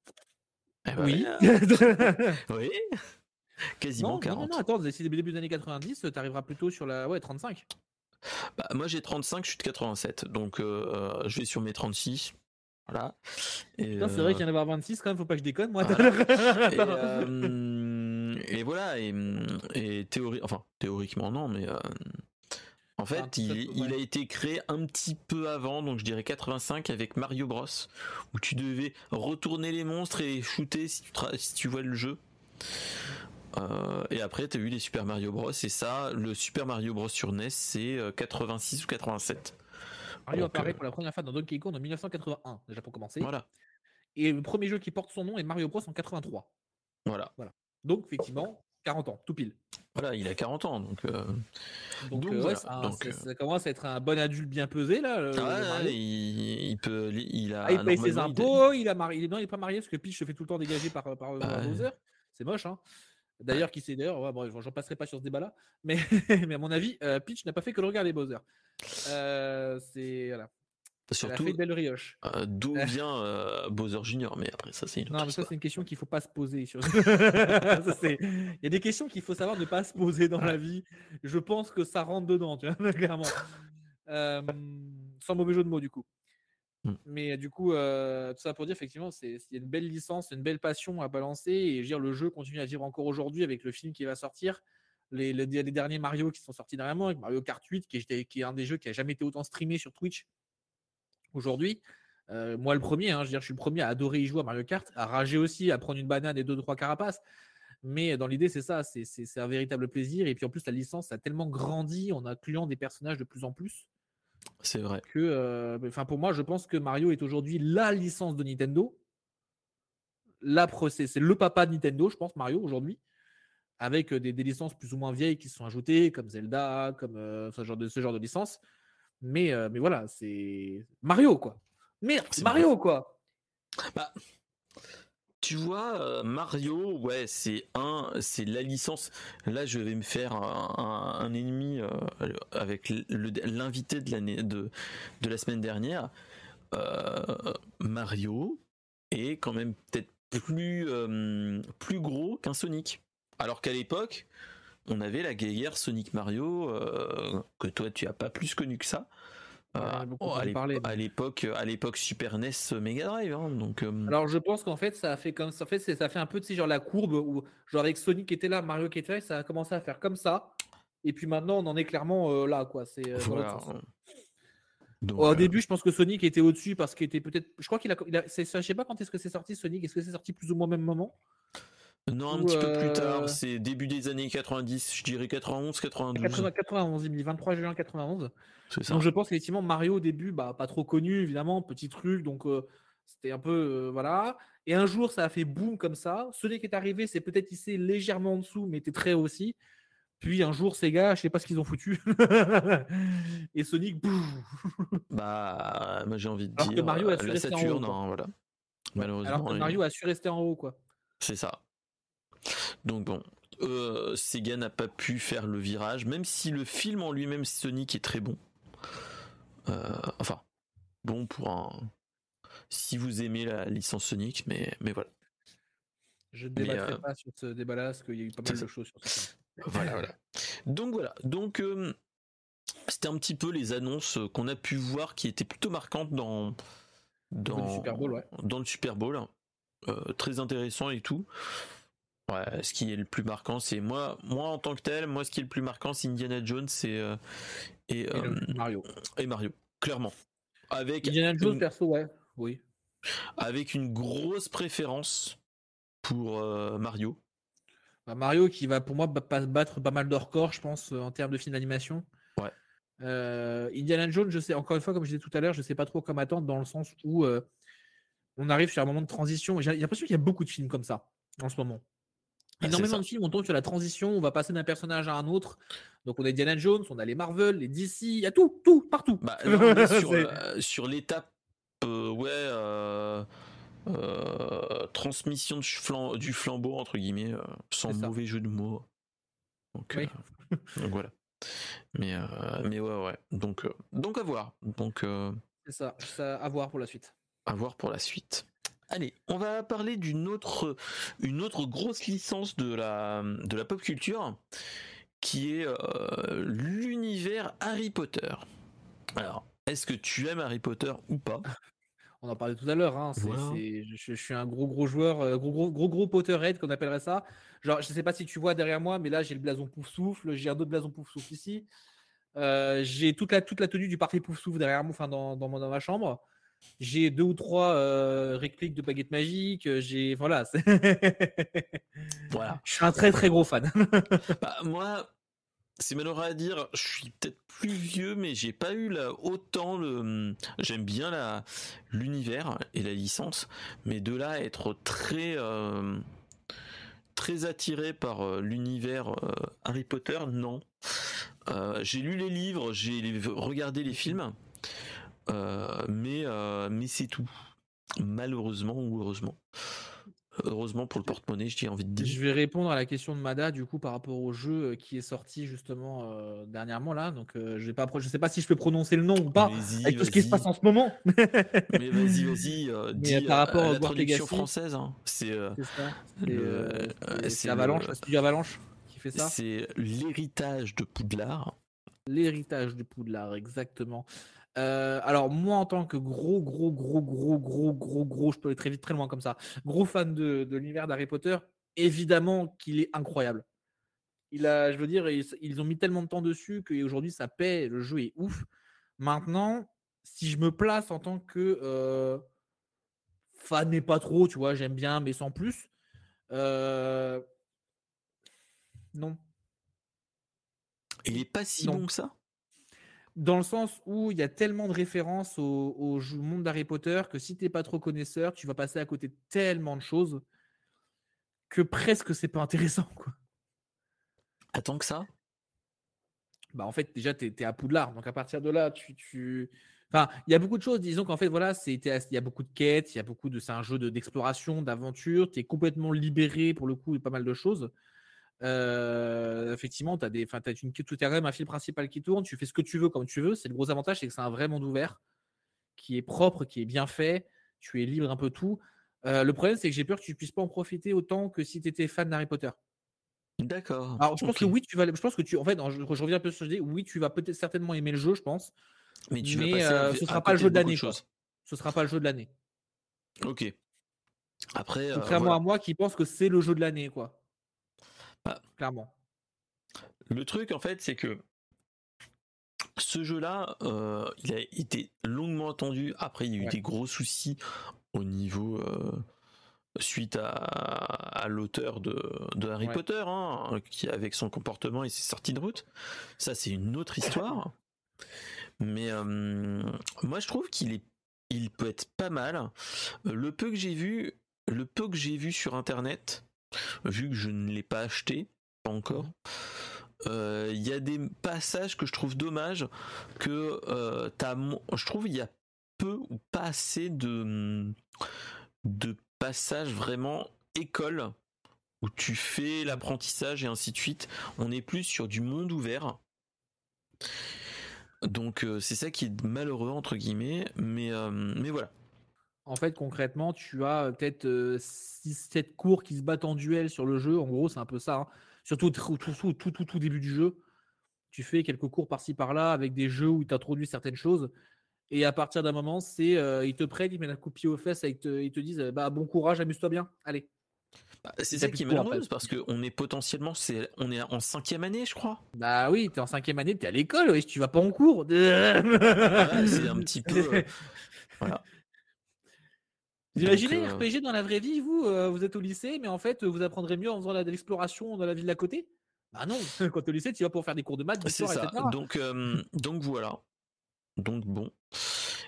Eh ben oui. Oui. Quasiment 40. Non, attends, si début des années 90, t'arriveras plutôt sur la 35. Bah, moi j'ai 35, je suis de 87, donc je vais sur mes 36. Voilà. Et, non, c'est vrai qu'il y en a 26 quand même, faut pas que je déconne moi. Voilà. Et voilà, et théoriquement non, mais en fait, il a été créé un petit peu avant, donc je dirais 85 avec Mario Bros, où tu devais retourner les monstres et shooter si tu vois le jeu. Et après, tu as eu les Super Mario Bros, et ça, le Super Mario Bros sur NES, c'est 86 ou 87. Mario apparaît pour la première fois dans Donkey Kong en 1981, déjà pour commencer. Voilà. Et le premier jeu qui porte son nom est Mario Bros en 83. Voilà. Donc, effectivement... 40 ans, tout pile. Voilà, il a 40 ans, donc voilà. Ça commence à être un bon adulte bien pesé là. Il paye ses impôts, il est pas marié parce que Peach se fait tout le temps dégager par Bowser. C'est moche, hein. D'ailleurs, qui sait d'ailleurs, ouais, bon, j'en passerai pas sur ce débat-là, mais mais à mon avis, Peach n'a pas fait que le regarder Bowser. C'est voilà. Surtout, elle a fait belle rioche. D'où vient Bowser Junior, mais après ça c'est une autre histoire. Non, mais ça c'est une question qu'il faut pas se poser. Il y a des questions qu'il faut savoir ne pas se poser dans la vie. Je pense que ça rentre dedans, tu vois, clairement. Sans mauvais jeu de mots du coup. Mais du coup, tout ça pour dire effectivement, il y a une belle licence, une belle passion à balancer et je veux dire, le jeu continue à vivre encore aujourd'hui avec le film qui va sortir. Les derniers Mario qui sont sortis dernièrement, avec Mario Kart 8 qui est un des jeux qui a jamais été autant streamé sur Twitch. Aujourd'hui, moi le premier, hein, je suis le premier à adorer y jouer à Mario Kart, à rager aussi, à prendre une banane et 2-3 carapaces. Mais dans l'idée, c'est ça, c'est un véritable plaisir. Et puis en plus, la licence a tellement grandi en incluant des personnages de plus en plus. C'est vrai. Que, pour moi, je pense que Mario est aujourd'hui la licence de Nintendo. C'est le papa de Nintendo, je pense, Mario aujourd'hui, avec des licences plus ou moins vieilles qui se sont ajoutées, comme Zelda, comme ce genre de licence. Mais voilà, c'est Mario quoi. Merde, c'est Mario quoi. Bah, tu vois, Mario, ouais, c'est la licence. Là, je vais me faire un ennemi avec l'invité de l'année de la semaine dernière. Mario est quand même peut-être plus gros qu'un Sonic. Alors qu'à l'époque. On avait la guerre Sonic Mario que toi tu as pas plus connu que ça. À l'époque Super NES Mega Drive. Hein, donc. Alors je pense qu'en fait ça a fait comme ça. En fait ça fait un peu genre la courbe où genre avec Sonic qui était là, Mario qui était là, ça a commencé à faire comme ça. Et puis maintenant on en est clairement là quoi. C'est voilà. Donc, au début je pense que Sonic était au-dessus parce qu'il était peut-être. Je crois qu'il a. Je sais pas quand est-ce que c'est sorti Sonic. Est-ce que c'est sorti plus ou moins au même moment? Non, un petit peu plus tard, c'est début des années 90, je dirais 91, 92. 91, il est 23 juin 91. C'est ça. Donc je pense qu'effectivement Mario au début, pas trop connu évidemment, petit truc, donc c'était un peu voilà. Et un jour ça a fait boom comme ça. Sonic est arrivé, c'est peut-être il s'est légèrement en dessous, mais était très haut aussi. Puis un jour, Sega, je sais pas ce qu'ils ont foutu. Et Sonic, bah, moi j'ai envie de dire. Que Mario a su la rester Saturne, en haut. Hein, voilà. Malheureusement. Alors que Mario a su rester en haut, quoi. C'est ça. Donc bon, Sega n'a pas pu faire le virage, même si le film en lui-même Sonic est très bon. Enfin, bon pour un. Si vous aimez la licence Sonic, mais voilà. Je ne débattrai pas sur ce débat-là, parce qu'il y a eu pas mal de choses sur ce film. Voilà. Donc voilà. Donc c'était un petit peu les annonces qu'on a pu voir qui étaient plutôt marquantes dans le Super Bowl. Ouais. Dans le Super Bowl. Très intéressant et tout. Ouais, ce qui est le plus marquant, c'est moi en tant que tel, ce qui est le plus marquant, c'est Indiana Jones et Mario. Clairement. Avec Indiana Jones perso, ouais. Oui. Avec une grosse préférence pour Mario. Mario qui va pour moi battre pas mal de records, je pense, en termes de films d'animation. Ouais. Indiana Jones, je sais, encore une fois, comme je disais tout à l'heure, je sais pas trop comment attendre, dans le sens où on arrive sur un moment de transition. J'ai l'impression qu'il y a beaucoup de films comme ça en ce moment. Énormément de films, on tombe sur la transition, on va passer d'un personnage à un autre. Donc on a Indiana Jones, on a les Marvel, les DC, il y a tout, partout. Sur l'étape, transmission du flambeau entre guillemets, sans mauvais jeu de mots. Donc, oui. Donc voilà. Mais ouais. Donc à voir. Donc c'est ça à voir pour la suite. Allez, on va parler d'une autre grosse licence de la pop culture qui est l'univers Harry Potter. Alors, est-ce que tu aimes Harry Potter ou pas? On en parlait tout à l'heure, hein. Voilà. Je suis un gros joueur, gros Potterhead, qu'on appellerait ça. Genre, je sais pas si tu vois derrière moi, mais là j'ai le blason Poufsouffle, j'ai un autre blason Poufsouffle ici. J'ai toute la tenue du parfait Poufsouffle derrière moi, enfin dans ma chambre. J'ai 2 ou 3 répliques de baguettes magiques. J'ai voilà. Je suis un très gros fan. Bah, moi, c'est malheureux à dire, je suis peut-être plus vieux, mais j'ai pas eu j'aime bien l'univers et la licence, mais de là à être très attiré par l'univers Harry Potter, non. J'ai lu les livres, regardé les films, mais c'est tout. Malheureusement ou heureusement. Heureusement pour le porte-monnaie, j'ai envie de dire. Je vais répondre à la question de Mada du coup par rapport au jeu qui est sorti justement dernièrement là. Donc je sais pas si je peux prononcer le nom ou pas avec tout ce qui se passe en ce moment. Mais vas-y. Mais par rapport à la traduction française, hein, c'est ça. C'est Avalanche, le studio Avalanche qui fait ça. C'est l'héritage de Poudlard. L'héritage de Poudlard, exactement. Alors moi en tant que gros, je peux aller très vite, très loin comme ça, gros fan de l'univers d'Harry Potter, évidemment qu'il est incroyable. Je veux dire, ils ont mis tellement de temps dessus qu'aujourd'hui ça paie, le jeu est ouf. Maintenant, si je me place en tant que fan et pas trop, tu vois, j'aime bien mais sans plus, non. Il est pas si bon que ça ? Dans le sens où il y a tellement de références au monde d'Harry Potter que si t'es pas trop connaisseur, tu vas passer à côté de tellement de choses que presque c'est pas intéressant, quoi. Attends que ça ? Bah en fait déjà t'es à Poudlard, donc à partir de là tu... Enfin, il y a beaucoup de choses, disons qu'en fait voilà, il y a beaucoup de quêtes, c'est un jeu d'exploration, d'aventure, t'es complètement libéré pour le coup de pas mal de choses. Effectivement, t'as quand même un fil principal qui tourne, tu fais ce que tu veux comme tu veux. C'est le gros avantage, c'est que c'est un vrai monde ouvert qui est propre, qui est bien fait, tu es libre un peu tout. Le problème, c'est que j'ai peur que tu puisses pas en profiter autant que si tu étais fan d'Harry Potter. D'accord. Alors, je pense que oui, je reviens un peu sur ce que je dis, oui, tu vas peut-être certainement aimer le jeu, je pense. Mais ce sera pas le jeu de l'année, quoi. Ce sera pas le jeu de l'année. Ok. Après, contrairement à moi qui pense que c'est le jeu de l'année, quoi. Ah. Clairement. Le truc en fait, c'est que ce jeu-là, il a été longuement attendu. Après, il y a eu des gros soucis au niveau suite à l'auteur de Harry Potter, hein, qui avec son comportement et ses sorties de route. Ça, c'est une autre histoire. Mais moi, je trouve qu'il peut être pas mal. Le peu que j'ai vu sur Internet. Vu que je ne l'ai pas acheté, pas encore, y a des passages que je trouve dommage que je trouve il y a peu ou pas assez de passages vraiment école où tu fais l'apprentissage et ainsi de suite. On est plus sur du monde ouvert, donc c'est ça qui est malheureux entre guillemets, mais voilà. En fait, concrètement, tu as peut-être 6-7 cours qui se battent en duel sur le jeu. En gros, c'est un peu ça, hein. Surtout tout début du jeu. Tu fais quelques cours par-ci par-là avec des jeux où ils t'introduisent certaines choses. Et à partir d'un moment, c'est ils te prennent, ils mettent un coup de pied aux fesses et ils te disent bah, bon courage, amuse-toi bien, allez. Bah, c'est ça qui est malheureux, parce qu'on est potentiellement, on est en 5e année, je crois. Bah oui, t'es en 5e année, t'es à l'école, oui, tu vas pas en cours. Voilà, c'est un petit peu. Voilà. Vous imaginez RPG dans la vraie vie, vous êtes au lycée, mais en fait, vous apprendrez mieux en faisant de l'exploration dans la ville d'à côté. Bah non, quand t'es au lycée, tu vas pour faire des cours de maths, d'histoire, etc. Donc voilà. Donc bon.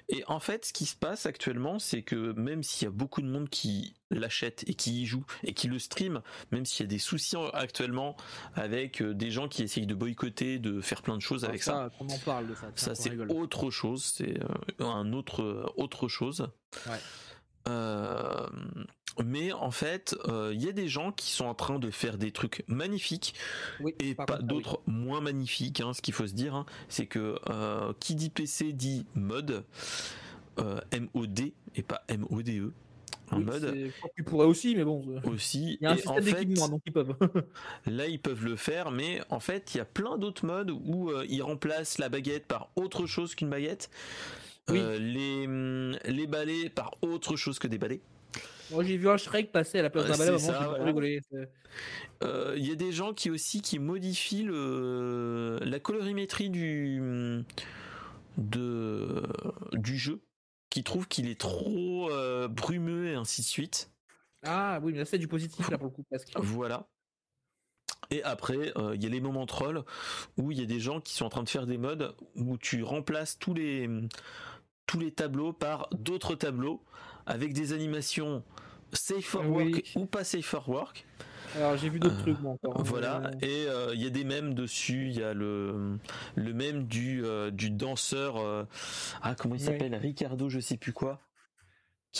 Et en fait, ce qui se passe actuellement, c'est que même s'il y a beaucoup de monde qui l'achète et qui y joue et qui le stream, même s'il y a des soucis actuellement avec des gens qui essayent de boycotter, de faire plein de choses avec ça. On en parle de ça. Ça, c'est autre chose. C'est un autre chose. Ouais. Mais en fait, y a des gens qui sont en train de faire des trucs magnifiques, oui, et pas d'autres moins magnifiques, hein. Ce qu'il faut se dire, hein, c'est que qui dit PC dit mode, MOD et pas MODE. Oui, mode. Ils pourraient aussi, mais bon. Aussi. Il y a un système d'équipement, donc ils peuvent. Là, ils peuvent le faire, mais en fait, il y a plein d'autres modes où ils remplacent la baguette par autre chose qu'une baguette. Oui. Les balais par autre chose que des balais. Moi j'ai vu un Shrek passer à la place d'un balai, il y a des gens qui modifient la colorimétrie du jeu, qui trouvent qu'il est trop brumeux et ainsi de suite. Ah oui, mais là c'est du positif là pour le coup, parce que... Voilà. Et après, y a les moments trolls où il y a des gens qui sont en train de faire des mods où tu remplaces tous les tableaux par d'autres tableaux avec des animations safe for work ou pas safe for work. Alors j'ai vu d'autres trucs moi encore. Voilà, et y a des mèmes dessus, il y a le mème du danseur comment il s'appelle, Ricardo, je sais plus quoi.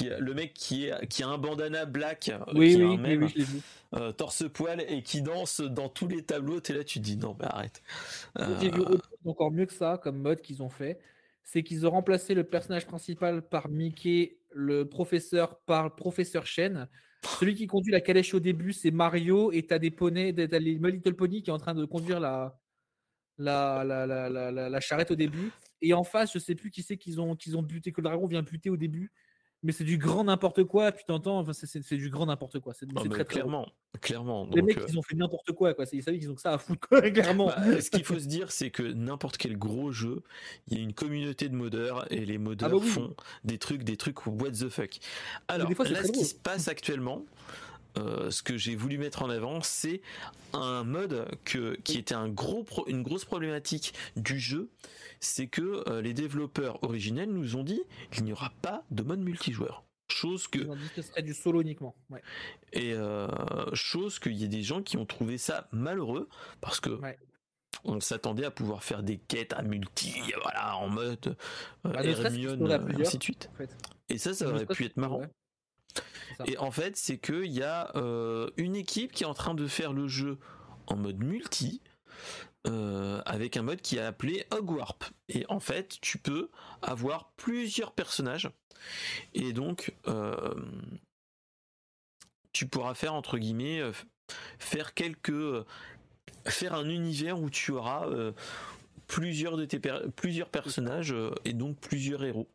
Le mec qui a un bandana black, torse poil et qui danse dans tous les tableaux, t'es là, tu te dis non, mais arrête. J'ai vu encore mieux que ça comme mode qu'ils ont fait, c'est qu'ils ont remplacé le personnage principal par Mickey, le professeur par le professeur Chen. Celui qui conduit la calèche au début, c'est Mario, et t'as des poneys, t'as les My Little Pony qui est en train de conduire la charrette au début. Et en face, je sais plus qui c'est qu'ils ont buté, que le dragon vient buter au début. Mais c'est du grand n'importe quoi, puis t'entends, enfin, c'est du grand n'importe quoi. C'est très, très clairement. Les mecs, ils ont fait n'importe quoi. Ils savaient qu'ils ont que ça à foutre, quoi, clairement. Bah, ce qu'il faut se dire, c'est que n'importe quel gros jeu, il y a une communauté de modeurs, et les modeurs font des trucs what the fuck. Alors, des fois, là, ce qui se passe actuellement, ce que j'ai voulu mettre en avant, c'est un mode qui était une grosse problématique du jeu, c'est que les développeurs originels nous ont dit qu'il n'y aura pas de mode multijoueur. Ils ont dit que ce serait du solo uniquement. Ouais. Et chose qu'il y a des gens qui ont trouvé ça malheureux, parce que on s'attendait à pouvoir faire des quêtes à multi, voilà, en mode Hermione, ainsi de suite. En fait. Et ça aurait pu être marrant. Ouais. Et en fait, c'est qu'il y a une équipe qui est en train de faire le jeu en mode multi, avec un mode qui est appelé Hogwarp. Et en fait, tu peux avoir plusieurs personnages. Et donc, tu pourras faire, entre guillemets, faire un univers où tu auras plusieurs personnages et donc plusieurs héros.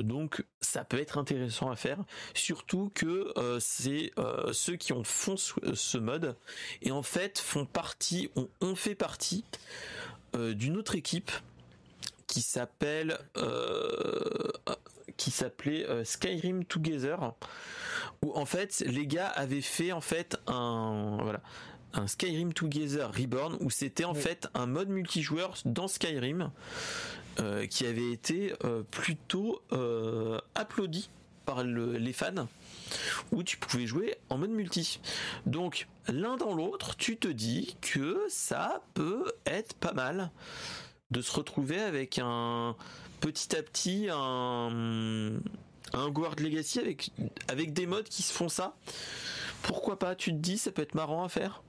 Donc ça peut être intéressant à faire, surtout que c'est ceux qui font ce mode et en fait ont fait partie d'une autre équipe qui s'appelait Skyrim Together, où en fait les gars avaient fait en fait un Skyrim Together Reborn, où c'était en fait un mode multijoueur dans Skyrim qui avait été plutôt applaudi par les fans, où tu pouvais jouer en mode multi. Donc l'un dans l'autre, tu te dis que ça peut être pas mal de se retrouver avec un petit à petit un Guard Legacy avec des mods qui se font ça. Pourquoi pas, tu te dis ça peut être marrant à faire.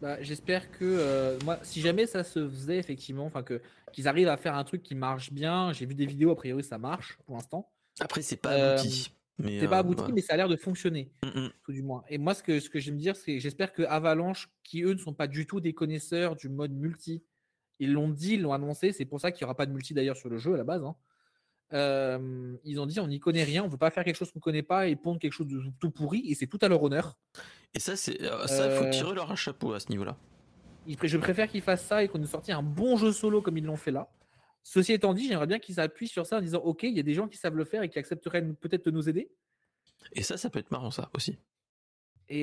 Bah, j'espère que moi, si jamais ça se faisait effectivement, enfin qu'ils arrivent à faire un truc qui marche bien. J'ai vu des vidéos, a priori ça marche pour l'instant. Après c'est pas abouti. Mais c'est pas abouti, ouais. Mais ça a l'air de fonctionner, tout du moins. Et moi, ce que j'aime dire, c'est j'espère que Avalanche, qui eux ne sont pas du tout des connaisseurs du mode multi, ils l'ont dit, ils l'ont annoncé, c'est pour ça qu'il n'y aura pas de multi d'ailleurs sur le jeu à la base. Hein. Ils ont dit on n'y connaît rien, on ne veut pas faire quelque chose qu'on ne connaît pas et pondre quelque chose de tout pourri, et c'est tout à leur honneur. Et ça, il faut tirer leur chapeau à ce niveau-là. Je préfère qu'ils fassent ça et qu'on nous sorte un bon jeu solo comme ils l'ont fait là. Ceci étant dit, j'aimerais bien qu'ils s'appuient sur ça en disant ok, il y a des gens qui savent le faire et qui accepteraient peut-être de nous aider. Et ça peut être marrant ça aussi. Et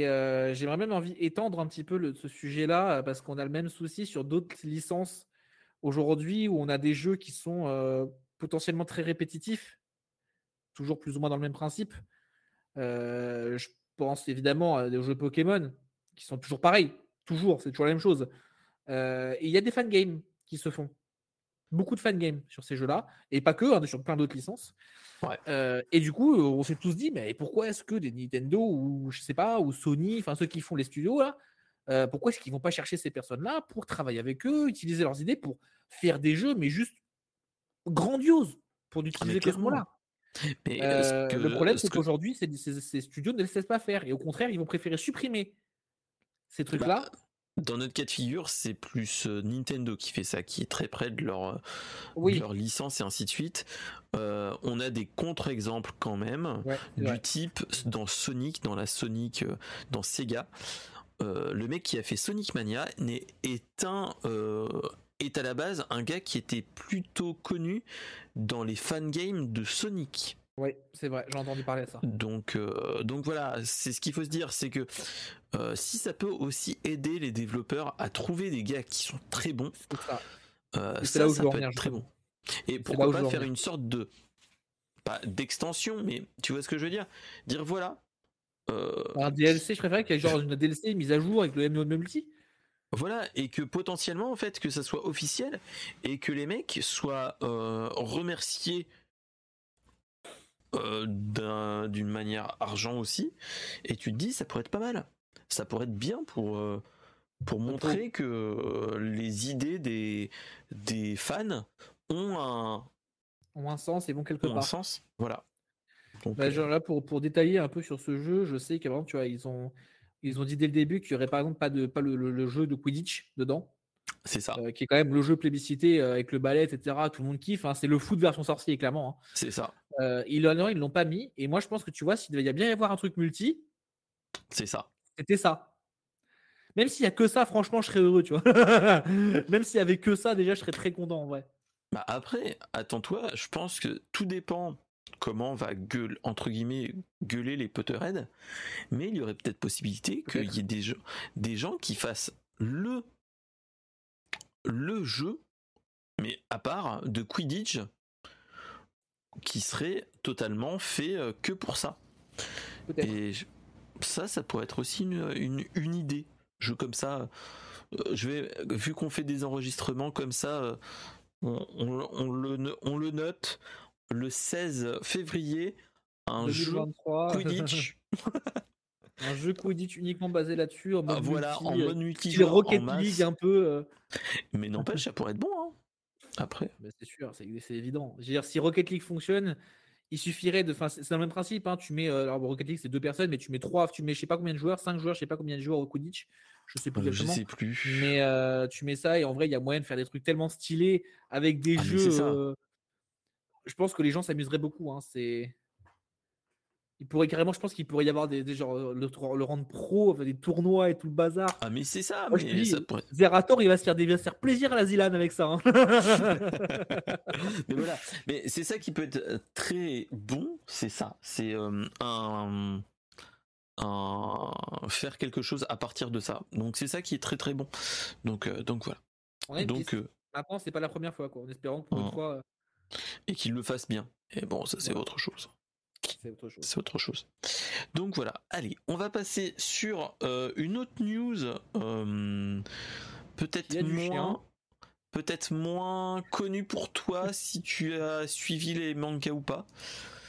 j'aimerais même envie d'étendre un petit peu ce sujet-là, parce qu'on a le même souci sur d'autres licences aujourd'hui où on a des jeux qui sont potentiellement très répétitifs, toujours plus ou moins dans le même principe. Je pense évidemment aux jeux Pokémon qui sont toujours pareils, c'est toujours la même chose. Et il y a des fangames qui se font. Beaucoup de fangames sur ces jeux-là, et pas que, hein, sur plein d'autres licences. Ouais. Et du coup, on s'est tous dit, mais pourquoi est-ce que des Nintendo ou je sais pas, ou Sony, enfin ceux qui font les studios là, pourquoi est-ce qu'ils vont pas chercher ces personnes-là pour travailler avec eux, utiliser leurs idées pour faire des jeux, mais juste grandioses pour utiliser que ce mot-là. Mais le problème, c'est qu'aujourd'hui, ces studios ne les laissent pas faire, et au contraire, ils vont préférer supprimer ces trucs-là. Bah... Dans notre cas de figure, c'est plus Nintendo qui fait ça, qui est très près de leur licence et ainsi de suite. On a des contre-exemples quand même, du type dans Sonic, dans Sega. Le mec qui a fait Sonic Mania est à la base un gars qui était plutôt connu dans les fangames de Sonic. Oui, c'est vrai, j'ai entendu parler de ça. Donc voilà, c'est ce qu'il faut se dire, c'est que si ça peut aussi aider les développeurs à trouver des gars qui sont très bons, ça peut être très bon. Et pourquoi pas faire une sorte de, pas d'extension, mais tu vois ce que je veux dire ? Dire voilà... Un DLC, je préfère qu'il y ait genre une DLC mise à jour avec le MMO multi. Voilà, et que potentiellement, en fait, que ça soit officiel, et que les mecs soient remerciés d'une manière argent aussi, et tu te dis ça pourrait être pas mal, ça pourrait être bien pour montrer que les idées des fans ont un sens et vont quelque part. Un sens, voilà. Donc, genre là pour détailler un peu sur ce jeu, je sais qu'avant tu vois ils ont dit dès le début qu'il y aurait par exemple pas le jeu de Quidditch dedans. C'est ça. Qui est quand même le jeu plébiscité avec le ballet, etc. Tout le monde kiffe. Hein. C'est le foot version sorcier, clairement. Hein. C'est ça. Ils l'ont pas mis. Et moi, je pense que tu vois, s'il devait bien y avoir un truc multi, c'est ça. C'était ça. Même s'il y a que ça, franchement, je serais heureux, tu vois. Même s'il y avait que ça, déjà, je serais très content, en vrai. Bah après, attends-toi. Je pense que tout dépend comment va gueuler les Potterheads. Mais il y aurait peut-être possibilité qu'il y ait des gens qui fassent le jeu, mais à part de Quidditch, qui serait totalement fait que pour ça. Peut-être. Et ça pourrait être aussi une idée. Jeu comme ça, vu qu'on fait des enregistrements comme ça, on le note le 16 février, un 2023. Jeu Quidditch. Un jeu Quidditch uniquement basé là-dessus, en mode multi, Rocket League un peu. Mais n'empêche, ça pourrait être bon. Hein. Après. Bah c'est sûr, c'est évident. Je veux dire, si Rocket League fonctionne, il suffirait de. C'est le même principe. Hein, tu mets alors Rocket League, c'est 2 personnes, mais tu mets je sais pas combien de joueurs, 5 joueurs, je sais pas combien de joueurs au Quidditch. Je sais plus exactement. Je sais plus. Mais tu mets ça et en vrai, il y a moyen de faire des trucs tellement stylés avec des jeux. Je pense que les gens s'amuseraient beaucoup. Hein, c'est. Il pourrait carrément, je pense qu'il pourrait y avoir des genre le rendre pro, des tournois et tout le bazar. Ah mais c'est ça. Moi, mais dis, ça pourrait... Zerator, il va se faire plaisir à la Zilane avec ça. Hein. Mais voilà. Mais c'est ça qui peut être très bon, c'est ça. C'est faire quelque chose à partir de ça. Donc c'est ça qui est très très bon. Donc voilà. Maintenant c'est pas la première fois quoi. En espérant que une fois. Et qu'ils le fassent bien. Et bon ça c'est autre chose. c'est autre chose. C'est autre chose. Donc voilà, allez, on va passer sur une autre news, peut-être moins connue pour toi si tu as suivi les mangas ou pas.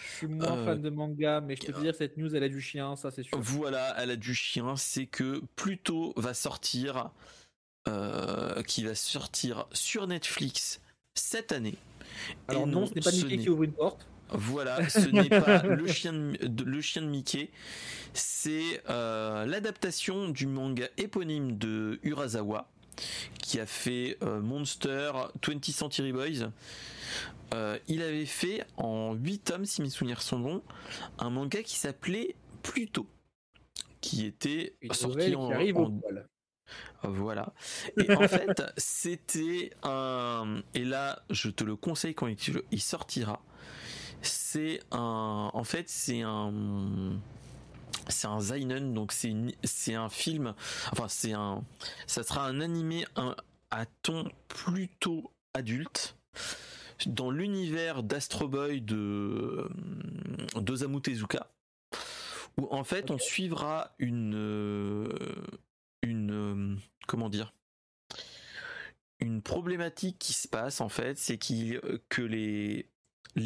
Je suis moins fan de manga, mais je peux te dire, cette news, elle a du chien, ça c'est sûr. Voilà, elle a du chien, c'est que Pluto va sortir, sur Netflix cette année. Alors non, ce n'est pas Mickey qui ouvre une porte. Voilà, ce n'est pas le chien de Mickey, c'est l'adaptation du manga éponyme de Urasawa, qui a fait Monster, 20th Century Boys. Il avait fait en 8 tomes, si mes souvenirs sont bons, un manga qui s'appelait Pluto, qui était sorti en... Voilà. Et en fait, c'était un... Et là, je te le conseille quand il sortira. C'est un seinen, donc c'est un film. Enfin, ça sera un animé à ton plutôt adulte, dans l'univers d'Astro Boy de Osamu Tezuka, où en fait on suivra une problématique qui se passe en fait, c'est que les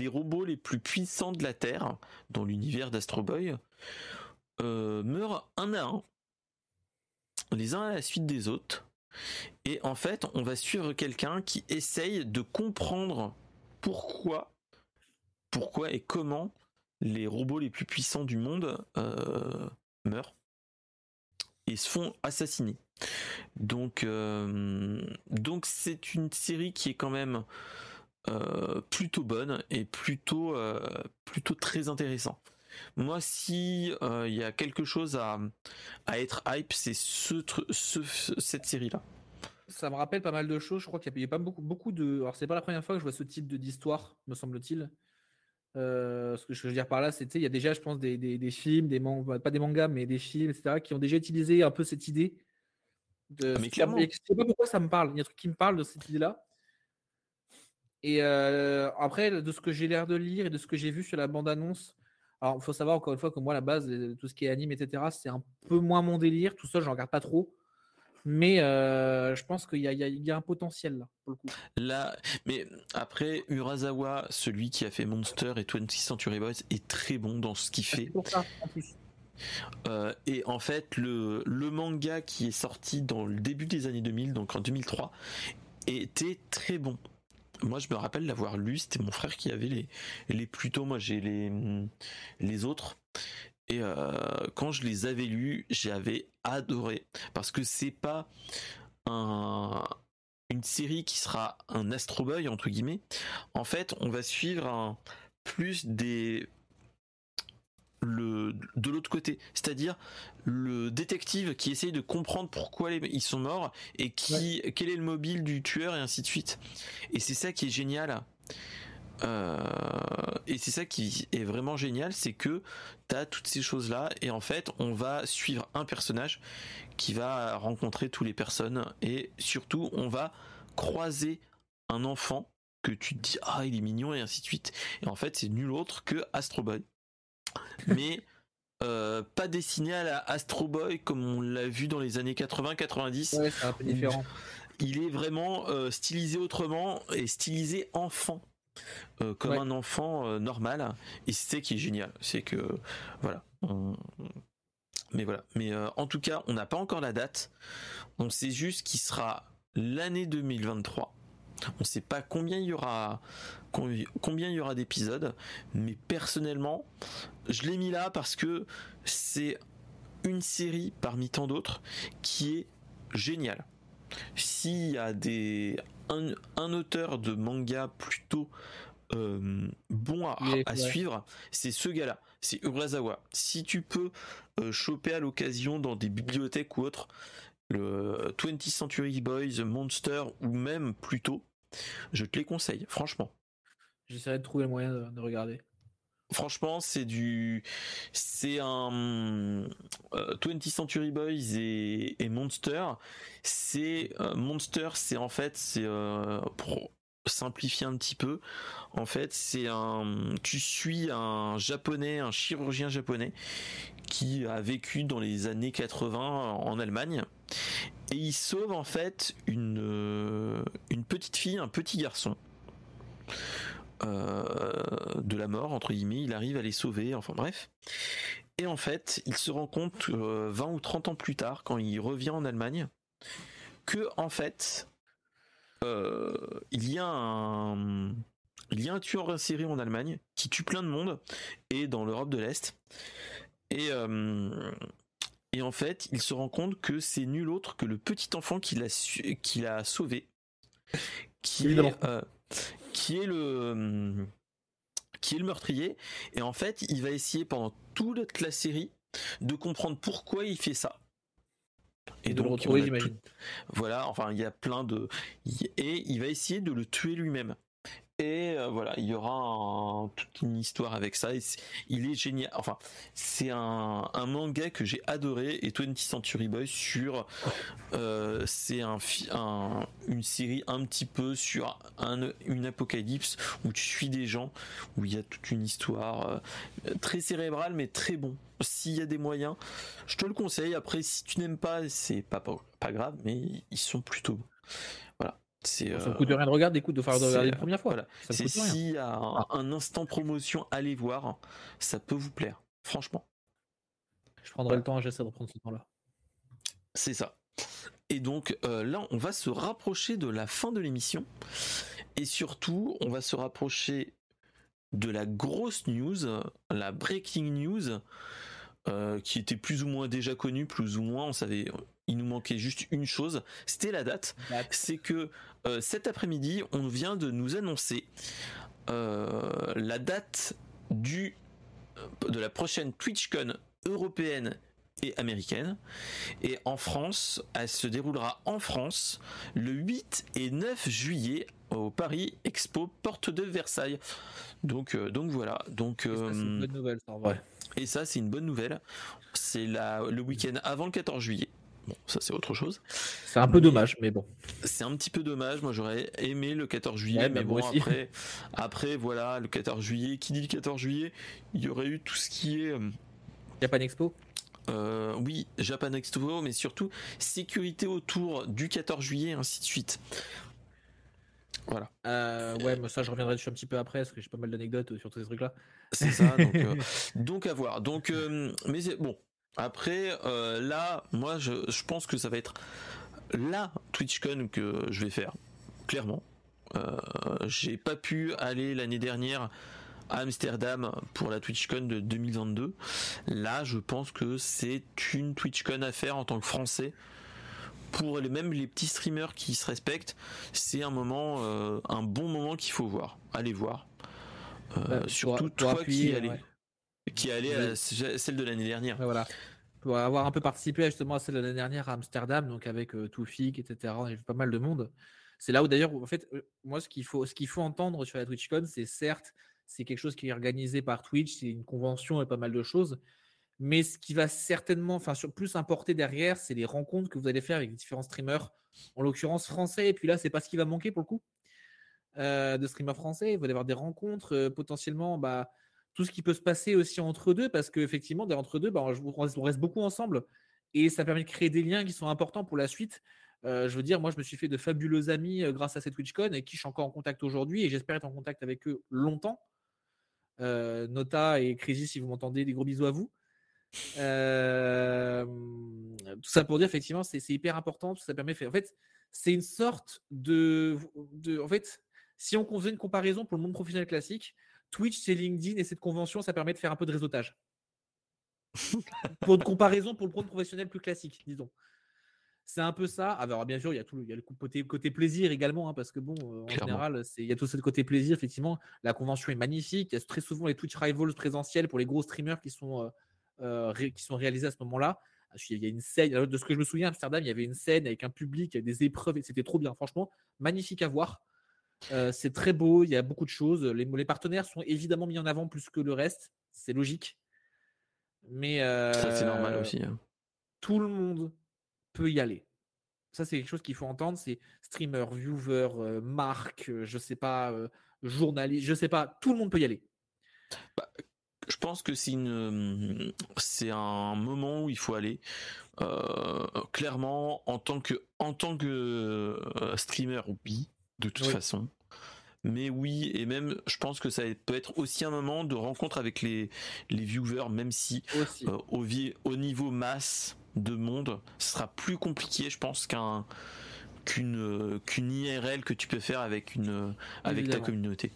robots les plus puissants de la Terre dans l'univers d'Astro Boy meurent un à un, les uns à la suite des autres, et en fait on va suivre quelqu'un qui essaye de comprendre pourquoi et comment les robots les plus puissants du monde meurent et se font assassiner. Donc c'est une série qui est quand même plutôt bonne et plutôt très intéressant. Moi, si y a quelque chose à être hype, c'est cette série-là. Ça me rappelle pas mal de choses. Je crois qu'il y a pas beaucoup de... Alors, c'est pas la première fois que je vois ce type d'histoire, me semble-t-il. Ce que je veux dire par là, c'est qu'il y a déjà, je pense, des films, pas des mangas, mais des films, etc., qui ont déjà utilisé un peu cette idée. Mais clairement. Je sais pas pourquoi ça me parle. Il y a un truc qui me parle de cette idée-là. Et après, de ce que j'ai l'air de lire et de ce que j'ai vu sur la bande-annonce, alors, il faut savoir encore une fois que moi, à la base, tout ce qui est anime, etc., c'est un peu moins mon délire. Tout ça, je n'en regarde pas trop. Mais je pense qu'il y a un potentiel là, pour le coup. Là, mais après, Urasawa, celui qui a fait Monster et 20th Century Boys, est très bon dans ce qu'il fait. C'est pour ça, en plus. Et en fait, le manga qui est sorti dans le début des années 2000, donc en 2003, était très bon. Moi, je me rappelle l'avoir lu, c'était mon frère qui avait les Pluto, moi j'ai les autres. Et quand je les avais lus, j'avais adoré. Parce que c'est pas une série qui sera un Astro Boy, entre guillemets. En fait, on va suivre de l'autre côté. C'est-à-dire le détective qui essaye de comprendre pourquoi ils sont morts et quel est le mobile du tueur et ainsi de suite. Et c'est ça qui est génial. Et c'est ça qui est vraiment génial, c'est que t'as toutes ces choses là et en fait on va suivre un personnage qui va rencontrer toutes les personnes et surtout on va croiser un enfant que tu te dis ah il est mignon et ainsi de suite, et en fait c'est nul autre que Astro Boy mais pas dessiné à la Astro Boy comme on l'a vu dans les années 80-90. Ouais, c'est un peu différent. Il est vraiment stylisé autrement et stylisé enfant. Comme un enfant normal, et c'est ça qui est génial, c'est que voilà. Mais en tout cas on n'a pas encore la date, on sait juste qu'il sera l'année 2023, on sait pas combien il y aura d'épisodes, mais personnellement je l'ai mis là parce que c'est une série parmi tant d'autres qui est géniale. S'il y a un auteur de manga plutôt bon à suivre, c'est ce gars-là, c'est Urasawa. Si tu peux choper à l'occasion dans des bibliothèques ou autres le 20th Century Boys, Monster ou même Pluto, je te les conseille, franchement. J'essaierai de trouver le moyen de regarder. Franchement, c'est un 20th Century Boys et Monster. C'est Monster, c'est en fait, simplifier un petit peu, en fait c'est tu suis un japonais, un chirurgien japonais qui a vécu dans les années 80 en Allemagne, et il sauve en fait une petite fille, un petit garçon de la mort entre guillemets. Il arrive à les sauver, enfin bref, et en fait il se rend compte 20 ou 30 ans plus tard quand il revient en Allemagne que en fait il y a un tueur en série en Allemagne qui tue plein de monde et dans l'Europe de l'Est, et en fait il se rend compte que c'est nul autre que le petit enfant qu'il a sauvé, qui est le meurtrier. Et en fait il va essayer pendant toute la série de comprendre pourquoi il fait ça. Et donc, voilà, enfin, il y a plein de. Et il va essayer de le tuer lui-même. Et voilà, il y aura toute une histoire avec ça. Et il est génial. Enfin, c'est un manga que j'ai adoré. Et 20th Century Boys c'est une série un petit peu sur une apocalypse où tu suis des gens, où il y a toute une histoire très cérébrale, mais très bon. S'il y a des moyens, je te le conseille. Après, si tu n'aimes pas, c'est pas grave, mais ils sont plutôt bons. Voilà. Ça me coûte de rien de regarder, écoute, de faire regarder une première fois. Voilà. C'est si à un instant promotion, allez voir, ça peut vous plaire, franchement. Je prendrai le temps, j'essaie de prendre ce temps-là. C'est ça. Et donc là, on va se rapprocher de la fin de l'émission. Et surtout, on va se rapprocher de la grosse news, la breaking news, qui était plus ou moins déjà connue, plus ou moins, on savait. Il nous manquait juste une chose, c'était la date. C'est que cet après-midi, on vient de nous annoncer la date de la prochaine TwitchCon européenne et américaine. Et en France, elle se déroulera en France le 8 et 9 juillet au Paris Expo, porte de Versailles. Donc voilà. Donc, ça, c'est une bonne nouvelle, ça, en vrai. Et ça, c'est une bonne nouvelle. C'est le week-end avant le 14 juillet. Bon, ça c'est autre chose. C'est un peu dommage, mais bon. C'est un petit peu dommage. Moi j'aurais aimé le 14 juillet, ouais, mais bon, après voilà, le 14 juillet, qui dit le 14 juillet, il y aurait eu tout ce qui est Japan Expo. Oui, Japan Expo, mais surtout sécurité autour du 14 juillet, ainsi de suite. Voilà. Ouais, mais ça je reviendrai dessus un petit peu après parce que j'ai pas mal d'anecdotes sur tous ces trucs-là. C'est ça. Donc à voir. Donc mais bon. Après, là, moi, je pense que ça va être la TwitchCon que je vais faire, clairement. J'ai pas pu aller l'année dernière à Amsterdam pour la TwitchCon de 2022. Là, je pense que c'est une TwitchCon à faire en tant que Français. Pour même les petits streamers qui se respectent, c'est un bon moment qu'il faut voir. Allez voir. Surtout toi qui y allais. Ouais. Qui allait à celle de l'année dernière. Et voilà. Pour avoir un peu participé justement à celle de l'année dernière à Amsterdam, donc avec Toufik, etc. Il y a pas mal de monde. C'est là où d'ailleurs, en fait, moi, ce qu'il faut entendre sur la TwitchCon, c'est certes, c'est quelque chose qui est organisé par Twitch, c'est une convention et pas mal de choses. Mais ce qui va certainement, enfin, plus importer derrière, c'est les rencontres que vous allez faire avec les différents streamers, en l'occurrence français. Et puis là, c'est pas ce qui va manquer pour le coup de streamers français. Vous allez avoir des rencontres potentiellement, tout ce qui peut se passer aussi entre deux, parce qu'effectivement, entre deux, on reste beaucoup ensemble et ça permet de créer des liens qui sont importants pour la suite. Je veux dire, moi, je me suis fait de fabuleux amis grâce à cette TwitchCon et qui je suis encore en contact aujourd'hui et j'espère être en contact avec eux longtemps. Nota et Crazy, si vous m'entendez, des gros bisous à vous. Tout ça pour dire, effectivement, c'est hyper important parce que ça permet. En fait, c'est une sorte de. En fait, si on faisait une comparaison pour le monde professionnel classique, Twitch, c'est LinkedIn et cette convention, ça permet de faire un peu de réseautage. Pour une comparaison, pour le monde professionnel plus classique, disons. C'est un peu ça. Alors, bien sûr, il y a le côté plaisir également, parce que bon, en général, il y a tout ce côté plaisir, effectivement. La convention est magnifique. Il y a très souvent les Twitch Rivals présentiels pour les gros streamers qui sont réalisés à ce moment-là. Il y a une scène, de ce que je me souviens, à Amsterdam, il y avait une scène avec un public, avec des épreuves, et c'était trop bien. Franchement, magnifique à voir. C'est très beau, il y a beaucoup de choses. Les partenaires sont évidemment mis en avant plus que le reste, c'est logique. Mais ça, c'est normal aussi. Tout le monde peut y aller. ça c'est quelque chose qu'il faut entendre, c'est streamer, viewer, marque, je sais pas, journaliste, je sais pas, tout le monde peut y aller. Bah, je pense que c'est un moment où il faut aller clairement en tant que streamer ou bi de toute façon. Mais oui, et même, je pense que ça peut être aussi un moment de rencontre avec les viewers, même si au niveau masse de monde, ce sera plus compliqué, je pense, qu'une IRL que tu peux faire avec ta communauté.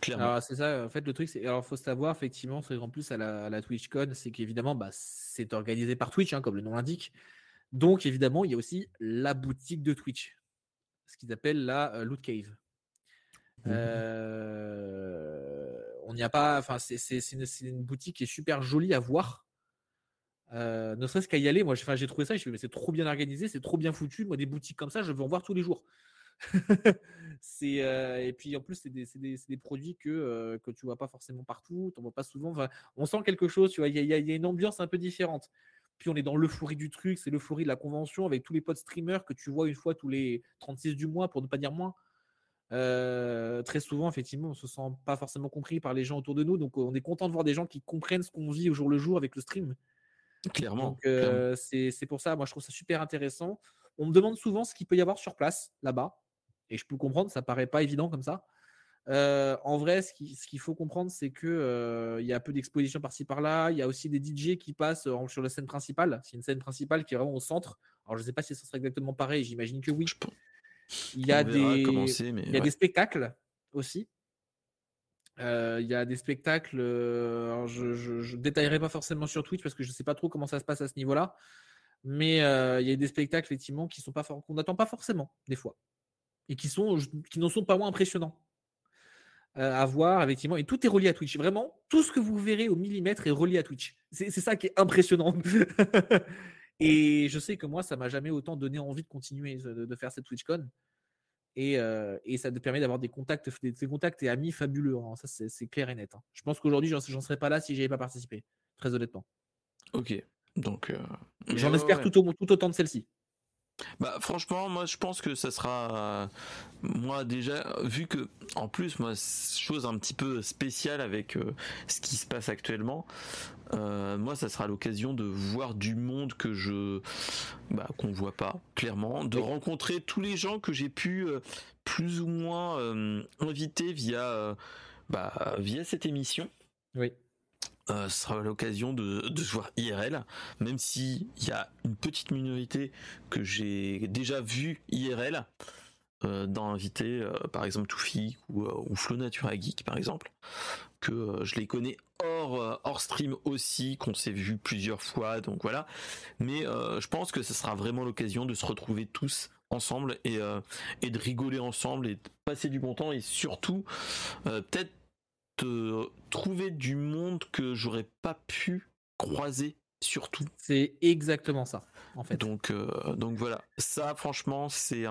Clairement. Alors, c'est ça, en fait, le truc, c'est, alors, faut savoir, effectivement, ce qui est en plus à la TwitchCon, c'est qu'évidemment, bah, c'est organisé par Twitch, hein, comme le nom l'indique. Donc, évidemment, il y a aussi la boutique de Twitch, ce qu'ils appellent la Loot Cave. On n'y a pas, enfin c'est une boutique qui est super jolie à voir, ne serait-ce qu'à y aller. Moi, j'ai trouvé ça, je me suis dit, mais c'est trop bien organisé, c'est trop bien foutu. Moi, des boutiques comme ça, je veux en voir tous les jours. Et puis en plus, c'est des produits que tu vois pas forcément partout, t'en vois pas souvent. Enfin, on sent quelque chose, tu vois. Il y a une ambiance un peu différente. Puis on est dans l'euphorie du truc, c'est l'euphorie de la convention avec tous les potes streamers que tu vois une fois tous les 36 du mois, pour ne pas dire moins. Très souvent, effectivement, on se sent pas forcément compris par les gens autour de nous, donc on est content de voir des gens qui comprennent ce qu'on vit au jour le jour avec le stream. Clairement. Donc, clairement. C'est pour ça, moi je trouve ça super intéressant. On me demande souvent ce qu'il peut y avoir sur place là-bas, et je peux comprendre, ça paraît pas évident comme ça. En vrai, ce qu'il faut comprendre, c'est que y a un peu d'exposition par-ci par-là. Il y a aussi des DJ qui passent sur la scène principale. C'est une scène principale qui est vraiment au centre. Alors je sais pas si ça serait exactement pareil, j'imagine que oui. Il y a des spectacles aussi. Il y a des spectacles. Je détaillerai pas forcément sur Twitch parce que je sais pas trop comment ça se passe à ce niveau-là. Mais il y a des spectacles effectivement qui sont pas qu'on n'attend pas forcément des fois et qui n'en sont pas moins impressionnants à voir effectivement. Et tout est relié à Twitch. Vraiment, tout ce que vous verrez au millimètre est relié à Twitch. C'est ça qui est impressionnant. Et je sais que moi, ça m'a jamais autant donné envie de continuer de faire cette TwitchCon. Et ça te permet d'avoir des contacts et amis fabuleux. Hein. Ça, c'est clair et net. Hein. Je pense qu'aujourd'hui, j'en serais pas là si j'avais pas participé. Très honnêtement. Ok. Donc, j'en espère tout autant de celle-ci. Bah, franchement, moi, je pense que ça sera. Moi, déjà, vu que, en plus, moi, chose un petit peu spéciale avec ce qui se passe actuellement, moi, ça sera l'occasion de voir du monde qu'on voit pas, clairement, de rencontrer tous les gens que j'ai pu plus ou moins inviter via cette émission. Oui. Ce sera l'occasion de se voir IRL, même si il y a une petite minorité que j'ai déjà vue IRL d'inviter par exemple Toufi ou Flow Natura Geek par exemple, que je les connais hors stream aussi, qu'on s'est vu plusieurs fois, donc voilà. Mais je pense que ce sera vraiment l'occasion de se retrouver tous ensemble et de rigoler ensemble et de passer du bon temps, et surtout peut-être trouver du monde que j'aurais pas pu croiser, surtout. C'est exactement ça, en fait. Donc voilà. Ça, franchement, c'est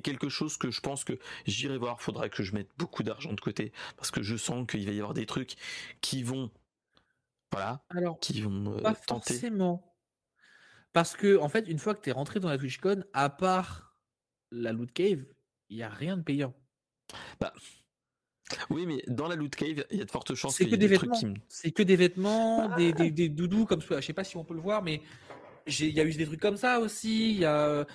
quelque chose que je pense que j'irai voir. Faudra que je mette beaucoup d'argent de côté parce que je sens qu'il va y avoir des trucs qui vont, voilà, alors, qui vont pas tenter. Forcément. Parce que, en fait, une fois que t'es rentré dans la TwitchCon, à part la Loot Cave, il y a rien de payant. Bah. Oui, mais dans la Loot Cave, il y a de fortes chances qu'il y ait des trucs qui... C'est que des vêtements, des doudous, comme je sais pas si on peut le voir, mais il y a eu des trucs comme ça aussi.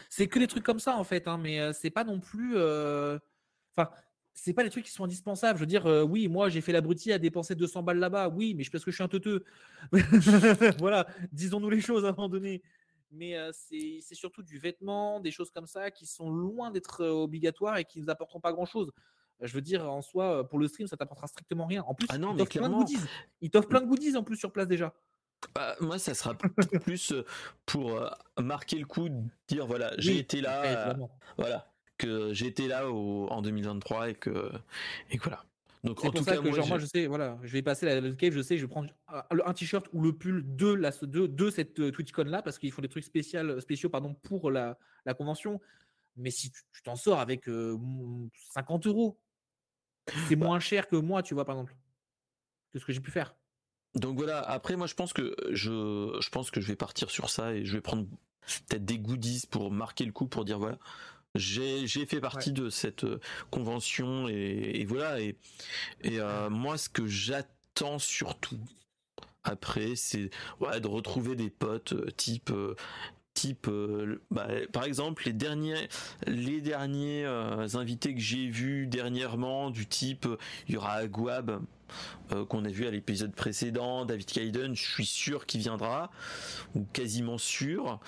C'est que des trucs comme ça en fait, hein, mais c'est pas non plus. Enfin, c'est pas des trucs qui sont indispensables. Je veux dire, oui, moi j'ai fait l'abruti à dépenser 200 balles là-bas, oui, mais parce que je suis un teuteux. Voilà, disons-nous les choses à un moment donné. Mais c'est surtout du vêtement, des choses comme ça qui sont loin d'être obligatoires et qui nous apporteront pas grand-chose. Je veux dire, en soi, pour le stream, ça t'apportera strictement rien. En plus, ils t'offrent plein de goodies. Ils t'offrent plein de goodies en plus sur place déjà. Bah, moi, ça sera plus pour marquer le coup, de dire voilà, j'ai été là, voilà, que j'ai été là en 2023 et que voilà. Donc c'est en pour tout ça cas, que moi, je sais, voilà, je vais passer la Loot Cave, je sais, je vais prendre un t-shirt ou le pull de cette TwitchCon là, parce qu'ils font des trucs spéciaux, pour la convention. Mais si tu t'en sors avec 50 €. C'est moins cher que moi, tu vois, par exemple, que ce que j'ai pu faire. Donc voilà, après moi je pense que je vais partir sur ça et je vais prendre peut-être des goodies pour marquer le coup, pour dire voilà, j'ai fait partie de cette convention et voilà. Et moi, ce que j'attends surtout après, c'est de retrouver des potes type, par exemple les derniers invités que j'ai vus dernièrement, du type il y aura Aguab qu'on a vu à l'épisode précédent, David Kaiden, je suis sûr qu'il viendra ou quasiment sûr,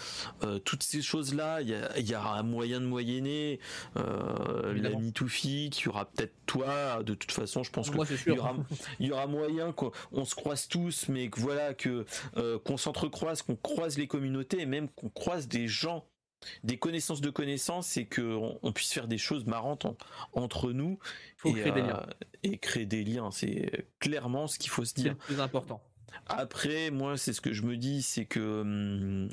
toutes ces choses là, il y aura un moyen de moyenner, l'ami Toufi, qu'il y aura peut-être toi, de toute façon je pense qu'il y aura moyen qu'on se croise tous, mais que voilà, qu'on s'entrecroise, qu'on croise les communautés et même qu'on croise des gens, des connaissances de connaissances, et qu'on puisse faire des choses marrantes entre nous. Faut créer des liens. Et créer des liens, c'est clairement ce qu'il faut se dire. C'est le plus important. Après, moi, c'est ce que je me dis, c'est que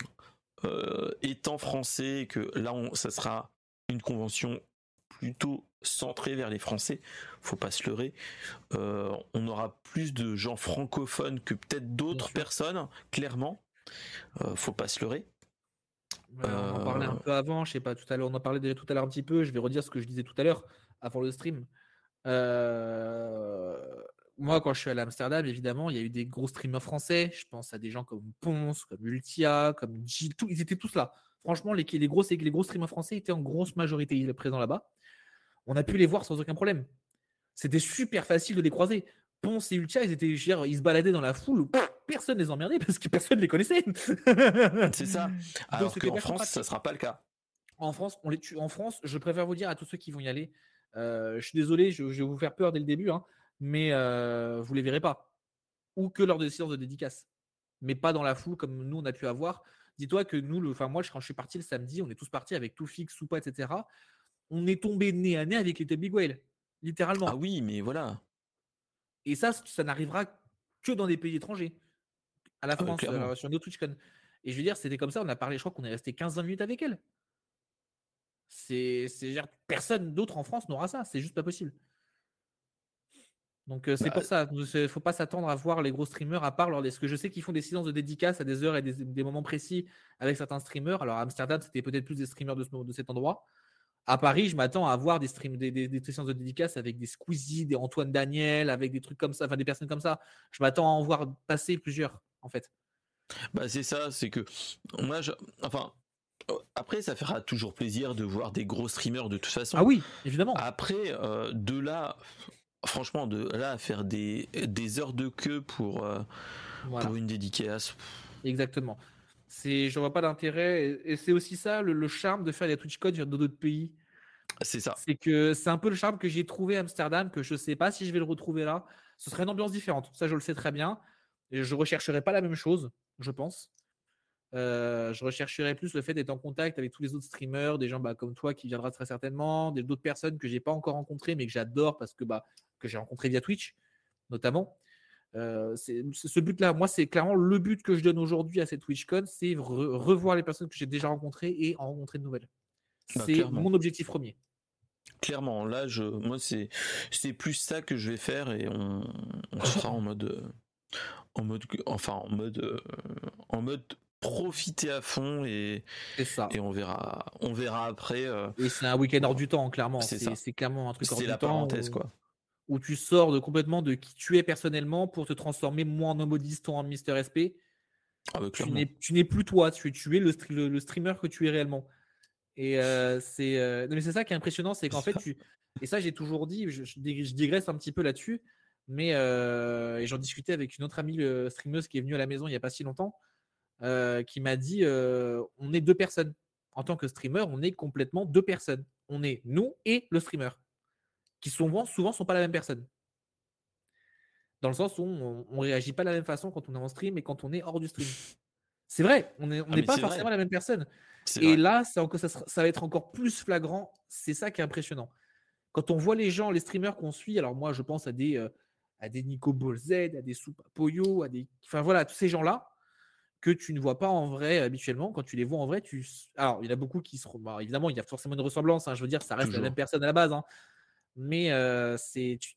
étant français, que là, ça sera une convention plutôt centrée vers les Français, faut pas se leurrer, on aura plus de gens francophones que peut-être d'autres personnes, clairement, faut pas se leurrer. On en parlait un peu avant, je sais pas, tout à l'heure, on en parlait déjà tout à l'heure un petit peu, je vais redire ce que je disais tout à l'heure avant le stream. Moi, quand je suis allé à Amsterdam, évidemment, il y a eu des gros streamers français, je pense à des gens comme Ponce, comme Ultia, comme G, ils étaient tous là. Franchement, les gros streamers français étaient en grosse majorité présents là-bas. On a pu les voir sans aucun problème. C'était super facile de les croiser. Ponce et Ultia, ils se baladaient dans la foule, personne les emmerdait parce que personne les connaissait. C'est ça. Alors qu'en France, ça ne sera pas le cas. En France, je préfère vous dire à tous ceux qui vont y aller, je suis désolé, je vais vous faire peur dès le début, hein, mais vous ne les verrez pas. Ou que lors de séances de dédicace. Mais pas dans la foule comme nous, on a pu avoir. Dis-toi que moi, quand je suis parti le samedi, on est tous partis avec Toufik, Soupa, etc. On est tombé nez à nez avec les Big Whale, littéralement. Ah oui, mais voilà. Et ça n'arrivera que dans des pays étrangers. À la France, sur nos TwitchCon. Et je veux dire, c'était comme ça, on a parlé, je crois qu'on est resté 15-20 minutes avec elle. C'est-à-dire, personne d'autre en France n'aura ça, c'est juste pas possible. Donc c'est pour ça, il faut pas s'attendre à voir les gros streamers, à part lors des... Parce que je sais qu'ils font des séances de dédicaces à des heures et des moments précis avec certains streamers. Alors à Amsterdam, c'était peut-être plus des streamers de cet endroit. À Paris, je m'attends à voir des séances de dédicaces avec des Squeezie, des Antoine Daniel, avec des trucs comme ça, enfin des personnes comme ça. Je m'attends à en voir passer plusieurs, en fait. C'est ça, c'est que moi, après, ça fera toujours plaisir de voir des gros streamers de toute façon. Ah oui, évidemment. Après, de là, franchement, de là à faire des heures de queue pour une dédicace. Exactement. Je vois pas d'intérêt, et c'est aussi ça le charme de faire des TwitchCon dans d'autres pays. C'est ça. C'est que c'est un peu le charme que j'ai trouvé à Amsterdam, que je sais pas si je vais le retrouver là. Ce serait une ambiance différente, ça je le sais très bien. Et je rechercherai pas la même chose, je pense. Je rechercherai plus le fait d'être en contact avec tous les autres streamers, des gens comme toi qui viendra très certainement, d'autres personnes que j'ai pas encore rencontrées mais que j'adore parce que j'ai rencontré via Twitch notamment. C'est ce but là, moi c'est clairement le but que je donne aujourd'hui à cette TwitchCon, c'est revoir les personnes que j'ai déjà rencontrées et en rencontrer de nouvelles. C'est mon objectif premier. Clairement, là moi c'est plus ça que je vais faire, et on sera en mode profiter à fond, et c'est ça. Et on verra après. Et c'est un week-end hors du temps, clairement. C'est clairement un truc hors du temps. C'est la parenthèse quoi. Où tu sors complètement de qui tu es personnellement pour te transformer moins en homodiste ou en Mister SP. Ah bah, tu n'es plus toi, tu es le streamer que tu es réellement. Et non, mais c'est ça qui est impressionnant, c'est qu'en fait, et ça j'ai toujours dit, je digresse un petit peu là-dessus, mais et j'en discutais avec une autre amie streameuse qui est venue à la maison il n'y a pas si longtemps, qui m'a dit on est deux personnes. En tant que streamer, on est complètement deux personnes. On est nous et le streamer, qui souvent sont pas la même personne. Dans le sens où on réagit pas de la même façon quand on est en stream et quand on est hors du stream. C'est vrai, on n'est pas forcément la même personne. Là, ça va être encore plus flagrant. C'est ça qui est impressionnant. Quand on voit les streamers qu'on suit, alors moi, je pense à des Nico Ball Z, à des Soupa Pollo, enfin voilà, tous ces gens-là que tu ne vois pas en vrai habituellement. Quand tu les vois en vrai, alors il y en a beaucoup qui seront... Bah, évidemment, il y a forcément une ressemblance. Hein, je veux dire, ça reste toujours la même personne à la base. Hein. Mais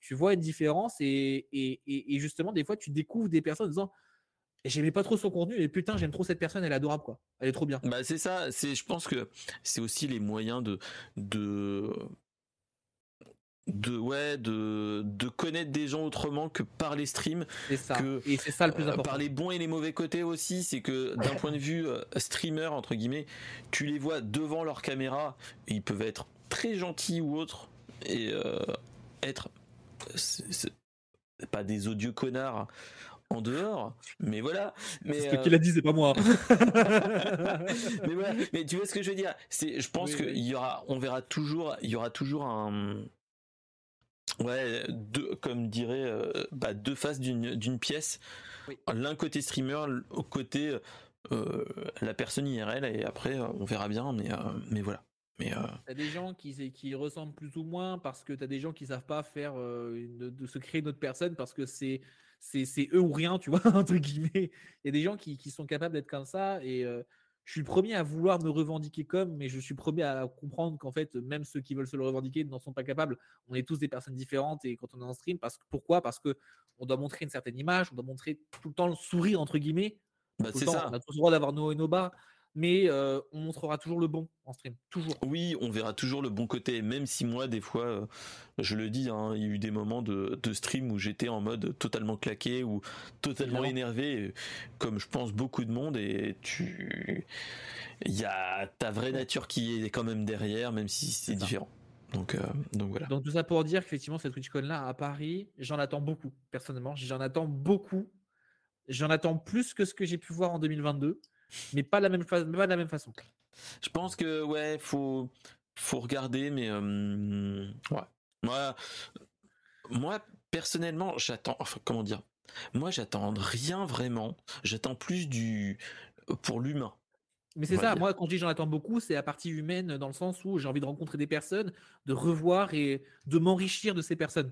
tu vois une différence, et justement, des fois, tu découvres des personnes en disant Et j'aimais pas trop son contenu, et putain, j'aime trop cette personne, elle est adorable, quoi. Elle est trop bien. Bah, c'est ça, c'est, je pense que c'est aussi les moyens de connaître des gens autrement que par les streams. C'est ça. Que, et c'est ça le plus important. Par les bons et les mauvais côtés aussi, c'est que d'un point de vue streamer, entre guillemets, tu les vois devant leur caméra, et ils peuvent être très gentils ou autres, et être, c'est pas des odieux connards en dehors, mais voilà. Mais c'est ce qu'il a dit, c'est pas moi. Mais voilà. Mais tu vois ce que je veux dire. C'est, je pense qu'il y aura, on verra toujours, il y aura toujours un, ouais, deux, comme dirait, bah, deux faces d'une pièce. Oui. L'un côté streamer, au côté la personne IRL, et après on verra bien. Mais voilà. Mais t'as des gens qui ressemblent plus ou moins, parce que t'as des gens qui savent pas faire de se créer une autre personne, parce que c'est eux ou rien, tu vois, entre guillemets. Il y a des gens qui sont capables d'être comme ça, et je suis le premier à vouloir me revendiquer comme, mais je suis le premier à comprendre qu'en fait, même ceux qui veulent se le revendiquer n'en sont pas capables. On est tous des personnes différentes, et quand on est en stream, pourquoi ? Parce que on doit montrer une certaine image, on doit montrer tout le temps le sourire, entre guillemets. Bah, tout c'est le temps, ça. On a tous le droit d'avoir nos hauts et nos bas, mais on montrera toujours le bon en stream, toujours. Oui, on verra toujours le bon côté, même si moi, des fois, je le dis, hein, il y a eu des moments de stream où j'étais en mode totalement claqué ou totalement énervé, comme je pense beaucoup de monde, et il y a ta vraie nature qui est quand même derrière, même si c'est différent. Donc voilà. Donc tout ça pour dire qu'effectivement, cette TwitchCon-là à Paris, j'en attends beaucoup, personnellement. J'en attends beaucoup. J'en attends plus que ce que j'ai pu voir en 2022. Mais pas de la même façon. Je pense que ouais, faut regarder, mais ouais. Moi personnellement, j'attends rien vraiment. J'attends plus pour l'humain. Mais c'est ça. Dire. Moi, quand je dis j'en attends beaucoup, c'est la partie humaine, dans le sens où j'ai envie de rencontrer des personnes, de revoir et de m'enrichir de ces personnes.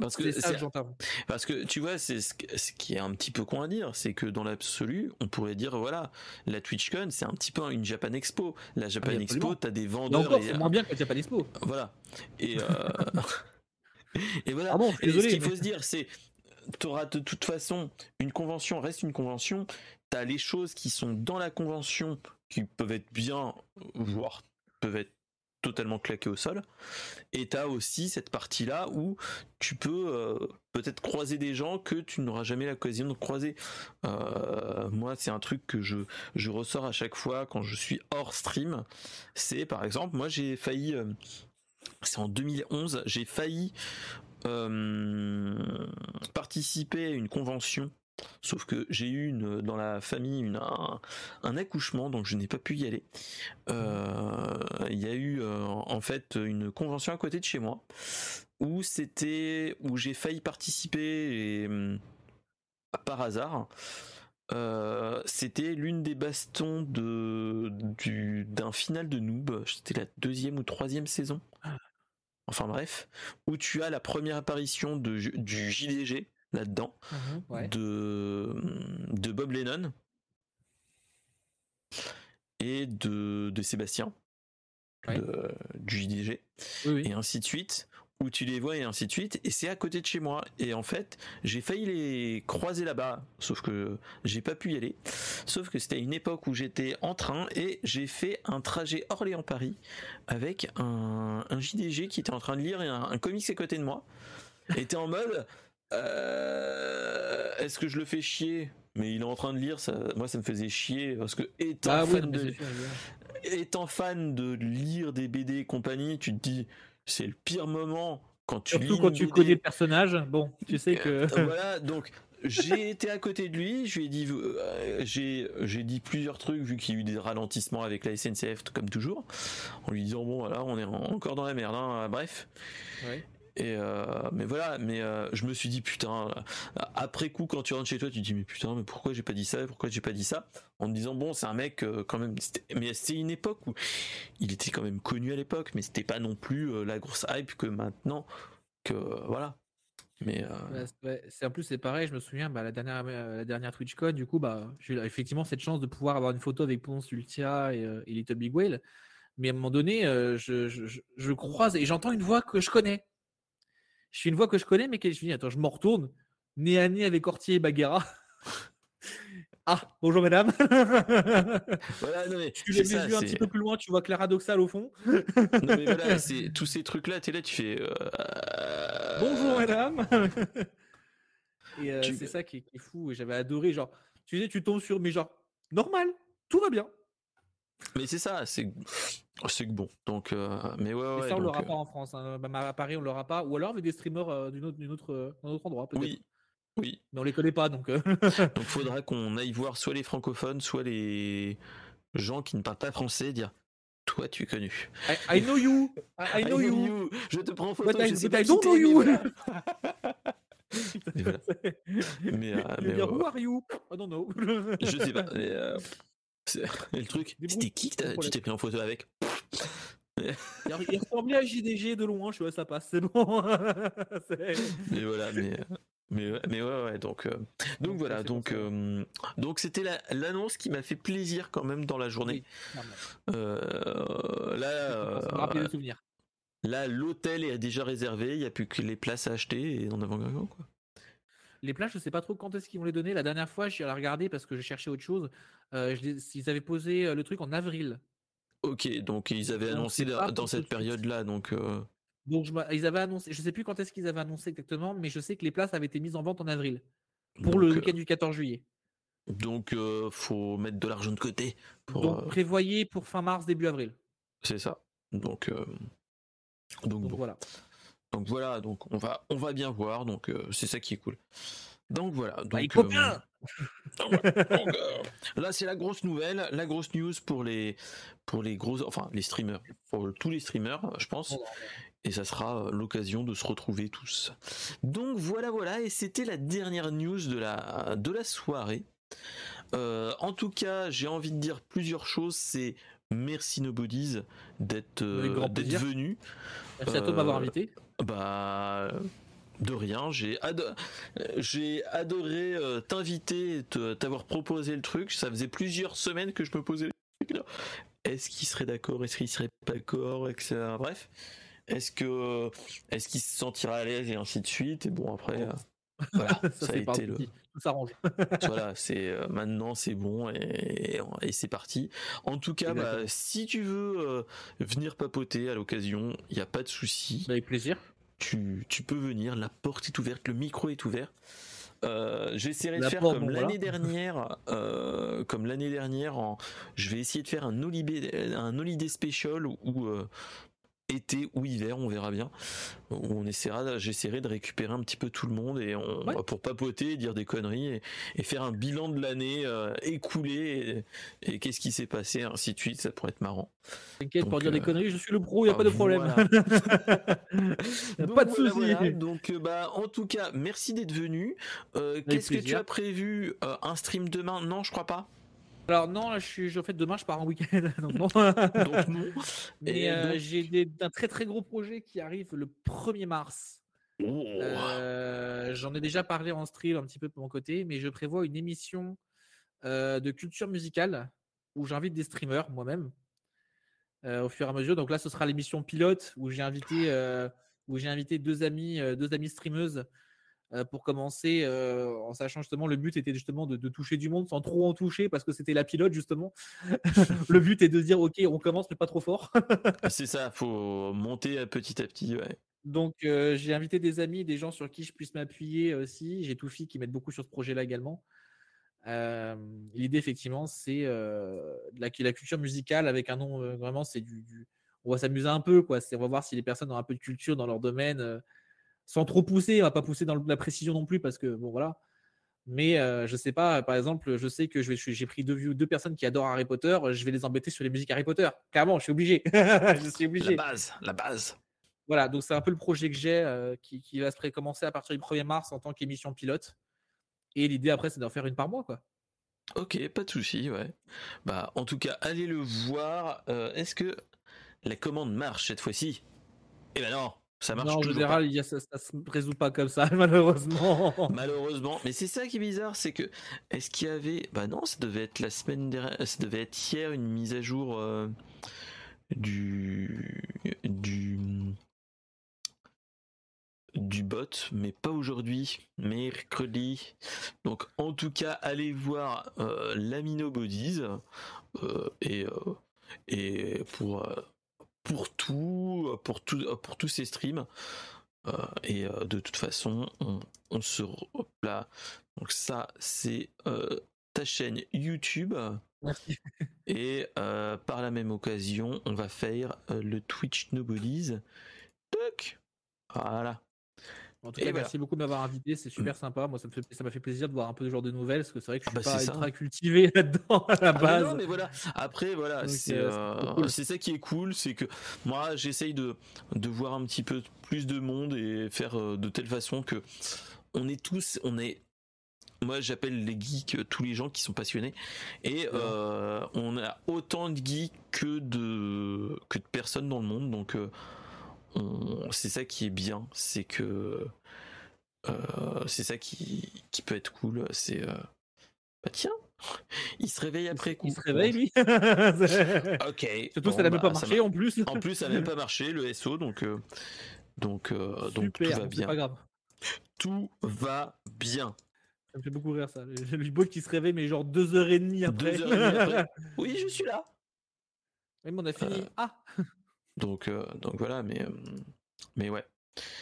Parce que c'est ça que j'entends. Parce que tu vois, c'est ce qui est un petit peu con à dire, c'est que dans l'absolu, on pourrait dire voilà, la TwitchCon, c'est un petit peu une Japan Expo. La Japan Expo, t'as des vendeurs. Et encore, c'est moins bien que la Japan Expo. Voilà. Et voilà. Ah bon, je suis désolé, et ce qu'il faut se dire, c'est t'auras de toute façon une convention, reste une convention. T'as les choses qui sont dans la convention qui peuvent être bien, voire peuvent être totalement claquées au sol, et t'as aussi cette partie là où tu peux peut-être croiser des gens que tu n'auras jamais l'occasion de croiser. Moi, c'est un truc que je ressors à chaque fois quand je suis hors stream. C'est par exemple, moi j'ai failli, c'est en 2011, j'ai failli participer à une convention. Sauf que j'ai eu dans la famille un accouchement, donc je n'ai pas pu y aller. Il y a eu en fait une convention à côté de chez moi où j'ai failli participer, et par hasard, c'était l'une des bastons d'un final de Noob. C'était la 2e ou 3e saison. Enfin bref, où tu as la première apparition du JDG. Là-dedans, ouais. de Bob Lennon et de Sébastien, ouais. Du JDG, oui. Et ainsi de suite, où tu les vois et ainsi de suite, et c'est à côté de chez moi, et en fait j'ai failli les croiser là-bas, sauf que j'ai pas pu y aller, sauf que c'était à une époque où j'étais en train, et j'ai fait un trajet Orléans-Paris avec un JDG qui était en train de lire un comics à côté de moi, était en mode... est-ce que je le fais chier? Mais il est en train de lire, ça, moi ça me faisait chier, parce que étant fan de lire des BD et compagnie, tu te dis c'est le pire moment quand tu lis. Surtout quand tu connais le personnage, bon, tu sais que. Voilà, donc j'ai été à côté de lui, je lui ai dit, j'ai dit plusieurs trucs, vu qu'il y a eu des ralentissements avec la SNCF comme toujours, en lui disant bon voilà, on est encore dans la merde, hein, bref. Ouais. Et mais voilà, mais je me suis dit putain, après coup quand tu rentres chez toi tu te dis mais putain, mais pourquoi j'ai pas dit ça, en te disant bon c'est un mec quand même, mais c'était une époque où il était quand même connu à l'époque, mais c'était pas non plus la grosse hype que maintenant, que voilà. Mais c'est, en plus c'est pareil, je me souviens, bah, la dernière TwitchCon, du coup bah j'ai eu effectivement cette chance de pouvoir avoir une photo avec Ponce, Ultia et Little Big Whale, mais à un moment donné je croise et j'entends une voix que je connais. Je suis une voix que je connais, mais je me dis, attends, je m'en retourne, nez à nez avec Ortier et Baguera. Ah, bonjour madame. Voilà, non, mais tu les mets un petit peu plus loin, tu vois Clara Doxal au fond. Non, mais voilà, c'est tous ces trucs-là, t'es là, tu fais... Bonjour madame. Et c'est ça qui est fou, et j'avais adoré, genre, tu sais, tu tombes sur, mais genre, normal, tout va bien. Mais c'est ça, c'est bon. Donc, mais ouais, et ça, on l'aura pas en France, hein. Même à Paris, on l'aura pas, ou alors avec des streamers d'un autre endroit, peut-être. Oui. Mais on les connaît pas, donc. Donc, faudra qu'on aille voir soit les francophones, soit les gens qui ne parlent pas français, dire toi, tu es connu. I know you. I know you. Je te prends en photo. I don't know you. Mais voilà. Mais who are you? I don't know. Je sais pas. Mais, le truc, c'était qui que tu t'es pris en photo avec? Il ressemblait à JDG de loin, je vois, ça passe, c'est bon. Mais voilà, mais ouais, donc voilà, donc c'était l'annonce qui m'a fait plaisir quand même dans la journée. Oui, là, l'hôtel est déjà réservé, il n'y a plus que les places à acheter et en avant-garde, quoi. Les places, je sais pas trop quand est-ce qu'ils vont les donner. La dernière fois, j'ai regardé parce que je cherchais autre chose. Ils avaient posé le truc en avril. Ok, donc ils avaient annoncé dans cette période-là. Donc ils avaient annoncé. Je sais plus quand est-ce qu'ils avaient annoncé exactement, mais je sais que les places avaient été mises en vente en avril pour le week-end du 14 juillet. Donc faut mettre de l'argent de côté. Donc prévoyez pour fin mars, début avril. C'est ça. Donc bon. Voilà. Donc voilà, donc on va bien voir, donc c'est ça qui est cool. Donc voilà. Donc, il faut bien. Là c'est la grosse nouvelle, la grosse news pour les gros, enfin les streamers, pour tous les streamers, je pense. Et ça sera l'occasion de se retrouver tous. Donc voilà, et c'était la dernière news de la soirée. En tout cas, j'ai envie de dire plusieurs choses. C'est merci Nobodies d'être venu. Merci à toi de m'avoir invité. Bah de rien, j'ai adoré t'inviter, t'avoir proposé le truc. Ça faisait plusieurs semaines que je me posais le truc. Est-ce qu'il serait d'accord, est-ce qu'il serait pas d'accord, etc. Bref, est-ce qu'il se sentira à l'aise et ainsi de suite. Et bon après, voilà, ça a été le. Ça range. Voilà, c'est maintenant c'est bon et c'est parti. En tout cas, si tu veux venir papoter à l'occasion, il n'y a pas de souci. Avec plaisir. Tu peux venir, la porte est ouverte, le micro est ouvert. J'essaierai de faire comme l'année dernière. Je vais essayer de faire un holiday special où été ou hiver, on verra bien. J'essaierai de récupérer un petit peu tout le monde et pour papoter, dire des conneries et faire un bilan de l'année écoulée et qu'est-ce qui s'est passé, ainsi de suite. Ça pourrait être marrant. T'inquiète, pour dire des conneries, je suis le pro, il n'y a pas de problème. Voilà. Pas de soucis. Voilà. Donc, en tout cas, merci d'être venu. Qu'est-ce que tu as prévu? Un stream demain? Non, je crois pas. Alors non, là, en fait demain je pars en week-end, donc non. Donc non. Mais j'ai un très très gros projet qui arrive le 1er mars. J'en ai déjà parlé en stream un petit peu de mon côté, mais je prévois une émission de culture musicale où j'invite des streamers moi-même au fur et à mesure. Donc là, ce sera l'émission pilote où j'ai invité deux amies streameuses. Pour commencer, en sachant justement, le but était justement de toucher du monde sans trop en toucher parce que c'était la pilote justement. Le but est de dire ok, on commence mais pas trop fort. C'est ça, faut monter petit à petit. Ouais. Donc j'ai invité des amis, des gens sur qui je puisse m'appuyer aussi. J'ai Toufi qui m'aide beaucoup sur ce projet-là également. L'idée effectivement, c'est la culture musicale avec un nom vraiment, c'est on va s'amuser un peu quoi. On va voir si les personnes ont un peu de culture dans leur domaine. Sans trop pousser, on va pas pousser dans la précision non plus parce que bon voilà. Mais je sais pas, par exemple, je sais que j'ai pris deux personnes qui adorent Harry Potter, je vais les embêter sur les musiques Harry Potter. Clairement, je suis obligé. Je suis obligé. La base. Voilà, donc c'est un peu le projet que j'ai qui va se commencer à partir du 1er mars en tant qu'émission pilote. Et l'idée après, c'est d'en faire une par mois quoi. Ok, pas de souci, ouais. Bah en tout cas, allez le voir. Est-ce que la commande marche cette fois-ci? Eh ben non. Ça marche non, en général, ça se résout pas comme ça, malheureusement. Malheureusement, mais c'est ça qui est bizarre, c'est que est-ce qu'il y avait, bah non, ça devait être la semaine dernière, ça devait être hier une mise à jour du bot, mais pas aujourd'hui, mercredi. Donc en tout cas, allez voir l'Amino Bodies et pour tous ces streams. Et de toute façon, on se là. Donc ça, c'est ta chaîne YouTube. Merci. Et par la même occasion, on va faire le Twitch Nobodies. Toc. Voilà. En tout cas, voilà. Merci beaucoup de m'avoir invité, c'est super sympa. Moi, ça m'a fait plaisir de voir un peu ce genre de nouvelles, parce que c'est vrai que je suis pas ultra cultivé là-dedans à la base. Mais non, mais voilà. Après, voilà, donc, c'est cool. C'est ça qui est cool, c'est que moi, j'essaye de voir un petit peu plus de monde et faire de telle façon que moi, j'appelle les geeks tous les gens qui sont passionnés, et on a autant de geeks que de personnes dans le monde, donc. C'est ça qui est bien, c'est que c'est ça qui peut être cool. C'est bah tiens, il se réveille après coup. Il se réveille lui. Ok. Surtout ça n'a même pas marché en plus. En plus ça n'a même pas marché le SO, donc tout va bien. C'est pas grave. Tout va bien. Ça me fait beaucoup rire ça. Le bot qui se réveille mais genre 2h30 après. 2h30 après. Oui, je suis là. Même on a fini. Ah. Donc voilà, mais ouais,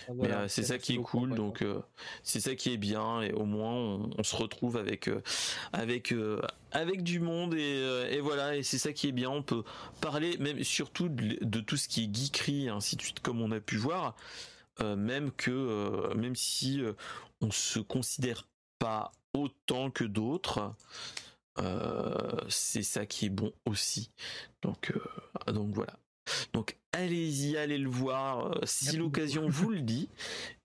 voilà, mais c'est ça qui est cool, donc c'est ça qui est bien, et au moins on se retrouve avec du monde, et voilà, et c'est ça qui est bien. On peut parler même surtout de tout ce qui est geekerie, ainsi de suite, comme on a pu voir, même si on se considère pas autant que d'autres. C'est ça qui est bon aussi, donc voilà. Donc allez-y, allez le voir si l'occasion vous le dit,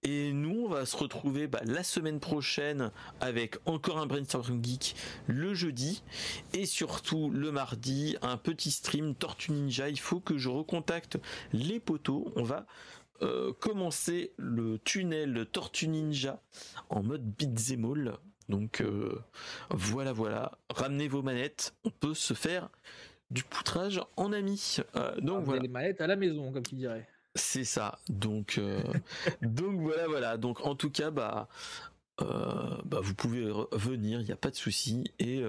et nous on va se retrouver la semaine prochaine avec encore un Brainstorm Geek le jeudi, et surtout le mardi un petit stream Tortue Ninja. Il faut que je recontacte les potos, on va commencer le tunnel Tortue Ninja en mode beat'em all, donc voilà, ramenez vos manettes, on peut se faire du poutrage en ami. Donc voilà. Les mallettes à la maison, comme tu dirais. C'est ça. Donc voilà. Donc en tout cas, vous pouvez venir, il n'y a pas de souci, et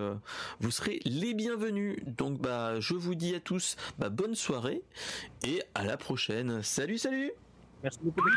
vous serez les bienvenus. Donc je vous dis à tous bonne soirée et à la prochaine. Salut. Merci beaucoup.